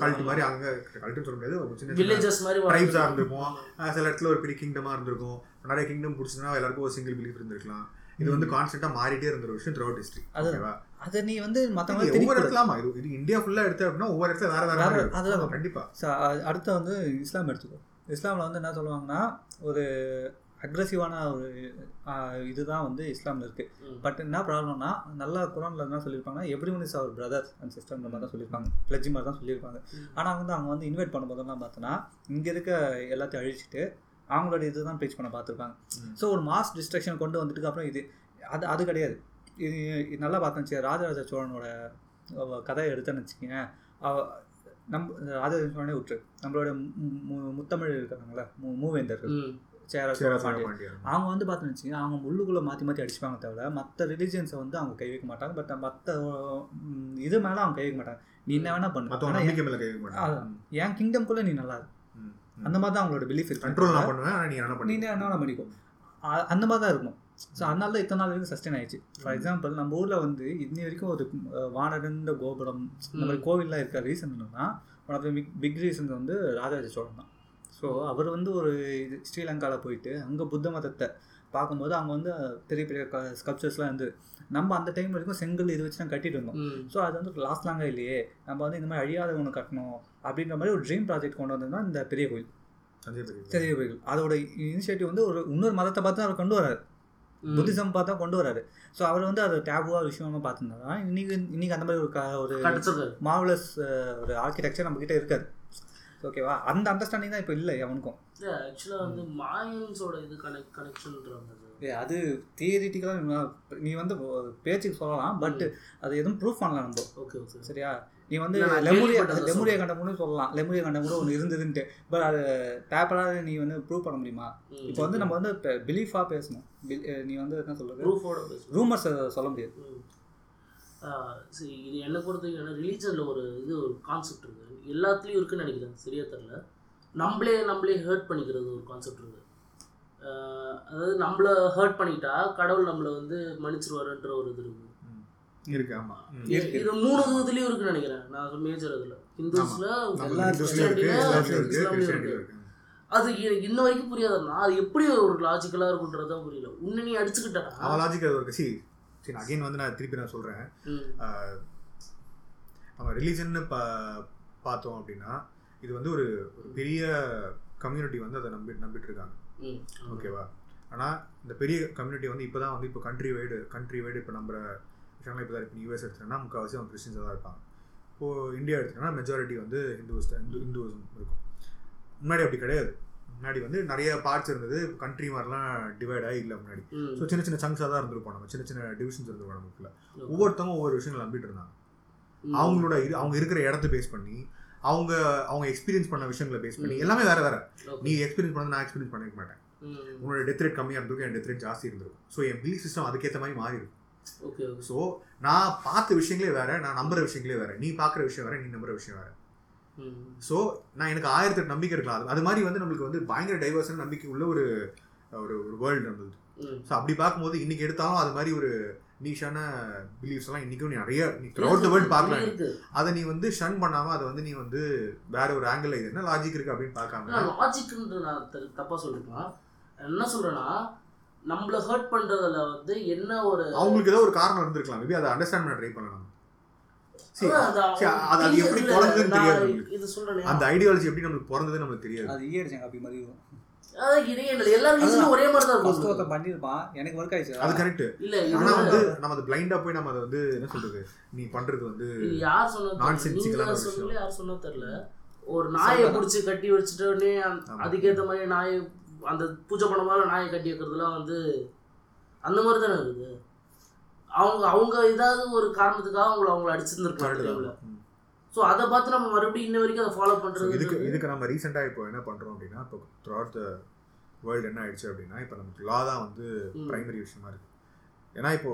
கல்ட்டு மாதிரி, அங்கே கல்ட்டுன்னு சொல்ல முடியாது, ஒரு சின்ன வில்லேஜஸ் மாதிரி ட்ரைப்ஸாக இருந்திருக்கும். சில இடத்துல ஒரு பெரிய கிங்டமாக இருந்திருக்கும். நிறைய கிங்டம் பிடிச்சதுன்னா எல்லாருக்கும் ஒரு சிங்கிள் பிலீஃப் இருந்திருக்கலாம். இது வந்து கான்ஸ்டன்ட்டாக மாறிட்டே இருந்த ஒரு விஷயம் த்ரூ அவுட் ஹிஸ்ட்ரி. ஓகேவா? அதை நீ வந்து மற்றவங்க ஒவ்வொரு இடத்துலாமா, இது இது இந்தியா ஃபுல்லாக எடுத்து அப்படின்னா ஒவ்வொரு இடத்துல வேறு வேறு வேறு அதுதான் கண்டிப்பாக. ஸோ அடுத்து வந்து இஸ்லாம் எடுத்துக்கோ. இஸ்லாமில் வந்து என்ன சொல்லுவாங்கன்னா, ஒரு அக்ரெசிவான ஒரு இதுதான் வந்து இஸ்லாமில் இருக்குது. பட் என்ன ப்ராப்ளம்னா, நல்லா குரானில் என்ன சொல்லியிருப்பாங்கன்னா, everyone is our brother and sister மாதிரி தான் சொல்லியிருப்பாங்க, பிளட்ஜி மாதிரி தான் சொல்லியிருப்பாங்க. ஆனால் வந்து அவங்க வந்து இன்வைட் பண்ணும்போது என்ன பார்த்தோன்னா, இங்கே இருக்க எல்லாத்தையும் அழிச்சிட்டு அவங்களோட இது தான் பேச்சு பண்ண பார்த்துருப்பாங்க. ஸோ ஒரு மாஸ் டிஸ்ட்ரக்ஷன் கொண்டு வந்துட்டு அப்புறம் இது அது அது கிடையாது. இது இது நல்லா பார்த்துச்சு. ராஜராஜ சோழனோட கதையை எடுத்தேன்னு வச்சுக்கோங்க, அவ நம்ம ராஜராஜ சோழனே விட்டு நம்மளோட முத்தமிழ் இருக்கிறாங்களே மூவேந்தர்கள், சேர சேர பாண்டியன், அவங்க வந்து பார்த்துன்னு வச்சுக்கோங்க, அவங்க உள்ளுக்குள்ளே மாற்றி மாற்றி அடிச்சுப்பாங்க தவிர மற்ற ரிலீஜியன்ஸை வந்து அவங்க கை வைக்க மாட்டாங்க. பட் மற்ற இது மேலே அவங்க கை வைக்க மாட்டாங்க. நீ என்ன வேணா பண்ணுவோம், என் கிங்டம்குள்ளே நீ நல்லா இருக்கு, அந்த மாதிரி தான் அவங்களோட பிலீஃப் இருக்கு. கண்ட்ரோல் நான் பண்ணுவேன், ஆனால் நீ என்ன பண்ணி நீ என்ன பண்ணிக்கும் அந்த மாதிரி தான் இருக்கும். ஸோ அதனால தான் இத்தனை நாள் வரைக்கும் சஸ்டெயின் ஆயிடுச்சு. ஃபார் எக்ஸாம்பிள் நம்ம ஊரில் வந்து இன்னி வரைக்கும் ஒரு வானடந்த கோபுரம் இந்த மாதிரி கோவில்லாம் இருக்கிற ரீசன் என்னன்னா, one of the big big reason வந்து ராஜராஜ சோழன் தான். ஸோ அவர் வந்து ஒரு இது ஸ்ரீலங்காவில் போயிட்டு அங்கே புத்த மதத்தை பார்க்கும்போது அவங்க வந்து பெரிய பெரிய ஸ்கல்ப்சர்ஸ்லாம் இருந்து, நம்ம அந்த டைம் வரைக்கும் செங்கல் இது வச்சு தான் கட்டிட்டு இருந்தோம். ஸோ அது வந்து லாஸ்ட் லாங்கா இல்லையே, நம்ம வந்து இந்த மாதிரி அழியாத ஒன்று கட்டணும் அப்படின்ற மாதிரி ஒரு ட்ரீம் ப்ராஜெக்ட் கொண்டு வந்ததுன்னா இந்த பெரிய கோயில் பெரிய கோயில். அதோட இனிஷியேட்டிவ் வந்து ஒரு இன்னொரு மதத்தை பார்த்து அவர் கொண்டு வராரு, புத்திசம் பார்த்தா கொண்டு வராரு. ஸோ அவர் வந்து அது டேபுவாக விஷயமா பார்த்துருந்தாங்கன்னா இன்னைக்கு இன்னைக்கு அந்த மாதிரி ஒரு ஒரு மாவலஸ் ஒரு ஆர்கிடெக்சர் நம்மகிட்ட இருக்காது. ஓகேவா? அந்த அண்டர்ஸ்டாண்டிங் தான் இப்போ இல்லை அவனுக்கும். ஆக்சுவலாக வந்து மாயன்ஸோட இது கனெக்ட் கனெக்ஷன் ஏ அது தியரிட்டிக்கலாக நீ வந்து பேச்சுக்கு சொல்லலாம், பட் அது எதுவும் ப்ரூஃப் பண்ணலாம் நம்ம. ஓகே ஓகே சரியா? நீ வந்து லெமூரியா லெமூரியா கண்டமுன்னு சொல்லலாம், லெமூரியா கண்டம் கூட ஒன்று இருந்ததுன்ட்டு, பட் அது பேப்பராக நீ வந்து ப்ரூவ் பண்ண முடியுமா? இப்போ வந்து நம்ம வந்து பிலீஃபாக பேசணும். நீ வந்து என்ன சொல்கிறது, ரூமர்ஸ் சொல்ல முடியாது. சரி, இது என்ன பொறுத்தவரைக்கும் ஏன்னா ரிலீஜனில் ஒரு இது ஒரு கான்செப்ட் இருக்குது, எல்லாத்துலேயும் இருக்குதுன்னு நினைக்கிறேன், சரியா தெரில. நம்மளே நம்மளே ஹர்ட் பண்ணிக்கிறது ஒரு கான்செப்ட் இருக்குது. அதாவது நம்மளை ஹர்ட் பண்ணிக்கிட்டா கடவுள் நம்மளை வந்து மன்னிச்சிருவாருன்ற ஒரு இது இருக்கும். அது இன்ன வரைக்கும் புரியாதுன்னா அது எப்படி ஒரு லாஜிக்கலா இருக்குன்றதுதான் புரியல. உன்ன நீ அடிச்சுக்கிட்டா அவ லாஜிக் அது சி சரி அகைன் வந்து நான் திருப்பி நான் சொல்றேன். நம்ம ரிலீஜன்னு பா பார்த்தோம் அப்படின்னா இது வந்து ஒரு ஒரு பெரிய கம்யூனிட்டி வந்து அதை நம்பி நம்பிட்டு இருக்காங்க ஓகேவா. ஆனால் இந்த பெரிய கம்யூனிட்டி வந்து இப்போ தான் வந்து இப்போ கண்ட்ரி வைடு கண்ட்ரி வைடு இப்போ நம்புற விஷயங்கள்லாம் இப்போ தான் இப்போ யூஎஸ் எடுத்துட்டோம்னா முக்கால்வாசி அவங்க கிறிஸ்டின்ஸாக தான் இருப்பாங்க. இப்போது இந்தியா எடுத்துட்டோம்னா மெஜாரிட்டி வந்து ஹிந்துஸ் ஹிந்து ஹிந்துவிசம் இருக்கும். முன்னாடி அப்படி கிடையாது. முன்னாடி வந்து நிறைய பார்ட்ஸ் இருந்தது. கண்ட்ரி மாதிரிலாம் டிவைட் ஆகி இல்லை முன்னாடி. ஸோ சின்ன சின்ன சங்ஸாக தான் இருந்திருப்போம். நம்ம சின்ன சின்ன டிவிஷன்ஸ் இருந்திருப்போம். நமக்குள்ள ஒவ்வொருத்தவங்க ஒவ்வொரு விஷயங்கள் நம்பிட்டு இருந்தாங்க. அவங்களோட இது அவங்க இருக்கிற இடத்த பேஸ் பண்ணி அவங்க அவங்க எக்ஸ்பீரியன்ஸ் பண்ண விஷயங்களை பேஸ் பண்ணி எல்லாமே வேறு வேறு. நீ எக்ஸ்பீரியன்ஸ் பண்ணது நான் எக்ஸ்பீரியன்ஸ் பண்ணிக்க மாட்டேன். உன்னோட டெத் ரேட் கம்மியாக இருந்திருக்கும், என் டெத் ரேட் ஜாஸ்தி இருந்திருக்கும். ஸோ என் பிலீஃப் சிஸ்டம் அதுக்கேற்ற மாதிரி மாறி இருக்கும். ஓகே ஸோ நான் பார்த்த விஷயங்களே வேறு, நான் நம்புகிற விஷயங்களே வேறு, நீ பார்க்குற விஷயம் வேறு, நீ நம்புகிற விஷயம் வேறு. ஸோ நான் எனக்கு ஆயிரத்தி எட்டு நம்பிக்கை இருக்கலாம். அது அது மாதிரி வந்து நம்மளுக்கு வந்து பயங்கர டைவர்ஸான நம்பிக்கை உள்ள ஒரு ஒரு வேர்ல்டு நம்மளுது. ஸோ அப்படி பார்க்கும்போது இன்றைக்கி எடுத்தாலும் அது மாதிரி ஒரு நீஷான பிலீஃப்ஸ் எல்லாம் இன்றைக்கும் நீ நிறைய நீ த்ரூஅவுட் தி வேர்ல்ட் பார்க்கலாம். அதை நீ வந்து ஷன் பண்ணாமல் அதை வந்து நீ வந்து வேற ஒரு ஆங்கிள் இது என்ன லாஜிக் இருக்குது அப்படின்னு பார்க்காம லாஜிக்ன்றது நான் தப்பாக சொல்லிருக்கேன். என்ன சொல்கிறேன்னா நம்மளை ஹர்ட் பண்ணுறதுல வந்து என்ன ஒரு அவங்களுக்கு ஏதோ ஒரு காரணம் இருந்திருக்கலாம். மேபி அதை அண்டர்ஸ்டாண்ட் பண்ண ட்ரை பண்ணலாம். அது எப்படி பிறந்ததுன்னு தெரியாது. அந்த ஐடியாலஜி எப்படி நம்மளுக்கு பிறந்ததுன்னு நம்மளுக்கு தெரியாது. அது ஏறிச்சாங்க அப்படி மாதிரி ஒரே மாதிரி தான் இருக்கும். பண்ணிருப்பான் எனக்கு ஒர்க் ஆயிடுச்சு அது கரெக்ட் இல்ல. ஆனா வந்து நம்ம அதை பிளைண்டா போய் நம்ம அதை வந்து என்ன சொல்றது நீ பண்றது வந்து யார் சொன்னது யார் சொன்னா தெரியல. ஒரு நாயை பிடிச்சி கட்டி வச்சுட்டோடனே அதுக்கேற்ற மாதிரி நாயை அந்த பூஜை பண்ண மாதிரி நாயை கட்டி வைக்கிறதுலாம் வந்து அந்த மாதிரி தானே இருக்குது. அவங்க அவங்க ஏதாவது ஒரு காரணத்துக்காக அவங்கள அவங்கள அடிச்சிருந்துருக்காங்க. ஸோ அதை பார்த்து நம்ம மறுபடியும் இன்ன வரைக்கும் அதை ஃபாலோ பண்ணுறது. இதுக்கு இதுக்கு நம்ம ரீசெண்டாக இப்போ என்ன பண்ணுறோம் அப்படின்னா இப்போ த்ரூஅவுட் த வேர்ல்டு என்ன ஆயிடுச்சு அப்படின்னா இப்போ நமக்கு லா தான் வந்து ப்ரைமரி விஷயமா இருக்குது. ஏன்னா இப்போ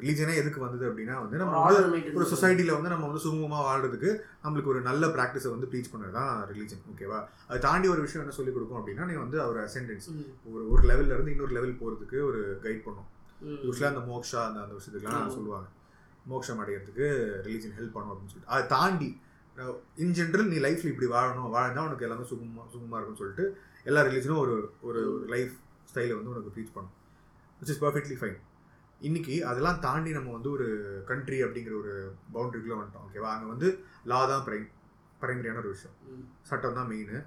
ரிலீஜனே எதுக்கு வந்தது அப்படின்னா வந்து நம்ம ஒரு சொசைட்டியில் வந்து நம்ம வந்து சுமூகமாக வாழ்கிறதுக்கு நம்மளுக்கு ஒரு நல்ல ப்ராக்டிஸை வந்து ப்ரீச் பண்ணுறது தான் ரிலீஜன் ஓகேவா. அதை தாண்டி ஒரு விஷயம் என்ன சொல்லிக் கொடுக்கும் அப்படின்னா நீ வந்து அவர் அசெண்டன்ஸ் ஒரு ஒரு லெவல்லேருந்து இன்னொரு லெவல் போகிறதுக்கு ஒரு கைட் பண்ணும். யூஸ்வலாக அந்த மோக்ஷா அந்த அந்த விஷயத்துக்குலாம் சொல்லுவாங்க மோட்சம் அடைகிறதுக்கு ரிலீஜன் ஹெல்ப் பண்ணும் அப்படின்னு சொல்லிட்டு அதை தாண்டி இன் ஜென்ரல் நீ லைஃப்பில் இப்படி வாழணும் வாழ்ந்தால் உனக்கு எல்லாமே சுகமாக சுகமாக இருக்கும்னு சொல்லிட்டு எல்லா ரிலீஜனும் ஒரு ஒரு லைஃப் ஸ்டைலை வந்து உனக்கு ப்ரீச் பண்ணும் விச் இஸ் பர்ஃபெக்ட்லி ஃபைன். இன்றைக்கி அதெல்லாம் தாண்டி நம்ம வந்து ஒரு கண்ட்ரி அப்படிங்கிற ஒரு பவுண்ட்ரிக்குள்ளே வந்துட்டோம் ஓகேவா. அங்கே வந்து லா தான் பிரைம் பிரைமரியான ஒரு விஷயம், சட்டம் தான் மெயினு.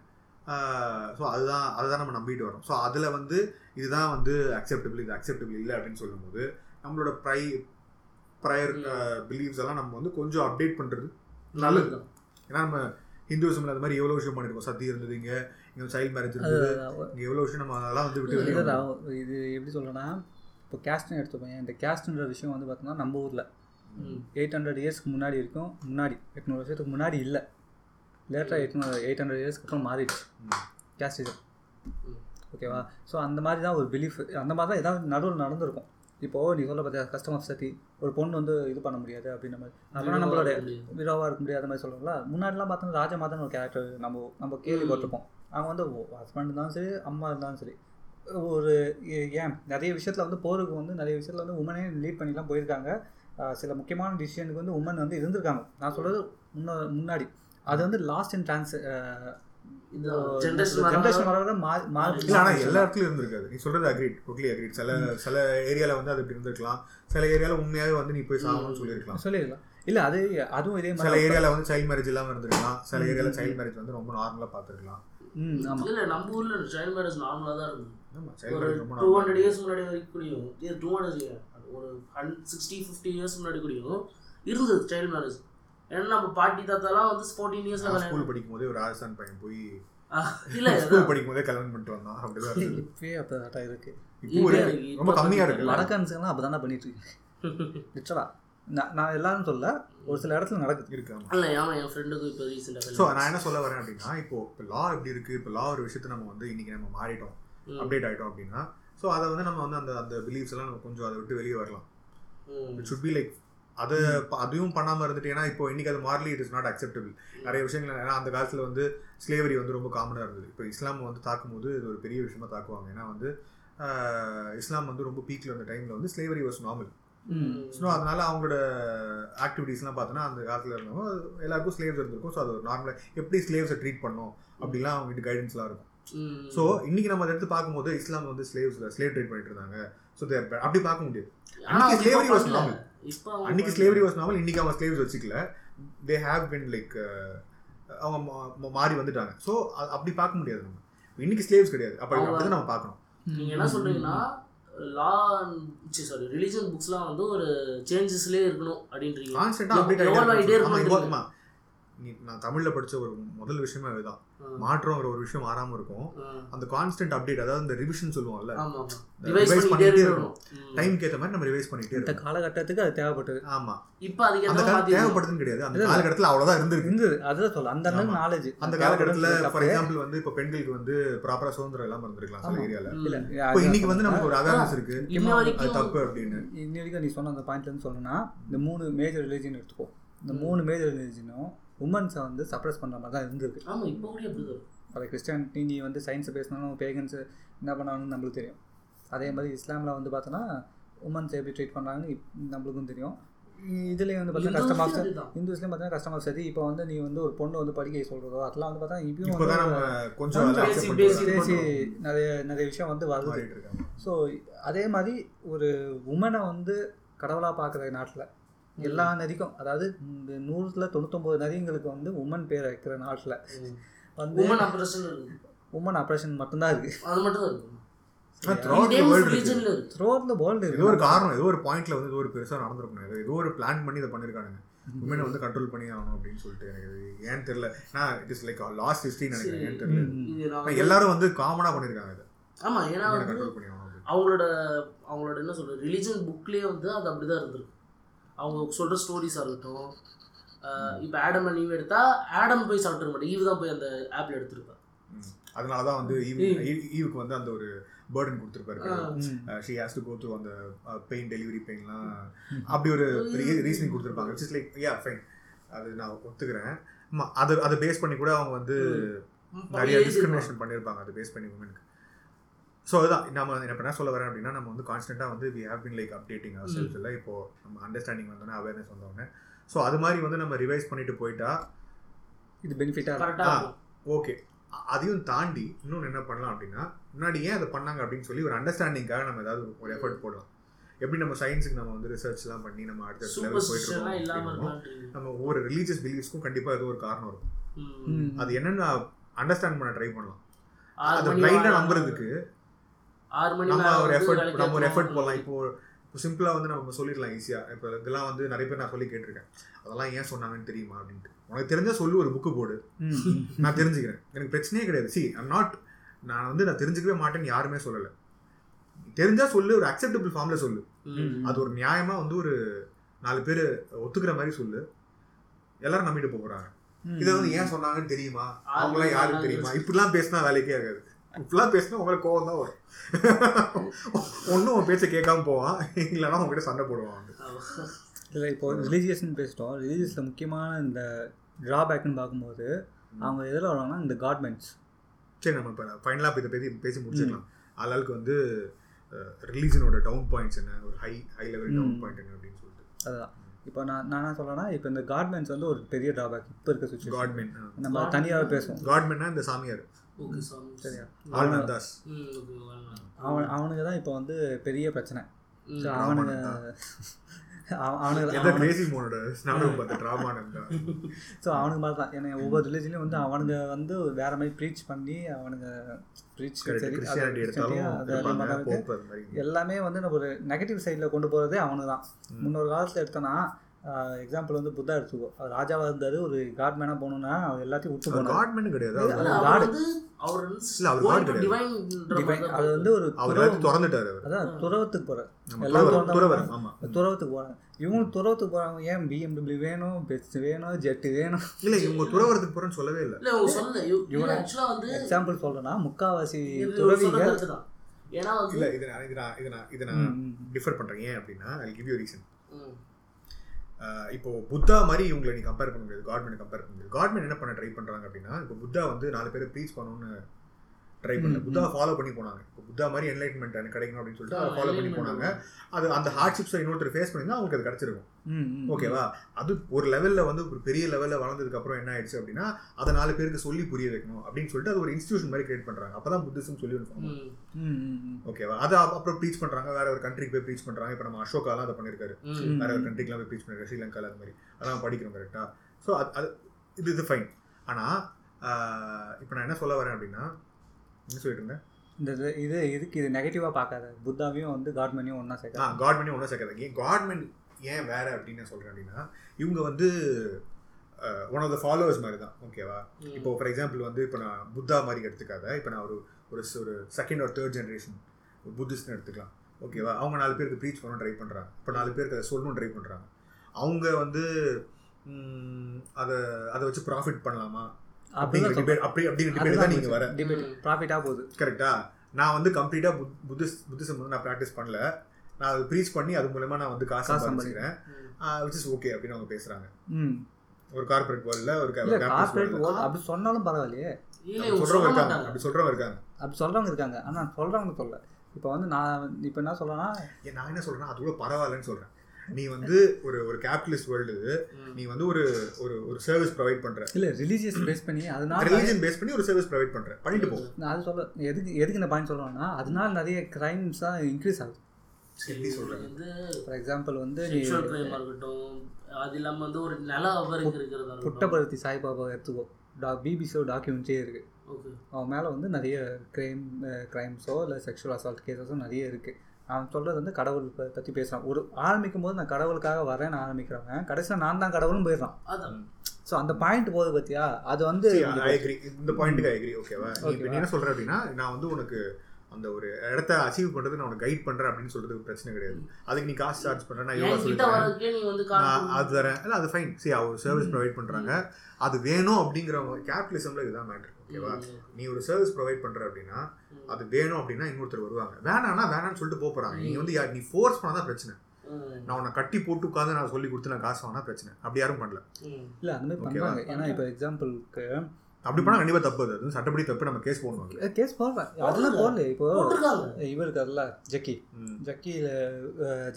ஸோ அதுதான் அதை தான் நம்ம நம்பிட்டு வரோம். ஸோ அதில் வந்து இதுதான் வந்து அக்செப்டபிள் இது அக்செப்டபிள் இல்லை அப்படின்னு சொல்லும்போது நம்மளோட ப்ரை ப்ரையர் பிலீவ்ஸ் எல்லாம் நம்ம வந்து கொஞ்சம் அப்டேட் பண்ணுறது நல்லது தான். ஏன்னா நம்ம ஹிந்துவிசமில் அது மாதிரி எவ்வளோ விஷயம் பண்ணியிருக்கோம். சத்தி இருந்தது இங்கே இங்கே சைல்டு மேரேஜ் இருந்தது இங்கே எவ்வளோ விஷயம் நம்ம அதெல்லாம் வந்து விட்டு வெளியே. இது எப்படி சொல்லணும்னா இப்போ கேஸ்ட்னு எடுத்துப்போங்க. இந்த கேஸ்ட்ன்ற விஷயம் வந்து பார்த்தோம்னா நம்ம ஊரில் எயிட் ஹண்ட்ரட் இயர்ஸ்க்கு முன்னாடி இருக்கும் முன்னாடி எட்நூறு வருஷத்துக்கு முன்னாடி இல்லை லேட்டாக எட்நூறு எயிட் ஹண்ட்ரட் இயர்ஸ்க்கு அப்புறம் மாறிடுச்சு கேஸ்டிசம் ஓகேவா. ஸோ அந்த மாதிரி தான் ஒரு பிலீஃப் அந்த மாதிரி தான் ஏதாவது நடுவில் நடந்திருக்கும். இப்போது நீ சொல்ல பார்த்தா கஸ்டம் ஆஃப் சத்தி ஒரு பொண்ணு வந்து இது பண்ண முடியாது அப்படின்ற மாதிரி அதெல்லாம் நம்மளோட விரோவாக இருக்க முடியாது அந்த மாதிரி சொல்கிறோம்ல. முன்னாடிலாம் பார்த்தோம்னா ராஜா மாதான்னு ஒரு கேரக்டர் நம்ம நம்ம கேள்விப்பட்டிருப்போம். அவங்க வந்து ஹஸ்பண்ட் இருந்தாலும் சரி அம்மா இருந்தாலும் சரி ஒரு ஏன் நிறைய விஷயத்தில் வந்து போருக்கு வந்து நிறைய விஷயத்தில் வந்து உமனே லீட் பண்ணிலாம் போயிருக்காங்க. சில முக்கியமான டிசிஷனுக்கு வந்து உமன் வந்து இருந்திருக்காங்க. நான் சொல்கிறது முன்ன முன்னாடி அது வந்து லாஸ்ட் இன் டிரான்ஸ் இந்த ஜெனரேஷன் வர மாறி. ஆனால் எல்லா இடத்துலையும் இருந்திருக்காது. நீ சொல்கிறது அக்ரீட் டோட்லி அக்ரீட். சில சில ஏரியாவில் வந்து அது இப்படி இருந்திருக்கலாம். சில ஏரியாவில் உண்மையாகவே வந்து நீ போய் சாகணும்னு சொல்லியிருக்கலாம் சொல்லியிருக்கலாம் இல்லை அது அதுவும் இதே மாதிரி சில ஏரியாவில் வந்து சைல்டு மேரேஜ் இல்லாமல் இருந்திருக்கலாம். சில ஏரியாவில் சைல்டு மேரேஜ் வந்து ரொம்ப நார்மலாக பார்த்துருக்கலாம். ம் ஆமாம் இல்லை நம்ம ஊரில் சைல்டு மேரேஜ் நார்மலாக தான் இருக்கும். ஆமாம் சைல்டு மேரேஜ் ரொம்ப டூ ஹண்ட்ரட் இயர்ஸ் முன்னாடி வரைக்கும் கூடியும் இது டூ ஹண்ட்ரட் ஒரு ஹன் சிக்ஸ்டி ஃபிஃப்டி இயர்ஸ் முன்னாடி கூடியும் இருந்தது சைல்டு மேரேஜ். ஏன்னா நம்ம பாட்டி தாத்தாலாம் வந்து ஃபோர்டீன் இயர்ஸ்ல ஸ்கூல் படிக்கும் போதே ஒரு ராஜஸ்தான் பையன் போய் இல்ல ஸ்கூல் படிக்கும் போதே கல்யாணம் பண்ணிட்டு வந்தான் அப்படிதான் இருக்கு. இப்பவே அப்பதான் இருக்கு. இப்போ ரொம்ப கம்மியா இருக்கு. வடக்கான்ஸ்லாம் அப்பதானே பண்ணிட்டு இருக்கு லிட்டரலா. நான் எல்லாரும் சொல்ல ஒரு சில இடத்துல நடக்குது இருக்காங்க இல்ல. ஆமா என் ஃப்ரெண்டுக்கு இப்போ ரீசன்ட்டா சோ நான் என்ன சொல்ல வரேன் அப்படின்னா இப்போ லா எப்படி இருக்கு இப்போ லா ஒரு விஷயத்தை நம்ம வந்து இன்னைக்கு நம்ம மாறிட்டோம் அப்டேட் ஆயிட்டோம் அப்படின்னா ஸோ அதை வந்து நம்ம வந்து அந்த அந்த பிலீஃப்ஸ் எல்லாம் நம்ம கொஞ்சம் அதை விட்டு வெளியே வரலாம். இட் சுட் பி லைக் அதை அதையும் பண்ணாமல் இருந்துட்டு ஏன்னா இப்போ இன்றைக்கி அது மாறலி இட் இஸ் நாட் அக்செப்டபிள். நிறைய விஷயங்கள் ஏன்னா அந்த காலத்தில் வந்து ஸ்லேவரி வந்து ரொம்ப காமனாக இருந்தது. இப்போ இஸ்லாம் வந்து தாக்கும்போது இது ஒரு பெரிய விஷயமாக தாக்குவாங்க. ஏன்னா வந்து இஸ்லாம் வந்து ரொம்ப பீக்கில் வந்த டைமில் வந்து ஸ்லேவரி வாஸ் நார்மல். ஸோ அதனால அவங்களோட ஆக்டிவிட்டீஸ்லாம் பார்த்தோன்னா அந்த காலத்தில் இருந்தவங்க எல்லாருக்கும் ஸ்லேவ்ஸ் இருந்திருக்கும். ஸோ அது நார்மலாக எப்படி ஸ்லேவ்ஸை ட்ரீட் பண்ணணும் அப்படிலாம் அவங்ககிட்ட கைடன்ஸ்லாம் இருக்கும். ஸோ இன்னைக்கு நம்ம அதை எடுத்து பார்க்கும்போது இஸ்லாம் வந்து ஸ்லேவ்ஸில் ஸ்லேவ் ட்ரீட் பண்ணிட்டு இருந்தாங்க. ஸோ அப்படி பார்க்க முடியாது. ஆனால் ஸ்லேவரி வாஸ் நார்மல். அன்னைக்கு ஸ்லேவரி வாஸ் நார்மல். இன்னைக்கு அவங்க ஸ்லேவ்ஸ் வச்சுக்கல. தே ஹேவ் பின் லைக் அவங்க மாறி வந்துட்டாங்க. ஸோ அப்படி பார்க்க முடியாது. நம்ம இன்னைக்கு ஸ்லேவ்ஸ் கிடையாது. அப்படி அப்படிதான் நம்ம பார்க்கணும். நீங்கள் என்ன சொல்றீங்கன்னா லா சாரி ரிலிஜியன் புக்ஸ்லாம் வந்து ஒரு சேஞ்சஸ்லேயே இருக்கணும் அப்படின்றீங்க. நீ நான் தமிழில் படித்த ஒரு முதல் விஷயமே அதுதான். மாற்றங்கிற ஒரு விஷயம் மாறாமல் இருக்கும். அந்த கான்ஸ்டன்ட் அப்டேட், அதாவது இந்த ரிவிஷன் சொல்லுவோம்ல, ரிவைஸ் பண்ணிட்டே இருக்கணும். டைம்க்கு ஏற்ற மாதிரி நம்ம ரிவைஸ் பண்ணிட்டே இருக்கோம். காலகட்டத்துக்கு அது தேவைப்பட்டது. ஆமாம், இப்போ அதுக்கு அந்த தேவைப்படுதுன்னு கிடையாது. அந்த காலகட்டத்தில் அவ்வளோதான் இருந்துருக்கு. அதுதான் சொல்ல அந்த நாலேஜ் அந்த காலகட்டத்தில். ஃபார் எக்ஸாம்பிள் வந்து இப்போ பெண்களுக்கு வந்து ப்ராப்பராக சுதந்திரம் இல்லாமல் இருந்திருக்கலாம் சில ஏரியாவில். இப்போ இன்னைக்கு வந்து நமக்கு ஒரு அவேர்னஸ் இருக்கு. அது தப்பு அப்படின்னு இன்ன வரைக்கும் நீ சொன்ன அந்த பாயிண்ட்லன்னு சொல்லணும்னா, இந்த மூணு மேஜர் ரிலீஜன் எடுத்துக்கோ. இந்த மூணு மேஜர் ரிலீஜனும் உமன்ஸை வந்து சப்ரஸ் பண்ணுற மாதிரி தான் இருந்திருக்கு. ஆமாம், இப்போ கூட எப்படி இருக்கும். ஃபார் கிறிஸ்டியானிட்டி நீ வந்து சயின்ஸை பேசினாலும் பேகன்ஸு என்ன பண்ணாங்கன்னு நம்மளுக்கு தெரியும். அதே மாதிரி இஸ்லாமில் வந்து பார்த்தோன்னா உமன்ஸை எப்படி ட்ரீட் பண்ணுறாங்கன்னு நம்மளுக்கும் தெரியும். இதுலேயும் வந்து பார்த்தீங்கன்னா கஸ்டமாக சரி, இந்துஸ்லேயும் பார்த்தீங்கன்னா கஸ்டமாக சரி. இப்போ வந்து நீ வந்து ஒரு பொண்ணு வந்து படிக்க சொல்கிறதோ அதெல்லாம் வந்து பார்த்தா இப்பயும் கொஞ்சம் பேசி நிறைய நிறைய விஷயம் வந்து வருது. ஸோ அதே மாதிரி ஒரு உமனை வந்து கடவுளாக பார்க்குற நாட்டில் எல்லா நதிக்கும், அதாவது நூறுல தொண்ணூத்தொம்பது நதிங்களுக்கு வந்து உமன் பேர் வைக்கிற நாட்டில் வந்து உமன் ஆப்ரேஷன் மட்டும்தான் இருக்கு. அது மட்டும் இருக்கு. ஒரு காரணம், ஏதோ ஒரு பாயிண்ட்ல வந்து ஏதோ ஒரு பெருசாக நடந்திருக்கணும். ஏதோ ஒரு பிளான் பண்ணி இதை பண்ணியிருக்கானுங்க. உமனை வந்து கண்ட்ரோல் பண்ணி ஆகணும் அப்படின்னு சொல்லிட்டு எனக்கு ஏன்னு தெரியல. நான் it is like lost history நினைக்கிறேன். ஏன்னு தெரியல, எல்லாரும் வந்து காமனாக பண்ணியிருக்காங்க இதை. ஆமாம், ஏன்னா கண்ட்ரோல் பண்ணி ஆகணும். அவங்களோட அவங்களோட என்ன சொல்ற ரிலிஜியன் புக்லேயே வந்து அது அப்படிதான் இருந்திருக்கு. அவங்க சொல்கிற ஸ்டோரிஸாக இருக்கட்டும். இப்போ ஆடம் அண்ட் ஈவ் எடுத்தால் ஆடம் போய் சாப்பிட்டுருக்க மாட்டேன், ஈவ் தான் போய் அந்த ஆப்பில் எடுத்துருப்பேன். அதனால தான் வந்து ஈவ் ஈவுக்கு வந்து அந்த ஒரு பர்டன் கொடுத்துருப்பாரு. She has to go through அந்த பெயின், டெலிவரி பெயின்லாம் அப்படி ஒரு ரீசனிங் கொடுத்துருப்பாங்க. இட்ஸ் லைக் யா ஃபைன், அது நான் ஒத்துக்கிறேன். ஆமாம், அதை அதை பேஸ் பண்ணி கூட அவங்க வந்து நிறைய டிஸ்கிரிமினேஷன் பண்ணியிருப்பாங்க. அதை பேஸ் பண்ணி உமனுக்கு. ஸோ அதுதான் நம்ம இப்போ என்ன சொல்ல வரேன் அப்படின்னா, நம்ம வந்து கான்ஸ்டன்ட்டாக வந்து we have been like updating our self. இல்லை இப்போது நம்ம அண்டர்ஸ்டாண்டிங் வந்தோன்னே, அவேர்னஸ் வந்தோடனே, ஸோ அது மாதிரி வந்து நம்ம ரிவைஸ் பண்ணிட்டு போயிட்டா இது பெனிஃபிட்டாக கரெக்டாக ஓகே. அதையும் தாண்டி இன்னொன்று என்ன பண்ணலாம் அப்படின்னா, முன்னாடி ஏன் அதை பண்ணாங்க அப்படின்னு சொல்லி ஒரு அண்டர்ஸ்டாண்டிங்காக நம்ம ஏதாவது ஒரு எஃபர்ட் போடலாம். எப்படி நம்ம சயின்ஸுக்கு நம்ம வந்து ரிசர்ச்லாம் பண்ணி நம்ம அடுத்த லெவல் போயிட்டு இருக்கோம், நம்ம ஒவ்வொரு ரிலீஜியஸ் பிலீஃப்ஸ்க்கும் கண்டிப்பாக ஏதோ ஒரு காரணம் இருக்கும். அது என்னென்னு அண்டர்ஸ்டாண்ட் பண்ண ட்ரை பண்ணலாம். அதை லைட்டாக நம்புறதுக்கு நம்ம ஒரு எஃபர்ட் நம்ம ஒரு எஃபர்ட் போடலாம். இப்போ சிம்பிளாக வந்து நம்ம சொல்லிடலாம் ஈஸியாக. இப்போ இதெல்லாம் வந்து நிறைய பேர் நான் சொல்லி கேட்டிருக்கேன், அதெல்லாம் ஏன் சொன்னாங்கன்னு தெரியுமா அப்படின்ட்டு. உனக்கு தெரிஞ்சா சொல்லி ஒரு புக்கு போடு, நான் தெரிஞ்சுக்கிறேன். எனக்கு பிரச்சனையே கிடையாது. சி ஐம் நாட், நான் வந்து நான் தெரிஞ்சுக்கவே மாட்டேன்னு யாருமே சொல்லலை. தெரிஞ்சா சொல்லு, ஒரு அக்செப்டபிள் ஃபார்மில் சொல்லு. அது ஒரு நியாயமாக வந்து ஒரு நாலு பேர் ஒத்துக்கிற மாதிரி சொல்லு. எல்லாரும் நம்பிட்டு போகிறாங்க. இதை வந்து ஏன் சொன்னாங்கன்னு தெரியுமா, அவங்களாம் யாருன்னு தெரியுமா, இப்படிலாம் பேசினா வேலைக்கே ஆகாது. இப்பெல்லாம் பேசினா உங்களுக்கு கோவம் தான் வரும். ஒன்றும் உன் பேச்சை கேட்காம போவான், இல்லைன்னா உங்ககிட்ட சண்டை போடுவான். இல்லை இப்போ ரிலீஜியஸ்ன்னு பேசிட்டோம். ரிலீஜியஸில் முக்கியமான இந்த ட்ராபேக்குன்னு பார்க்கும்போது அவங்க எதில் வருவாங்கன்னா இந்த கார்மெண்ட்ஸ். சரி, நம்ம இப்போ ஃபைனலாக இப்போ இதை பற்றி பேசி முடிச்சிடலாம். ஆளாளுக்கு வந்து ரிலீஜனோட டவுன் பாயிண்ட்ஸ் என்ன, ஒரு high high level down point என்ன அப்படின்னு சொல்லிட்டு. அதுதான் இப்போ நான் நான் என்ன சொல்கிறேன்னா, இப்போ இந்த கார்மெண்ட்ஸ் வந்து ஒரு பெரிய ட்ராபேக் இப்போ இருக்க சுச்சு. கார்மெண்ட் நம்ம தனியாகவே பேசுவோம். கார்மெண்ட்னா இந்த சாமியார், சரியா, அவன் அவனுக்கு தான் இப்போ வந்து பெரிய பிரச்சனை. அவனுக்கு ஸோ அவனுக்கு மாதிரி தான் எனக்கு ஒவ்வொரு ரிலீஜன்லையும் வந்து அவனுங்க வந்து வேற மாதிரி ப்ரீச் பண்ணி அவனுங்க ப்ரீச் எல்லாமே வந்து நம்ம ஒரு நெகட்டிவ் சைடில் கொண்டு போகிறதே அவனுக்கு தான். முன்னொரு காலத்தில் எடுத்தோன்னா எக்ஸாம்பிள் வந்து புத்தா எடுத்துக்கோ, அவர் ராஜாவாக இருந்தார். ஒரு காட்மேனா போகணும்னா அவர் எல்லாத்தையும் விட்டு போனார். காட்மேன் கிடையாது, அது வந்து ஒரு திறந்துட்டார். அதான் துறவத்துக்கு போறார், எல்லாரும் துறவத்துக்கு போறாங்க. இவங்க துறவத்துக்கு போறாங்க. ஏன் பிஎம்டபிள்யூ வேணும், பெட்ஸ் வேணும், ஜெட்டு வேணும். இல்லை, இவங்க துறவத்துக்கு போறேன்னு சொல்லவே இல்லை. எக்ஸாம்பிள் சொல்றேன்னா முக்காவாசி துறவிகள். ஏன்னா இல்லை, இதை நான் இதை நான் டிஃபர் பண்றேன். ஏன் அப்படின்னா ஐ கிவ் யூ ரீசன். இப்போ புத்தா மாதிரி இவங்களை நீ கம்பேர் பண்ண முடியாது, காட்மேனை கம்பேர் பண்ண முடியாது. காட்மேன் என்ன பண்ண ட்ரை பண்ணுறாங்க அப்படின்னா, இப்போ புத்தா வந்து நாலு பேர் ப்ரீச் பண்ணணும்னு ட்ரை பண்ணல. புத்தா ஃபாலோ பண்ணி போனாங்க. இப்போ புத்தா மாதிரி என்லைட்மெண்ட் எனக்கு கிடைக்கணும் அப்படின்னு சொல்லிட்டு அதை ஃபாலோ பண்ணி போனாங்க. அது அந்த ஹார்ட்ஷிப்ஸை இன்னொருத்தர் ஃபேஸ் பண்ணியிருந்தா அவங்களுக்கு அது கிடச்சிருக்கும். ஓகேவா? அது ஒரு லெவலில் வந்து ஒரு பெரிய லெவலில் வளர்ந்ததுக்கப்புறம் என்ன ஆயிடுச்சு அப்படின்னா அதை நாலு பேருக்கு சொல்லி புரிய வைக்கணும் அப்படின்னு சொல்லிட்டு அது ஒரு இன்ஸ்டியூஷன் மாதிரி கிரியேட் பண்ணுறாங்க. அப்போ தான் புத்திசம் சொல்லி இருப்பாங்க. ஓகேவா? அதை அப்புறம் ப்ரீச் பண்ணுறாங்க, வேற ஒரு கண்ட்ரிக்கு போய் ப்ரீச் பண்ணுறாங்க. இப்போ நம்ம அசோகாலாம் அதை பண்ணியிருக்காரு, வேற ஒரு கண்ட்ரிக்கெலாம் போய் ப்ரீச் பண்ணியிருக்காரு, ஸ்ரீலங்காவில் அது மாதிரி. அதெல்லாம் படிக்கிறோம் கரெக்டாக. ஸோ அது அது இது இது ஃபைன். ஆனால் இப்போ நான் என்ன சொல்ல வரேன் அப்படின்னா, என்ன சொல்லிட்டு இருந்தேன், இந்த இது இதுக்கு இது நெகட்டிவாக பார்க்காத. புத்தாவையும் வந்து காட்மேனையும் ஒன்றா சேர்க்க காட்மேனையும் ஒன்றா சேர்க்காத. ஏன் காட்மேன் ஏன் வேறு அப்படின்னு நான் சொல்கிறேன் அப்படின்னா, இவங்க வந்து ஒன் ஆஃப் த ஃபாலோவர்ஸ் மாதிரி தான். ஓகேவா? இப்போ ஃபார் எக்ஸாம்பிள் வந்து இப்போ நான் புத்தா மாதிரி எடுத்துக்காத, இப்போ நான் ஒரு ஒரு செகண்ட் ஒரு தேர்ட் ஜென்ரேஷன் ஒரு புத்திஸ்ட்னு எடுத்துக்கலாம். ஓகேவா? அவங்க நாலு பேருக்கு ப்ரீச் பண்ண ட்ரை பண்ணுறாங்க. இப்போ நாலு பேருக்கு அதை சொல்லணும்னு ட்ரை பண்ணுறாங்க. அவங்க வந்து அதை அதை வச்சு ப்ராஃபிட் பண்ணலாமா அப்படிங்கிற டிபேட் அப்படி அப்படிங்கிற டிபேட் தான் நீங்கள் வர டிபேட் ப்ராஃபிட்டாக போகுது. கரெக்டாக? நான் வந்து கம்ப்ளீட்டாக புத் புத்திஸ்ட் புத்திசம் வந்து நான் ப்ராக்டிஸ் பண்ணல, நான் அது ப்ரீச் பண்ணி அது மூலமாக நான் வந்து காசு சம்பாதிக்கிறேன், விச் இஸ் ஓகே அப்படின்னு அவங்க பேசுகிறாங்க. ஒரு கார்பரேட் வேர்ல்டில் ஒரு கார்பரேட் வேர்ல்டு அப்படி சொன்னாலும் பரவாயில்லையே, சொல்கிறவங்க இருக்காங்க. அப்படி சொல்கிறவங்க இருக்காங்க அப்படி சொல்கிறவங்க இருக்காங்க ஆனால் சொல்கிறவங்க சொல்ல இப்போ வந்து நான் இப்போ என்ன சொல்கிறேன்னா, நான் என்ன சொல்கிறேன்னா அது கூட பரவாயில்லன்னு சொல்கிறேன். நீ வந்து ஒரு ஒரு கேபிட்டலிஸ்ட் வேர்ல்டு, நீ வந்து ஒரு ஒரு சர்வீஸ் ப்ரொவைட் பண்ற இல்ல ரிலிஜியஸ் பேஸ் பண்ணி, அதனால ரிலிஜியன் பேஸ் பண்ணி ஒரு சர்வீஸ் ப்ரொவைட் பண்ற பண்ணிட்டு போ. நான் அது சொல்ல எதுக்கு எதுக்கு இந்த பாயிண்ட் சொல்றேன்னா, அதனால நிறைய கிரைம்ஸா இன்க்ரீஸ் ஆகுது. சரி சொல்றேன், ஃபார் எக்ஸாம்பிள் வந்து செக்சுவல் கிரைம் ஆகட்டும், அது இல்லாம வந்து ஒரு நல்ல அவருக்கு இருக்குறதா புட்டபர்த்தி சாய்பாபா எடுத்துக்கோ, பிபிசியோ டாக்குமெண்ட்ரியே இருக்கு. ஓகே, அவன் மேல வந்து நிறைய கிரைம் கிரைம்ஸோ இல்ல செக்ஷுவல் அசால்ட் கேஸஸோ நிறைய இருக்கு. அவன் சொல்கிறது வந்து கடவுள் பற்றி பேசுகிறான். ஒரு ஆரம்பிக்கும் போது நான் கடவுளுக்காக வரேன்னு ஆரம்பிக்கிறவங்க கடைசியில் நான் தான் கடவுளும் போயிடுறான். அதான் ஸோ அந்த பாயிண்ட் போகுது பார்த்தியா? அது வந்து ஐ அக்ரி, இந்த பாயிண்ட்டுக்கு ஐ அக்ரி. ஓகேவா? இப்போ என்ன சொல்கிறேன் அப்படின்னா, நான் வந்து உனக்கு அந்த ஒரு இடத்த அச்சீவ் பண்ணுறது நான் உனக்கு கைட் பண்ணுறேன் அப்படின்னு சொல்கிறது பிரச்சனை கிடையாது. அதுக்கு நீ காசு சார்ஜ் பண்ணுறேன், நான் யோகா சொல்லிட்டேன், அது தரேன் இல்லை அது ஃபைன். சரி, ஒரு சர்வீஸ் ப்ரொவைட் பண்ணுறாங்க, அது வேணும் அப்படிங்கிறவங்க கேபிட்டலிசமில் இதுதான் மேட்ரு. ஓகேவா? நீ ஒரு சர்வீஸ் ப்ரொவைட் பண்ணுற அப்படின்னா அது வேணும் அப்படின்னா இன்னொருத்தர் வருவாங்க, வேணாம்னா வேணான்னு சொல்லிட்டு போகிறாங்க. நீ வந்து யார் நீ ஃபோர்ஸ் பண்ணால் தான் பிரச்சனை. நான் உன்னை கட்டி போட்டு உட்காந்து நான் சொல்லி கொடுத்து நான் காசு வாங்கினா பிரச்சனை. அப்படி யாரும் பண்ணல இல்லை அந்த மாதிரி பண்ணுவாங்க. ஏன்னா இப்போ எக்ஸாம்பிளுக்கு அப்படி பண்ணால் கண்டிப்பாக தப்பு, அது சட்டப்படி தப்பு, நம்ம கேஸ் போடுவாங்க. கேஸ் போடுவேன், அதெல்லாம் போடல. இப்போ இவருக்கு அதெல்லாம் ஜக்கி ஜக்கியில்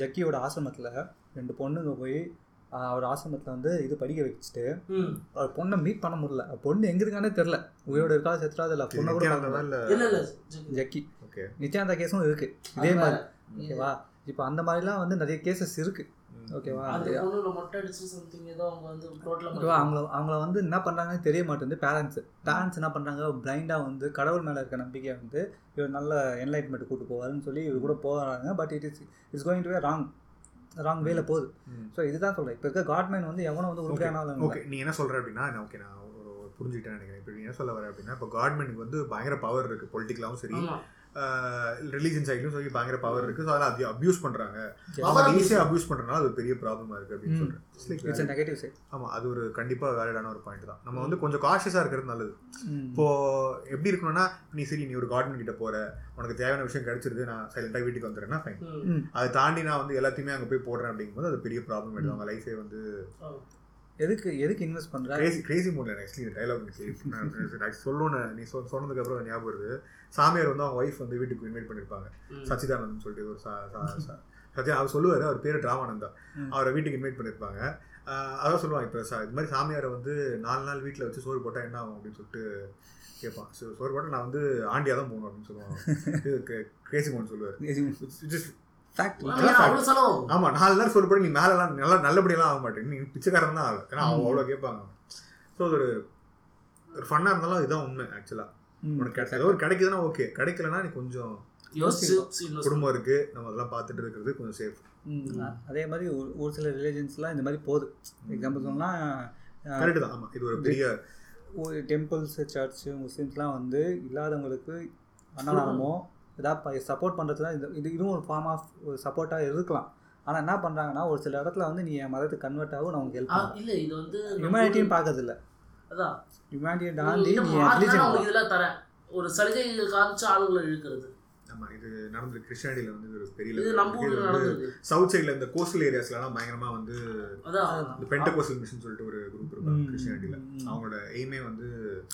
ஜக்கியோட ஆசிரமத்தில் ரெண்டு பொண்ணுங்க போய் அவர் ஆசிரமத்தில் வந்து இது படிக்க வச்சுட்டு அவர் பொண்ணை மீட் பண்ண முடியல. பொண்ணு எங்கே இருக்கானே தெரில, உயிரோட இருக்கா செத்துறா இல்லை பொண்ணை கூட ஜக்கி நிச்சயந்தா கேஸும் இருக்குது இதே மாதிரி. ஓகேவா? இப்போ அந்த மாதிரிலாம் வந்து நிறைய கேசஸ் இருக்குது. ஓகேவா? ஓகேவா? அவங்கள அவங்கள வந்து என்ன பண்ணுறாங்கன்னு தெரிய மாட்டேங்குது. பேரண்ட்ஸு பேரண்ட்ஸ் என்ன பண்ணுறாங்க, பிளைண்டாக வந்து கடவுள் மேலே இருக்க நம்பிக்கையை வந்து இவர் நல்ல என்லைட்மெண்ட் கூப்பிட்டு போவாருன்னு சொல்லி இவர் கூட போகிறாங்க. But it is it's going to be wrong wrong வேல போகுது. ஸோ இதுதான் சொல்கிறேன், இப்போ இருக்க காட்மேன் வந்து எவனோ வந்து உறுதியானாலும் ஓகே. நீ என்ன சொல்கிற அப்படின்னா, ஓகே நான் ஒரு புரிஞ்சுக்கிட்டேன் நினைக்கிறேன். இப்போ நீ என்ன சொல்ல வர அப்படின்னா, இப்போ காட்மேனுக்கு வந்து பயங்கர பவர் இருக்குது, பொலிட்டிக்கலாகவும் சரி ரிலீஜன் சைட்லையும் சரி பயங்கர பவர் இருக்குது. ஸோ அதில் அப்யூஸ் பண்ணுறாங்க, அவங்க ஈஸியாக அப்யூஸ் பண்ணுறதுனால அது பெரிய ப்ராப்ளமாக இருக்குது அப்படின்னு சொல்கிறேன். Negative side. ஆமாம், அது ஒரு கண்டிப்பாக வேலிடான ஒரு பாயிண்ட் தான். நம்ம வந்து கொஞ்சம் காஷியஸாக இருக்கிறது நல்லது. இப்போது எப்படி இருக்கணும்னா, நீ சரி நீ ஒரு காட்மேன் கிட்ட போகிற, உனக்கு தேவையான விஷயம் கிடைச்சிருது, நான் சைலண்டாக வீட்டுக்கு வந்துடுறேன்னா ஃபைன். அதை தாண்டி நான் வந்து எல்லாத்தையுமே அங்கே போய் போடுறேன் அப்படிங்கும்போது அது பெரிய ப்ராப்ளம் ஆகிடுது. அவங்க லைஃபே வந்து எதுக்கு எதுக்கு இன்வெஸ்ட் பண்ணுறா கிரேசி மூட்ல. ஆக்சுவலி இந்த டைலாக் சொல்லணும்னு நீ சொ சொன்னதுக்கப்புறம் ஞாபகம் வருது. சாமியார் வந்து அவங்க ஒய்ஃப் வந்து வீட்டுக்கு இன்வைட் பண்ணியிருப்பாங்க, சச்சிதானந்தன் சொல்லிட்டு ஒரு சா சச்சி அவர் சொல்லுவார், அவர் பேர் ராமானந்தா, அவரை வீட்டுக்கு இன்வைட் பண்ணியிருப்பாங்க. அதான் சொல்லுவாங்க, இப்போ சா இது மாதிரி சாமியாரை வந்து நாலு நாள் வீட்டில் வச்சு சோறு போட்டால் என்ன ஆகும் அப்படின்னு சொல்லிட்டு கேட்பான். ஸோ சோறு போட்டால் நான் வந்து ஆண்டியாக தான் போகணும் அப்படின்னு சொல்லுவாங்க. கிரேசி மூட்னு சொல்லுவார். ஆமா, நாலு நாள் சொல்ல போட்டு நீ மேல எல்லாம் நல்லா நல்லபடியெல்லாம் ஆக மாட்டேன், நீ பிச்சைக்காரன் தான் ஆகும். ஏன்னா அவங்க அவ்வளோ கேட்பாங்க. ஸோ ஒரு ஒரு ஃபன்னா இருந்தாலும் இதுதான் உண்மை. ஆக்சுவலா உனக்கு கிடைச்சது ஒரு கிடைக்குதுன்னா ஓகே, கிடைக்கலன்னா நீ கொஞ்சம் குடும்பம் இருக்கு, நம்ம அதெல்லாம் பார்த்துட்டு இருக்கிறது கொஞ்சம் சேஃப். அதே மாதிரி ஒரு சில ரிலீஜன்ஸ்லாம் இந்த மாதிரி போகுது. எக்ஸாம்பிள் சொன்னா கரெக்ட் தான். ஆமா, இது ஒரு பெரிய டெம்பிள்ஸ் சர்ச்சு முஸ்லீம்ஸ்லாம் வந்து இல்லாதவங்களுக்கு அன்னதானமோ ஏதாவது சப்போர்ட் பண்ணுறதுலாம் இது இது இதுவும் ஒரு ஃபார்ம் ஆஃப் ஒரு சப்போர்ட்டாக இருக்கலாம். ஆனால் என்ன பண்ணுறாங்கன்னா, ஒரு சில இடத்துல வந்து நீ என் மதத்துக்கு கன்வெர்ட் ஆகும் நான் உங்களுக்கு ஹெல்ப் பண்ணுவேன். இல்லை இது வந்து ஹியூமனிட்டின்னு பார்க்கறது இல்லை, அதான் ஹியூமனிட்டியை தாண்டி இதெல்லாம் தரேன் ஒரு சலுகைகள் காமிச்சு ஆளுங்களை இழுக்கிறது. ஆமாம், இது நடந்தது கிருஷ்ணாடியில் வந்து ஒரு பெரிய சவுத் சைடில் இந்த கோஸ்டல் ஏரியாஸ்லாம் பயங்கரமாக வந்து இந்த பென்ட கோஸ்டல் மிஷன் சொல்லிட்டு ஒரு குரூப் இருக்கும் கிருஷ்ணாடியில். அவங்களோட எய்மே வந்து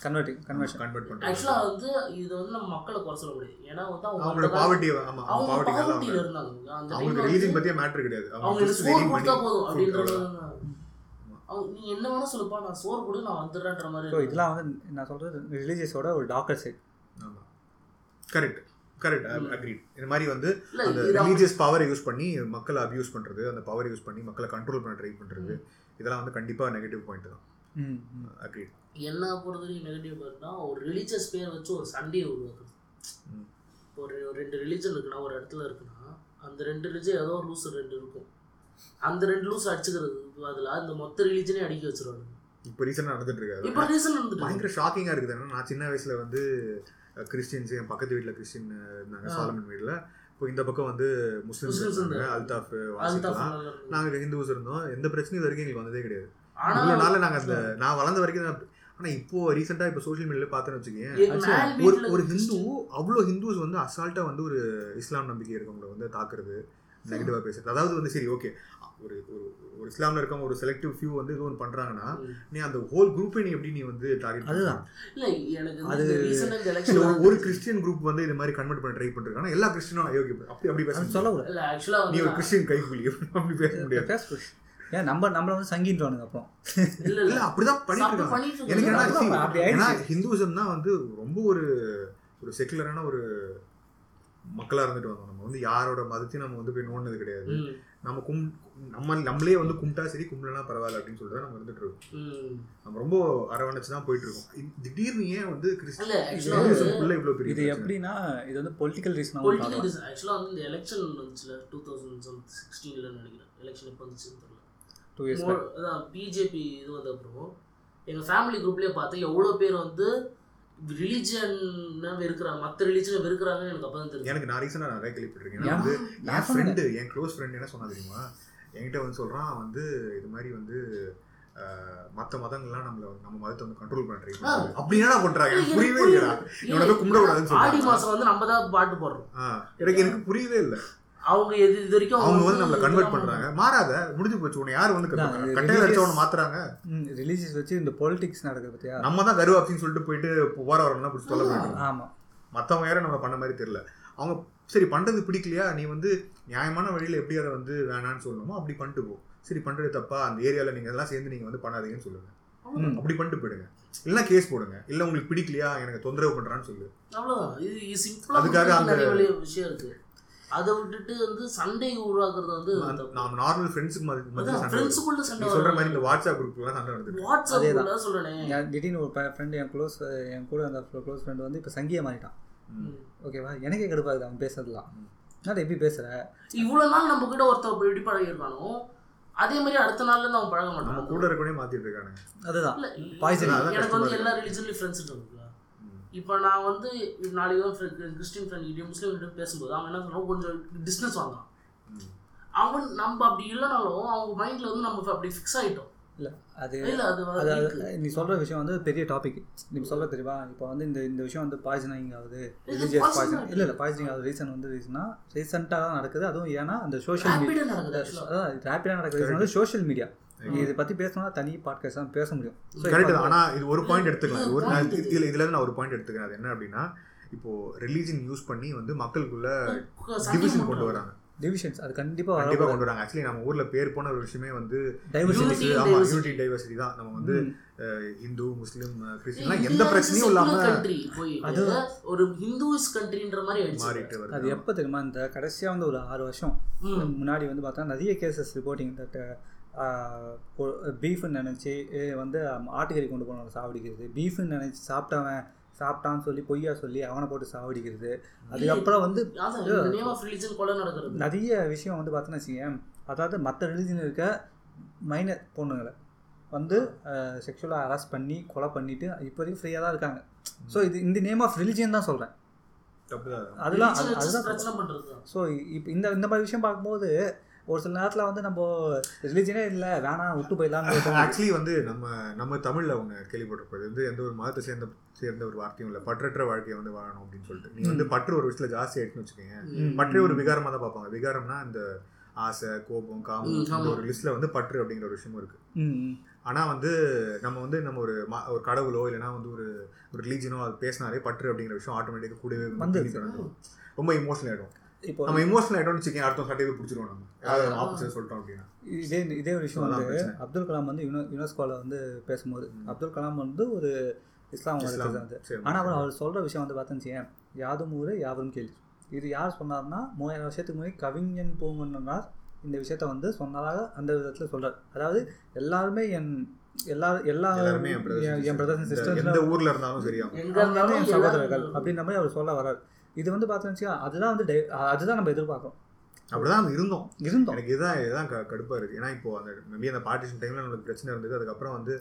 கன்வெர்ட்டிங் கன்வெர்ஷன் கன்வெர்ட் பண்ணுறாங்க. ஆக்சுவலாக வந்து இது வந்து நம்ம மக்களை குறை சொல்ல முடியாது, ஏன்னா வந்து அவங்களோட பாவர்ட்டி. ஆமாம், அவங்க பாவர்ட்டியில் இருந்தாங்க, அவங்களுக்கு ரீசன் பற்றியே மேட்ரு கிடையாது. அவங்க நீ என்ன வேணும் சொல்லுப்பா, நான் சோறு கூட நான் வந்துடுறேன்ற மாதிரி. ஸோ இதெல்லாம் வந்து நான் சொல்கிறது ரிலீஜியஸோட ஒரு டாக்டர் சைட். ஆமாம், கரெக்ட் கரெக்ட், அக்ரீட். இந்த மாதிரி வந்து அந்த ரிலீஜியஸ் பவரை யூஸ் பண்ணி மக்களை அப்யூஸ் பண்ணுறது, அந்த பவர் யூஸ் பண்ணி மக்களை கண்ட்ரோல் பண்ண ட்ரை பண்ணுறது, இதெல்லாம் வந்து கண்டிப்பாக நெகட்டிவ் பாயிண்ட் தான். ம், அக்ரீட். எல்லா பொறுத்தவரைக்கும் நெகட்டிவ் பாயிண்ட்னா ஒரு ரிலீஜியஸ் பேர் வச்சு ஒரு சண்டையை உருவாக்குது. ஒரு ரெண்டு ரிலீஜன் இருக்குன்னா, ஒரு இடத்துல இருக்குன்னா, அந்த ரெண்டு ரிலீஜன் ஏதோ ஒரு லூஸ் ரெண்டு இருக்கும், அந்த ரெண்டு லூஸ் அடிச்சுக்கிறது பதிலாக இந்த மொத்த ரிலீஜனே அடிக்க வச்சிருவாங்க. இப்போ ரீசனாக நடந்துட்டு இருக்காது, இப்போ ரீசன் நடந்துட்டு பயங்கர ஷாக்கிங்காக இருக்குது. ஏன்னா நான் சின்ன வயசில் வந்து கிறிஸ்டின்ஸ், என் பக்கத்து வீட்டில் கிறிஸ்டின் இருந்தாங்க, சாலமன் வீட்டில். இப்போ இந்த பக்கம் வந்து முஸ்லீம்ஸ் இருந்தாங்க, அல்தாஃப் வாசிக்கலாம். நாங்கள் ஹிந்துஸ் இருந்தோம், எந்த பிரச்சனையும் வரைக்கும் எங்களுக்கு வந்ததே கிடையாது. அதனால நாங்கள் அந்த நான் வளர்ந்த வரைக்கும். ஆனால் இப்போ ரீசெண்டாக இப்போ சோஷியல் மீடியாவில் பார்த்தேன்னு வச்சுக்கேன், ஒரு ஒரு ஹிந்து அவ்வளோ ஹிந்துஸ் வந்து அசால்ட்டாக வந்து ஒரு இஸ்லாம் நம்பிக்கை இருக்கவங்களை வந்து தாக்குறது, நெகட்டிவாக பேசுறது. அதாவது வந்து சரி ஓகே, ஒரு ஒரு இஸ்லாமில் இருக்க ஒரு செலக்டிவ் ஃபியூ வந்து இது ஒன்று பண்ணுறாங்கன்னா, நீ அந்த ஹோல் குரூப்பை நீ எப்படி நீ வந்து டார்கெட் அதுதான் இல்லை. எனக்கு அது ரீசன் ஒரு கிறிஸ்டியன் குரூப் வந்து இது மாதிரி கன்வெர்ட் பண்ண ட்ரை பண்ணுறாங்கன்னா எல்லா கிறிஸ்டினும் ஐயோக்கி அப்படி அப்படி பேச சொல்லக்கூடாது. இல்லை, ஆக்சுவலாக நீ ஒரு கிறிஸ்டின் கைகூலி அப்படி பேச முடியாது. ஏன் நம்ம நம்மளை வந்து சங்கிட்டுவானுங்க அப்புறம். இல்லை இல்லை, அப்படிதான் பண்ணிட்டு எனக்கு ஏன்னா ஹிந்துசம் தான் வந்து ரொம்ப ஒரு ஒரு செக்குலரான ஒரு மக்களாக இருந்துட்டு வந்தோம். நம்ம வந்து யாரோட மதத்தையும் நம்ம வந்து போய் நோண்டது கிடையாது. நம்ம கும் நம்ம நம்மளே வந்து கும்பிட்டா சரி, கும்பிடனா பரவாயில்ல அப்படின்னு சொல்லிட்டு நம்ம இருந்துட்டு இருக்கோம். நம்ம ரொம்ப அரவணைச்சு தான் போயிட்டு இருக்கோம். திடீர்னு ஏன் வந்து கிறிஸ்டியன் இது எப்படின்னா, இது வந்து பொலிட்டிக்கல் ரீசன். ஆக்சுவலாக வந்து இந்த எலெக்ஷன் வந்துச்சுல, டூ தௌசண்ட் சிக்ஸ்டீன்ல நினைக்கிறேன் எலெக்ஷன் எப்போ வந்துச்சுன்னு தெரியல. டூ இயர்ஸ் அதான் பிஜேபி இது வந்த அப்புறம் எங்கள் ஃபேமிலி குரூப்லேயே பார்த்தா எவ்வளோ பேர் வந்து ரிலிஜியன்னா வெறுக்கிறாங்க, மற்ற ரிலிஜியனை வெறுக்கிறாங்கன்னு எனக்கு அப்போ தான் தெரியும். எனக்கு நான் ரீசனாக நிறைய கேள்விப்பட்டிருக்கேன். நான் வந்து என் ஃப்ரெண்டு, என் க்ளோஸ் ஃப்ரெண்டு என்ன சொன்னா தெரியுமா, என்கிட்ட வந்து சொல்கிறான் வந்து இது மாதிரி வந்து மற்ற மதங்கள்லாம் நம்மளை நம்ம மதத்தை வந்து கண்ட்ரோல் பண்ணுறீங்க அப்படின்னா பண்ணுறாங்க. எனக்கு புரியவே இல்லைடா, என்னோட கும்பிடக்கூடாதுன்னு ஆடி மாதம் வந்து நம்ம தான் பாட்டு போடுறோம். எனக்கு எனக்கு புரியவே இல்லை. அவங்க எது இது வரைக்கும் அவங்க வந்து நம்மளை கன்வெர்ட் பண்ணுறாங்க, மாறாத முடிஞ்சு போச்சு. உன்னை யார் வந்து கட்டையில் அடிச்சவனு மாத்துறாங்க ரிலீஜியஸ் வச்சு. இந்த பொலிட்டிக்ஸ் நடக்குது பற்றியா, நம்ம தான் கருவா அப்படின்னு சொல்லிட்டு போயிட்டு போகிற வரணும்னா பிடிச்சி சொல்ல போயிட்டு. ஆமாம், மற்றவங்க யாரும் நம்மளை பண்ண மாதிரி தெரியல. அவங்க சரி பண்ணுறது பிடிக்கலையா, நீ வந்து நியாயமான வழியில் எப்படி அதை வந்து வேணான்னு சொல்லணுமோ அப்படி பண்ணிட்டு போ. சரி பண்ணுறது தப்பா, அந்த ஏரியாவில் நீங்கள் எல்லாம் சேர்ந்து நீங்கள் வந்து பண்ணாதீங்கன்னு சொல்லுங்கள், அப்படி பண்ணிட்டு போயிடுங்க. இல்லைன்னா கேஸ் போடுங்க, இல்லை உங்களுக்கு பிடிக்கலையா எனக்கு தொந்தரவு பண்ணுறான்னு சொல்லு. அவ்வளோதான், அதுக்காக அந்த விஷயம் இருக்குது. அதை விட்டுட்டு வந்து சண்டை உருவாக்குறது வந்து நம்ம நார்மல் ஃப்ரெண்ட்ஸுக்கு ஃப்ரெண்ட்ஸுக்குள்ள சண்டை சொல்கிற மாதிரி இந்த வாட்ஸ்அப் குரூப்லாம் சண்டை நடக்குது. வாட்ஸ்அப் சொல்கிறேன், என் திடீர்னு ஒரு ஃப்ரெண்டு, என் க்ளோஸ் என் கூட அந்த க்ளோஸ் ஃப்ரெண்டு வந்து இப்போ சங்கியை மாறிட்டான். ஓகேவா, எனக்கே கடுப்பாது அவன் பேசுறதுலாம். நான் எப்படி பேசுகிற, இவ்வளோ நாள் நம்ம கிட்ட ஒருத்தர் எப்படி பழகிருக்கானோ அதே மாதிரி அடுத்த நாள்ல இருந்து அவன் பழக மாட்டான். நம்ம கூட இருக்கவே மாற்றிட்டு இருக்கானுங்க. அதுதான் எனக்கு வந்து எல்லா ரிலீஜன்லேயும் ஃப்ரெண்ட்ஸ் இருக்காங்க. இப்போ நான் வந்து நாளைக்கு கிறிஸ்டின் ஃப்ரெண்ட் கிட்டே முஸ்லீம் கிட்டே பேசும்போது அவன் என்ன சொல்கிறான், கொஞ்சம் டிஸ்டன்ஸ் வாங்குறான். அவன் நம்ம அப்படி இல்லைனாலும் அவங்க மைண்டில் வந்து நம்ம அப்படி ஃபிக்ஸ் ஆகிட்டோம். இல்லை அது இல்லை அது அது நீ சொல்கிற விஷயம் வந்து பெரிய டாபிக். நீ சொல்ல தெரியுமா, இப்போ வந்து இந்த இந்த விஷயம் வந்து பாய்சனிங் ஆகுது, ரிலீஜியஸ் பாய்சனிங். இல்லை இல்லை பாய்சனிங் ஆகுது ரீசன் வந்து ரீசனா ரீசெண்டாக தான் நடக்குது. அதுவும் ஏன்னா அந்த சோஷியல் மீடியா நடக்குது, அதாவது ரேப்பிடாக நடக்கிற ரீசன் வந்து சோஷியல் மீடியா. நீ இதை பற்றி பேசணும்னா தனி பாட்காஸ்ட் தான் பேச முடியும். கரெக்ட். ஆனால் இது ஒரு பாயிண்ட் எடுத்துக்கலாம், ஒரு இதில் இதில் நான் ஒரு பாயிண்ட் எடுத்துக்கிறேன். அது என்ன அப்படின்னா, இப்போது ரிலீஜன் யூஸ் பண்ணி வந்து மக்களுக்குள்ள டிவிஷன் கொண்டு வராங்க. டிவிஷன்ஸ் அது கண்டிப்பாக கண்டிப்பாக கொண்டு வராங்க. ஆக்சுவலி நம்ம ஊரில் பேர் போன ஒரு விஷயமே வந்து டைவர்சிட்டி. ஆமாம், யூனிட்டி டைவர்சிட்டி தான். நம்ம வந்து இந்து முஸ்லீம் கிறிஸ்டின்லாம் எந்த பிரச்சனையும் இல்லாமல் ஒரு ஹிந்துஸ் கண்ட்ரின்ற மாதிரி மாறிட்டு வருது. அது எப்போ தெரியுமா, இந்த கடைசியாக வந்து ஒரு ஆறு வருஷம் முன்னாடி வந்து பார்த்தா நிறைய கேசஸ் ரிப்போர்ட்டிங் தட் பீஃப்னு நினச்சி வந்து ஆட்டுக்கறி கொண்டு போனவனை சாவடிக்கிறது, பீஃப்னு நினச்சி சாப்பிட்டவன் சாப்பிட்டான்னு சொல்லி பொய்யா சொல்லி அவனை போட்டு சாவடிக்கிறது. அதுக்கப்புறம் வந்து நிறைய விஷயம் வந்து பார்த்தோன்னு வச்சுக்கேன், அதாவது மற்ற ரிலீஜன் இருக்க மைனர் பொண்ணுங்களை வந்து செக்ஷுவலாக ஹராஸ் பண்ணி கொலை பண்ணிவிட்டு இப்போதையும் ஃப்ரீயாக தான் இருக்காங்க. ஸோ இது இந்த நேம் ஆஃப் ரிலிஜியன் தான் சொல்கிறேன். அதெல்லாம் அதுதான். ஸோ இப்போ இந்த இந்த மாதிரி விஷயம் பார்க்கும்போது ஒரு சில நேரத்தில் வந்து நம்ம ரிலீஜனே இல்லை வேணாம் விட்டு போயிடலாம். ஆக்சுவலி வந்து நம்ம நம்ம தமிழில் அவங்க கேள்விப்பட்டிருப்பது வந்து எந்த ஒரு மதத்தை சேர்ந்த சேர்ந்த ஒரு வார்த்தையும் இல்லை, பற்றற்ற வாழ்க்கையை வந்து வாழணும் அப்படின்னு சொல்லிட்டு. நீ வந்து பற்று ஒரு விஷயத்தில் ஜாஸ்தி ஆகிட்டுன்னு வச்சுக்கோங்க, பற்றே ஒரு விகாரமாக தான் பார்ப்பாங்க. விகாரம்னா இந்த ஆசை, கோபம், காமம், ஒரு லிஸ்ட்டில் வந்து பற்று அப்படிங்கிற ஒரு விஷயமும் இருக்குது. ஆனால் வந்து நம்ம வந்து நம்ம ஒரு ம ஒரு கடவுளோ இல்லைனா வந்து ஒரு ஒரு ரிலீஜனோ அது பேசினாலே பற்று அப்படிங்கிற விஷயம் ஆட்டோமேட்டிக்காக கூடவே வந்து ரொம்ப இமோஷனல் ஆகிடும். இப்போ நம்ம இமோஷனல் ஆகிட்டோம்னு வச்சுக்கோங்க, அடுத்த சட்டையை பிடிச்சிருவோம் நம்ம ஆப்ஷன் சொல்லிட்டோம் அப்படின்னா. இதே இதே ஒரு விஷயம் வந்து அப்துல் கலாம் வந்து யுனோ யுனெஸ்கோவில் வந்து பேசும்போது அப்துல் கலாம் வந்து ஒரு இஸ்லாம் வந்து, ஆனால் அவர் அவர் சொல்கிற விஷயம் வந்து பார்த்தீங்கன்னா யாதும் ஊர் யாவரும் கேள்வி. இது யார் சொன்னார்னா மூவாயிரம் வருஷத்துக்கு முன்னாடி கவிஞன் பூங்குன்றனார் இந்த விஷயத்த வந்து சொன்னதாக அந்த விதத்தில் சொல்கிறார். அதாவது எல்லாருமே என் எல்லா எல்லாருமே என் பிரதர்ஸ் சிஸ்டர்ஸ் எந்த ஊரில் இருந்தாலும் சரியா எங்கே இருந்தாலும் என் சகோதரர்கள் அப்படின்ற மாதிரி அவர் சொல்ல வர்றார். இது வந்து பார்த்தோம்னா அதுதான் வந்து டை அதுதான் நம்ம எதிர்பார்க்குறோம். அப்படிதான் நம்ம இருந்தோம் இருந்தோம் எனக்கு இதுதான் இதுதான் கடுப்பாக இருக்குது. ஏன்னா இப்போது அந்த மேபி அந்த பார்ட்டிஷன் டைமில் நம்மளுக்கு பிரச்சனை இருந்தது. அதுக்கப்புறம் வந்து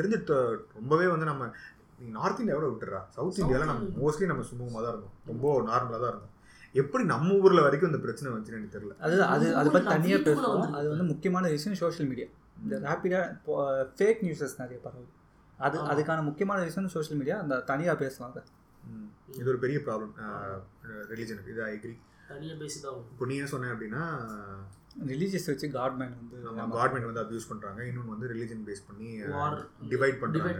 தெரிஞ்சுட்டு ரொம்பவே வந்து நம்ம நார்த் இந்தியாவோட விட்டுறா சவுத் இந்தியாவில் நம்ம மோஸ்ட்லி நம்ம சுமூகமாக தான் இருந்தோம், ரொம்ப நார்மலாக தான் இருந்தோம். எப்படி நம்ம ஊரில் வரைக்கும் இந்த பிரச்சனை வந்துச்சுன்னு எனக்கு தெரியல. அது அது அதை பற்றி தனியாக பேசணும். அது வந்து முக்கியமான ரீசன் சோஷியல் மீடியா. இந்த ரேப்பிடாக ஃபேக் நியூஸஸ் நிறைய பரவுது. அது அதுக்கான முக்கியமான ரீசன் சோஷியல் மீடியா. அந்த தனியாக பேசலாம் அதை. இது ஒரு பெரிய ப்ராப்ளம் ரிலீஜனுக்கு. இது ஐ அக்ரி. தனியாக பேசி தான் இப்போ நீ என்ன சொன்னேன் அப்படின்னா ரிலீஜியஸ் வச்சு கவர்மெண்ட் வந்து நம்ம கவர்மெண்ட் வந்து அப்யூஸ் பண்ணுறாங்க. இன்னொன்று வந்து ரிலீஜன் பேஸ் பண்ணி டிவைட் பண்ணுறாங்க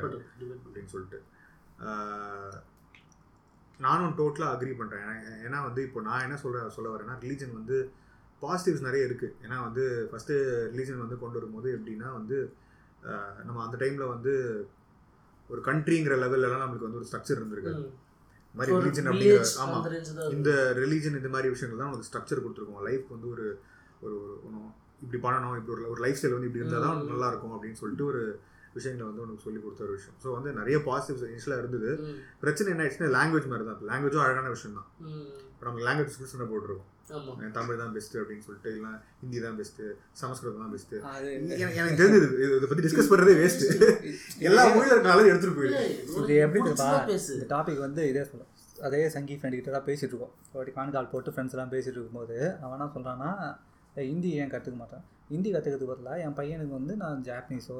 அப்படின்னு சொல்லிட்டு நானும் டோட்டலாக அக்ரி பண்ணுறேன். ஏன்னா வந்து இப்போ நான் என்ன சொல்கிறேன் சொல்ல வரேன்னா ரிலீஜன் வந்து பாசிட்டிவ்ஸ் நிறைய இருக்குது. ஏன்னா வந்து ஃபஸ்ட்டு ரிலீஜன் வந்து கொண்டு வரும்போது எப்படின்னா வந்து நம்ம அந்த டைமில் வந்து ஒரு கண்ட்ரிங்கிற லெவல்லலாம் நம்மளுக்கு வந்து ஒரு ஸ்ட்ரக்சர் இருந்திருக்காது. இந்த மாதிரி ரிலீஜன் அப்படிங்கிற ஆமாம் இந்த ரிலீஜன் இந்த மாதிரி விஷயங்கள் தான் உங்களுக்கு ஸ்ட்ரக்சர் கொடுத்துருக்கோம். லைஃப் வந்து ஒரு ஒரு இப்படி பண்ணணும், இப்படி ஒரு ஒரு லைஃப் ஸ்டைல் வந்து இப்படி இருந்தால் தான் நல்லாயிருக்கும் அப்படின்னு சொல்லிட்டு ஒரு விஷயங்களை வந்து உனக்கு சொல்லிக் கொடுத்த ஒரு விஷயம். ஸோ வந்து நிறைய பாசிட்டிவ்ஸ் இன்ஷியலாக இருந்தது. பிரச்சனை என்ன ஆயிடுச்சுன்னா லாங்குவேஜ் மாதிரி தான். லாங்குவேஜும் அழகான விஷயம் தான். இப்போ நம்ம லாங்குவேஜ் ஸ்கில்ஸ் தான் போட்டிருக்கோம். தமிழ் தான் பெஸ்ட்டு அப்படின்னு சொல்லிட்டு இல்லை ஹிந்தி தான் பெஸ்ட்டு, சமஸ்கிருதம் தான் பெஸ்ட்டு. எனக்கு தெரிஞ்சது இதை பற்றி டிஸ்கஸ் பண்ணுறதே வேஸ்ட்டு. எல்லா ஊரில் இருக்கிறனாலும் எடுத்துகிட்டு போயிடுது. இது எப்படி டாபிக் வந்து இதே சொல்லலாம். அதே சங்கி ஃப்ரெண்ட் கிட்ட தான் பேசிகிட்டு இருக்கோம். ஒரு கான் கால் போட்டு ஃப்ரெண்ட்ஸ்லாம் பேசிகிட்டு இருக்கும்போது அவனா சொல்கிறான்னா ஹிந்தி ஏன் கற்றுக்க மாட்டான், ஹிந்தி கற்றுக்கிறதுக்கு வரல என் பையனுக்கு வந்து நான் ஜாப்பனீஸோ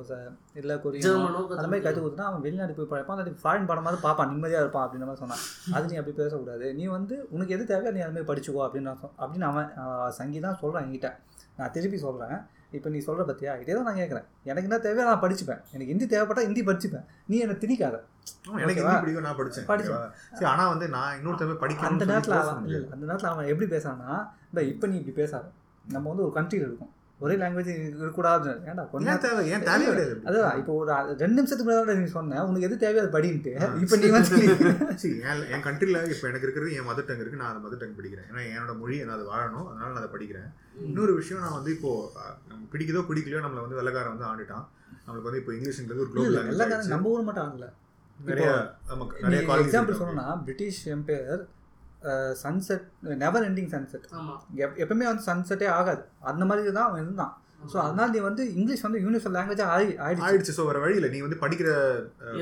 இல்லை கொரியனோ அந்த மாதிரி கற்றுக் கொடுத்தா அவன் வெளிநாட்டு போய் பழப்பான், அதாவது ஃபாரின் படமாவது பார்ப்பான், நிம்மதியாக இருப்பான் அப்படின்ற மாதிரி சொன்னான். அது நீ அப்படி பேசக்கூடாது, நீ வந்து உனக்கு எது தேவை நீ அதுமாதிரி படிச்சுக்கோ அப்படின்னு நான் சொ அப்படின்னு அவன் சங்கி தான் சொல்கிறான் என்கிட்ட. நான் திருப்பி சொல்கிறேன், இப்போ நீ சொல்கிற பற்றியா இதே தான் நான் கேட்குறேன். எனக்கு என்ன தேவையோ நான் படிச்சுப்பேன், எனக்கு ஹிந்தி தேவைப்பட்டால் ஹிந்தி படிச்சுப்பேன், நீ என்னை திணிக்காத. எனக்கு ஹிந்தி பிடிக்கும், நான் படித்தேன் படித்தேன். ஆனால் வந்து நான் இன்னொரு படிக்க அந்த நேரத்தில் அவன் அந்த நேரத்தில் அவன் எப்படி பேசான்னா இல்லை இப்போ நீ இப்படி பேசாத, நம்ம வந்து ஒரு கண்ட்ரியில் இருக்கும், ஒரே லாங்குவேஜ் இருக்கக்கூடாது. ஏன்டா கொஞ்சம் தேவை ஏன் தேவையோ அதுதான். இப்போ ஒரு ரெண்டு நிமிஷத்துக்கு முன்னாடி நீ சொன்னேன் உனக்கு எது தேவையோ அது படின்ட்டு. இப்போ நீ வந்து என் கண்ட்ரியில் இப்போ எனக்கு இருக்கிறது என் மதர் டங் இருக்குது, நான் அதை மதர் டங் படிக்கிறேன். ஏன்னா என்னோட மொழி நான் அதை வாழணும், அதனால் நான் அதை படிக்கிறேன். இன்னொரு விஷயம் நான் வந்து இப்போது நம்ம பிடிக்குதோ பிடிக்கலையோ நம்மளை வந்து வெள்ளக்காரன் வந்து ஆண்டுட்டான். நம்மளுக்கு வந்து இப்போ இங்கிலீஷ்ன்றது ஒரு குளோபல் லாங்குவேஜ். நம்ம ஊர் மட்டும் ஆகலை, நிறைய நமக்கு நிறைய எக்ஸாம்பிள் சொன்னோன்னா British empire sunset never ending sunset எப் எப்பவுமே வந்து சன்செட்டே ஆகாது அந்த மாதிரி தான் அவன் இருந்தான். ஸோ அதனால நீ வந்து இங்கிலீஷ் வந்து யூனிவர்சல் லாங்குவேஜாக ஆகி ஆயிடுச்சு. ஸோ வேறு வழியில் நீ வந்து படிக்கிற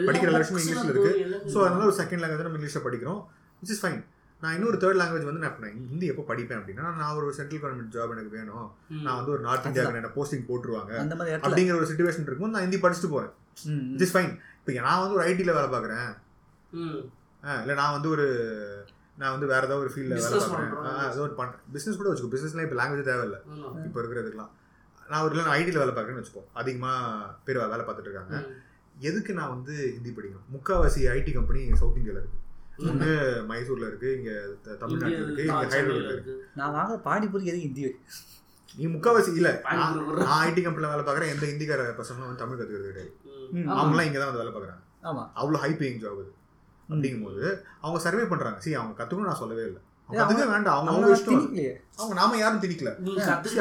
படிக்கிற விஷயமும் இங்கிலீஷில் இருக்குது. ஸோ அதனால ஒரு செகண்ட் லாங்குவேஜ் நம்ம இங்கிலீஷில் படிக்கிறோம், விச் இஸ் ஃபைன். நான் இன்னொரு தேர்ட் லாங்குவேஜ் வந்து நான் ஹிந்தி எப்போ படிப்பேன் அப்படின்னா நான் ஒரு சென்ட்ரல் கவர்மெண்ட் ஜாப் எனக்கு வேணும், நான் வந்து ஒரு நார்த் இந்தியாவுக்கு என்ன போஸ்டிங் போட்டுருவாங்க அப்படிங்கிற ஒரு சுச்சுவேஷன் இருக்கும்போது நான் ஹிந்தி படிச்சுட்டு போகிறேன், விச் இஸ் ஃபைன். இப்போ நான் வந்து ஒரு ஐடியில் வேலை பார்க்குறேன் இல்லை நான் வந்து ஒரு நான் வந்து வேறு ஏதாவது ஒரு ஃபீல்டில் வேலை பார்க்குறேன், ஏதோ ஒரு பண்ணுறேன் பிஸ்னஸ் கூட வச்சுக்கோ. பிஸ்னஸ்லாம் இப்போ லாங்குவேஜ் தேவையில்லை இப்போ இருக்கிறதுக்கெலாம். நான் ஒரு இல்லை நான் ஐடியில் வேலை பார்க்குறேன்னு வச்சுப்போம், அதிகமாக பேர் வேலை பார்த்துட்டு இருக்காங்க. எதுக்கு நான் வந்து ஹிந்தி படிக்கணும்? முக்கால்வாசி ஐடி கம்பெனி சவுத் இந்தியாவில் இருக்குது, ஒன்று மைசூரில் இருக்குது, இங்கே தமிழ்நாட்டில் இருக்குது, இங்கே ஹைதராபாத்தில் இருக்குது. நான் வாங்க பாண்டிபூரி எதுக்கு ஹிந்தி? நீ முக்கால்வாசி இல்லை நான் ஐடி கம்பெனியில் வேலை பார்க்குறேன், எந்த ஹிந்திக்கார பசங்களும் வந்து தமிழ் கற்றுக்கிறது கிடையாது. அவங்களாம் இங்கே தான் வந்து வேலை பார்க்குறாங்க. ஆமாம், அவ்வளோ ஹை பேயிங் ஜாப் அது. அப்படிங்கும் போது அவங்க சர்வே பண்றாங்க. சரி, அவங்க கத்துக்கணும் நான் சொல்லவே இல்லை, அதுவே வேண்டாம். அவங்க அவங்க இஷ்டம், அவங்க நாம யாரும் திணிக்கல,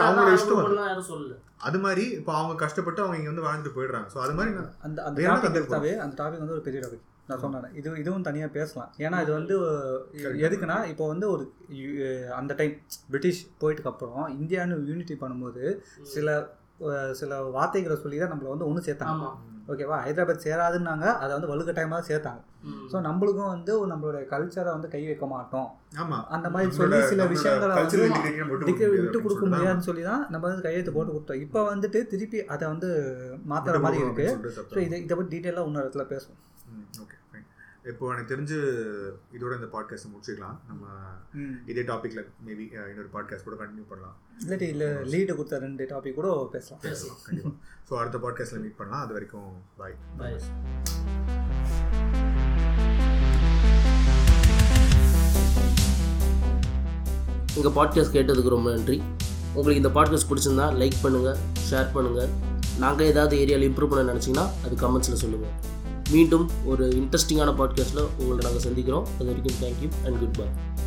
அவங்களோட இஷ்டம். அது மாதிரி இப்போ அவங்க கஷ்டப்பட்டு அவங்க இங்க வந்து வாழ்ந்துட்டு போயிடுறாங்க. ஸோ அது மாதிரி அந்த அந்த டாபிக் வந்து ஒரு பெரிய டாபிக் நான் சொன்னேன். இது இதுவும் தனியாக பேசலாம். ஏன்னா இது வந்து எதுக்குன்னா இப்போ வந்து ஒரு அந்த டைம் பிரிட்டிஷ் போயிட்டுக்கு அப்புறம் இந்தியான்னு யூனிட்டி பண்ணும்போது சில சில வார்த்தைகளை சொல்லி தான் நம்மளை வந்து ஒன்று சேர்த்தாங்க. ஓகேவா, ஹைதராபாத் சேராதுன்னாங்க, அதை வந்து வலுக்கட்டாயமாக சேர்த்தாங்க. ஸோ நம்மளுக்கும் வந்து நம்மளுடைய கல்ச்சரை வந்து கை வைக்க மாட்டோம் அந்த மாதிரி சொல்லி சில விஷயங்களை விட்டு கொடுக்க முடியாதுன்னு சொல்லி தான் நம்ம வந்து கையெழுத்து போட்டு கொடுத்தோம். இப்போ வந்துட்டு திருப்பி அதை வந்து மாற்றுற மாதிரி இருக்கு. ஸோ இதை இதை பற்றி டீட்டெயிலாக இன்னொரு இடத்துல பேசுவோம். Okay fine. இப்போது எனக்கு தெரிஞ்சு இதோட இந்த பாட்காஸ்ட் முடிச்சுக்கலாம். நம்ம இதே டாப்பிக்கில் மேபி இன்னொரு பாட்காஸ்ட் கூட கண்டினியூ பண்ணலாம். இல்லாட்டி இல்லை லீடு கொடுத்த ரெண்டு டாபிக் கூட பேசலாம் பேசலாம் கண்டிப்பாக. ஸோ அடுத்த பாட்காஸ்ட்டில் மீட் பண்ணலாம். அது வரைக்கும் பாய் பாய். உங்கள் பாட்காஸ்ட் கேட்டதுக்கு ரொம்ப நன்றி. உங்களுக்கு இந்த பாட்காஸ்ட் பிடிச்சிருந்தா லைக் பண்ணுங்கள், ஷேர் பண்ணுங்கள். நாங்கள் ஏதாவது ஏரியாவில் இம்ப்ரூவ் பண்ண நினச்சிங்கன்னா அது கமெண்ட்ஸில் சொல்லுங்கள். மீண்டும் ஒரு இன்ட்ரெஸ்டிங்கான பாட்காஸ்ட்டில் உங்களை நாங்கள் சந்திக்கிறோம். அது வரைக்கும் தேங்க்யூ அண்ட் குட் பை.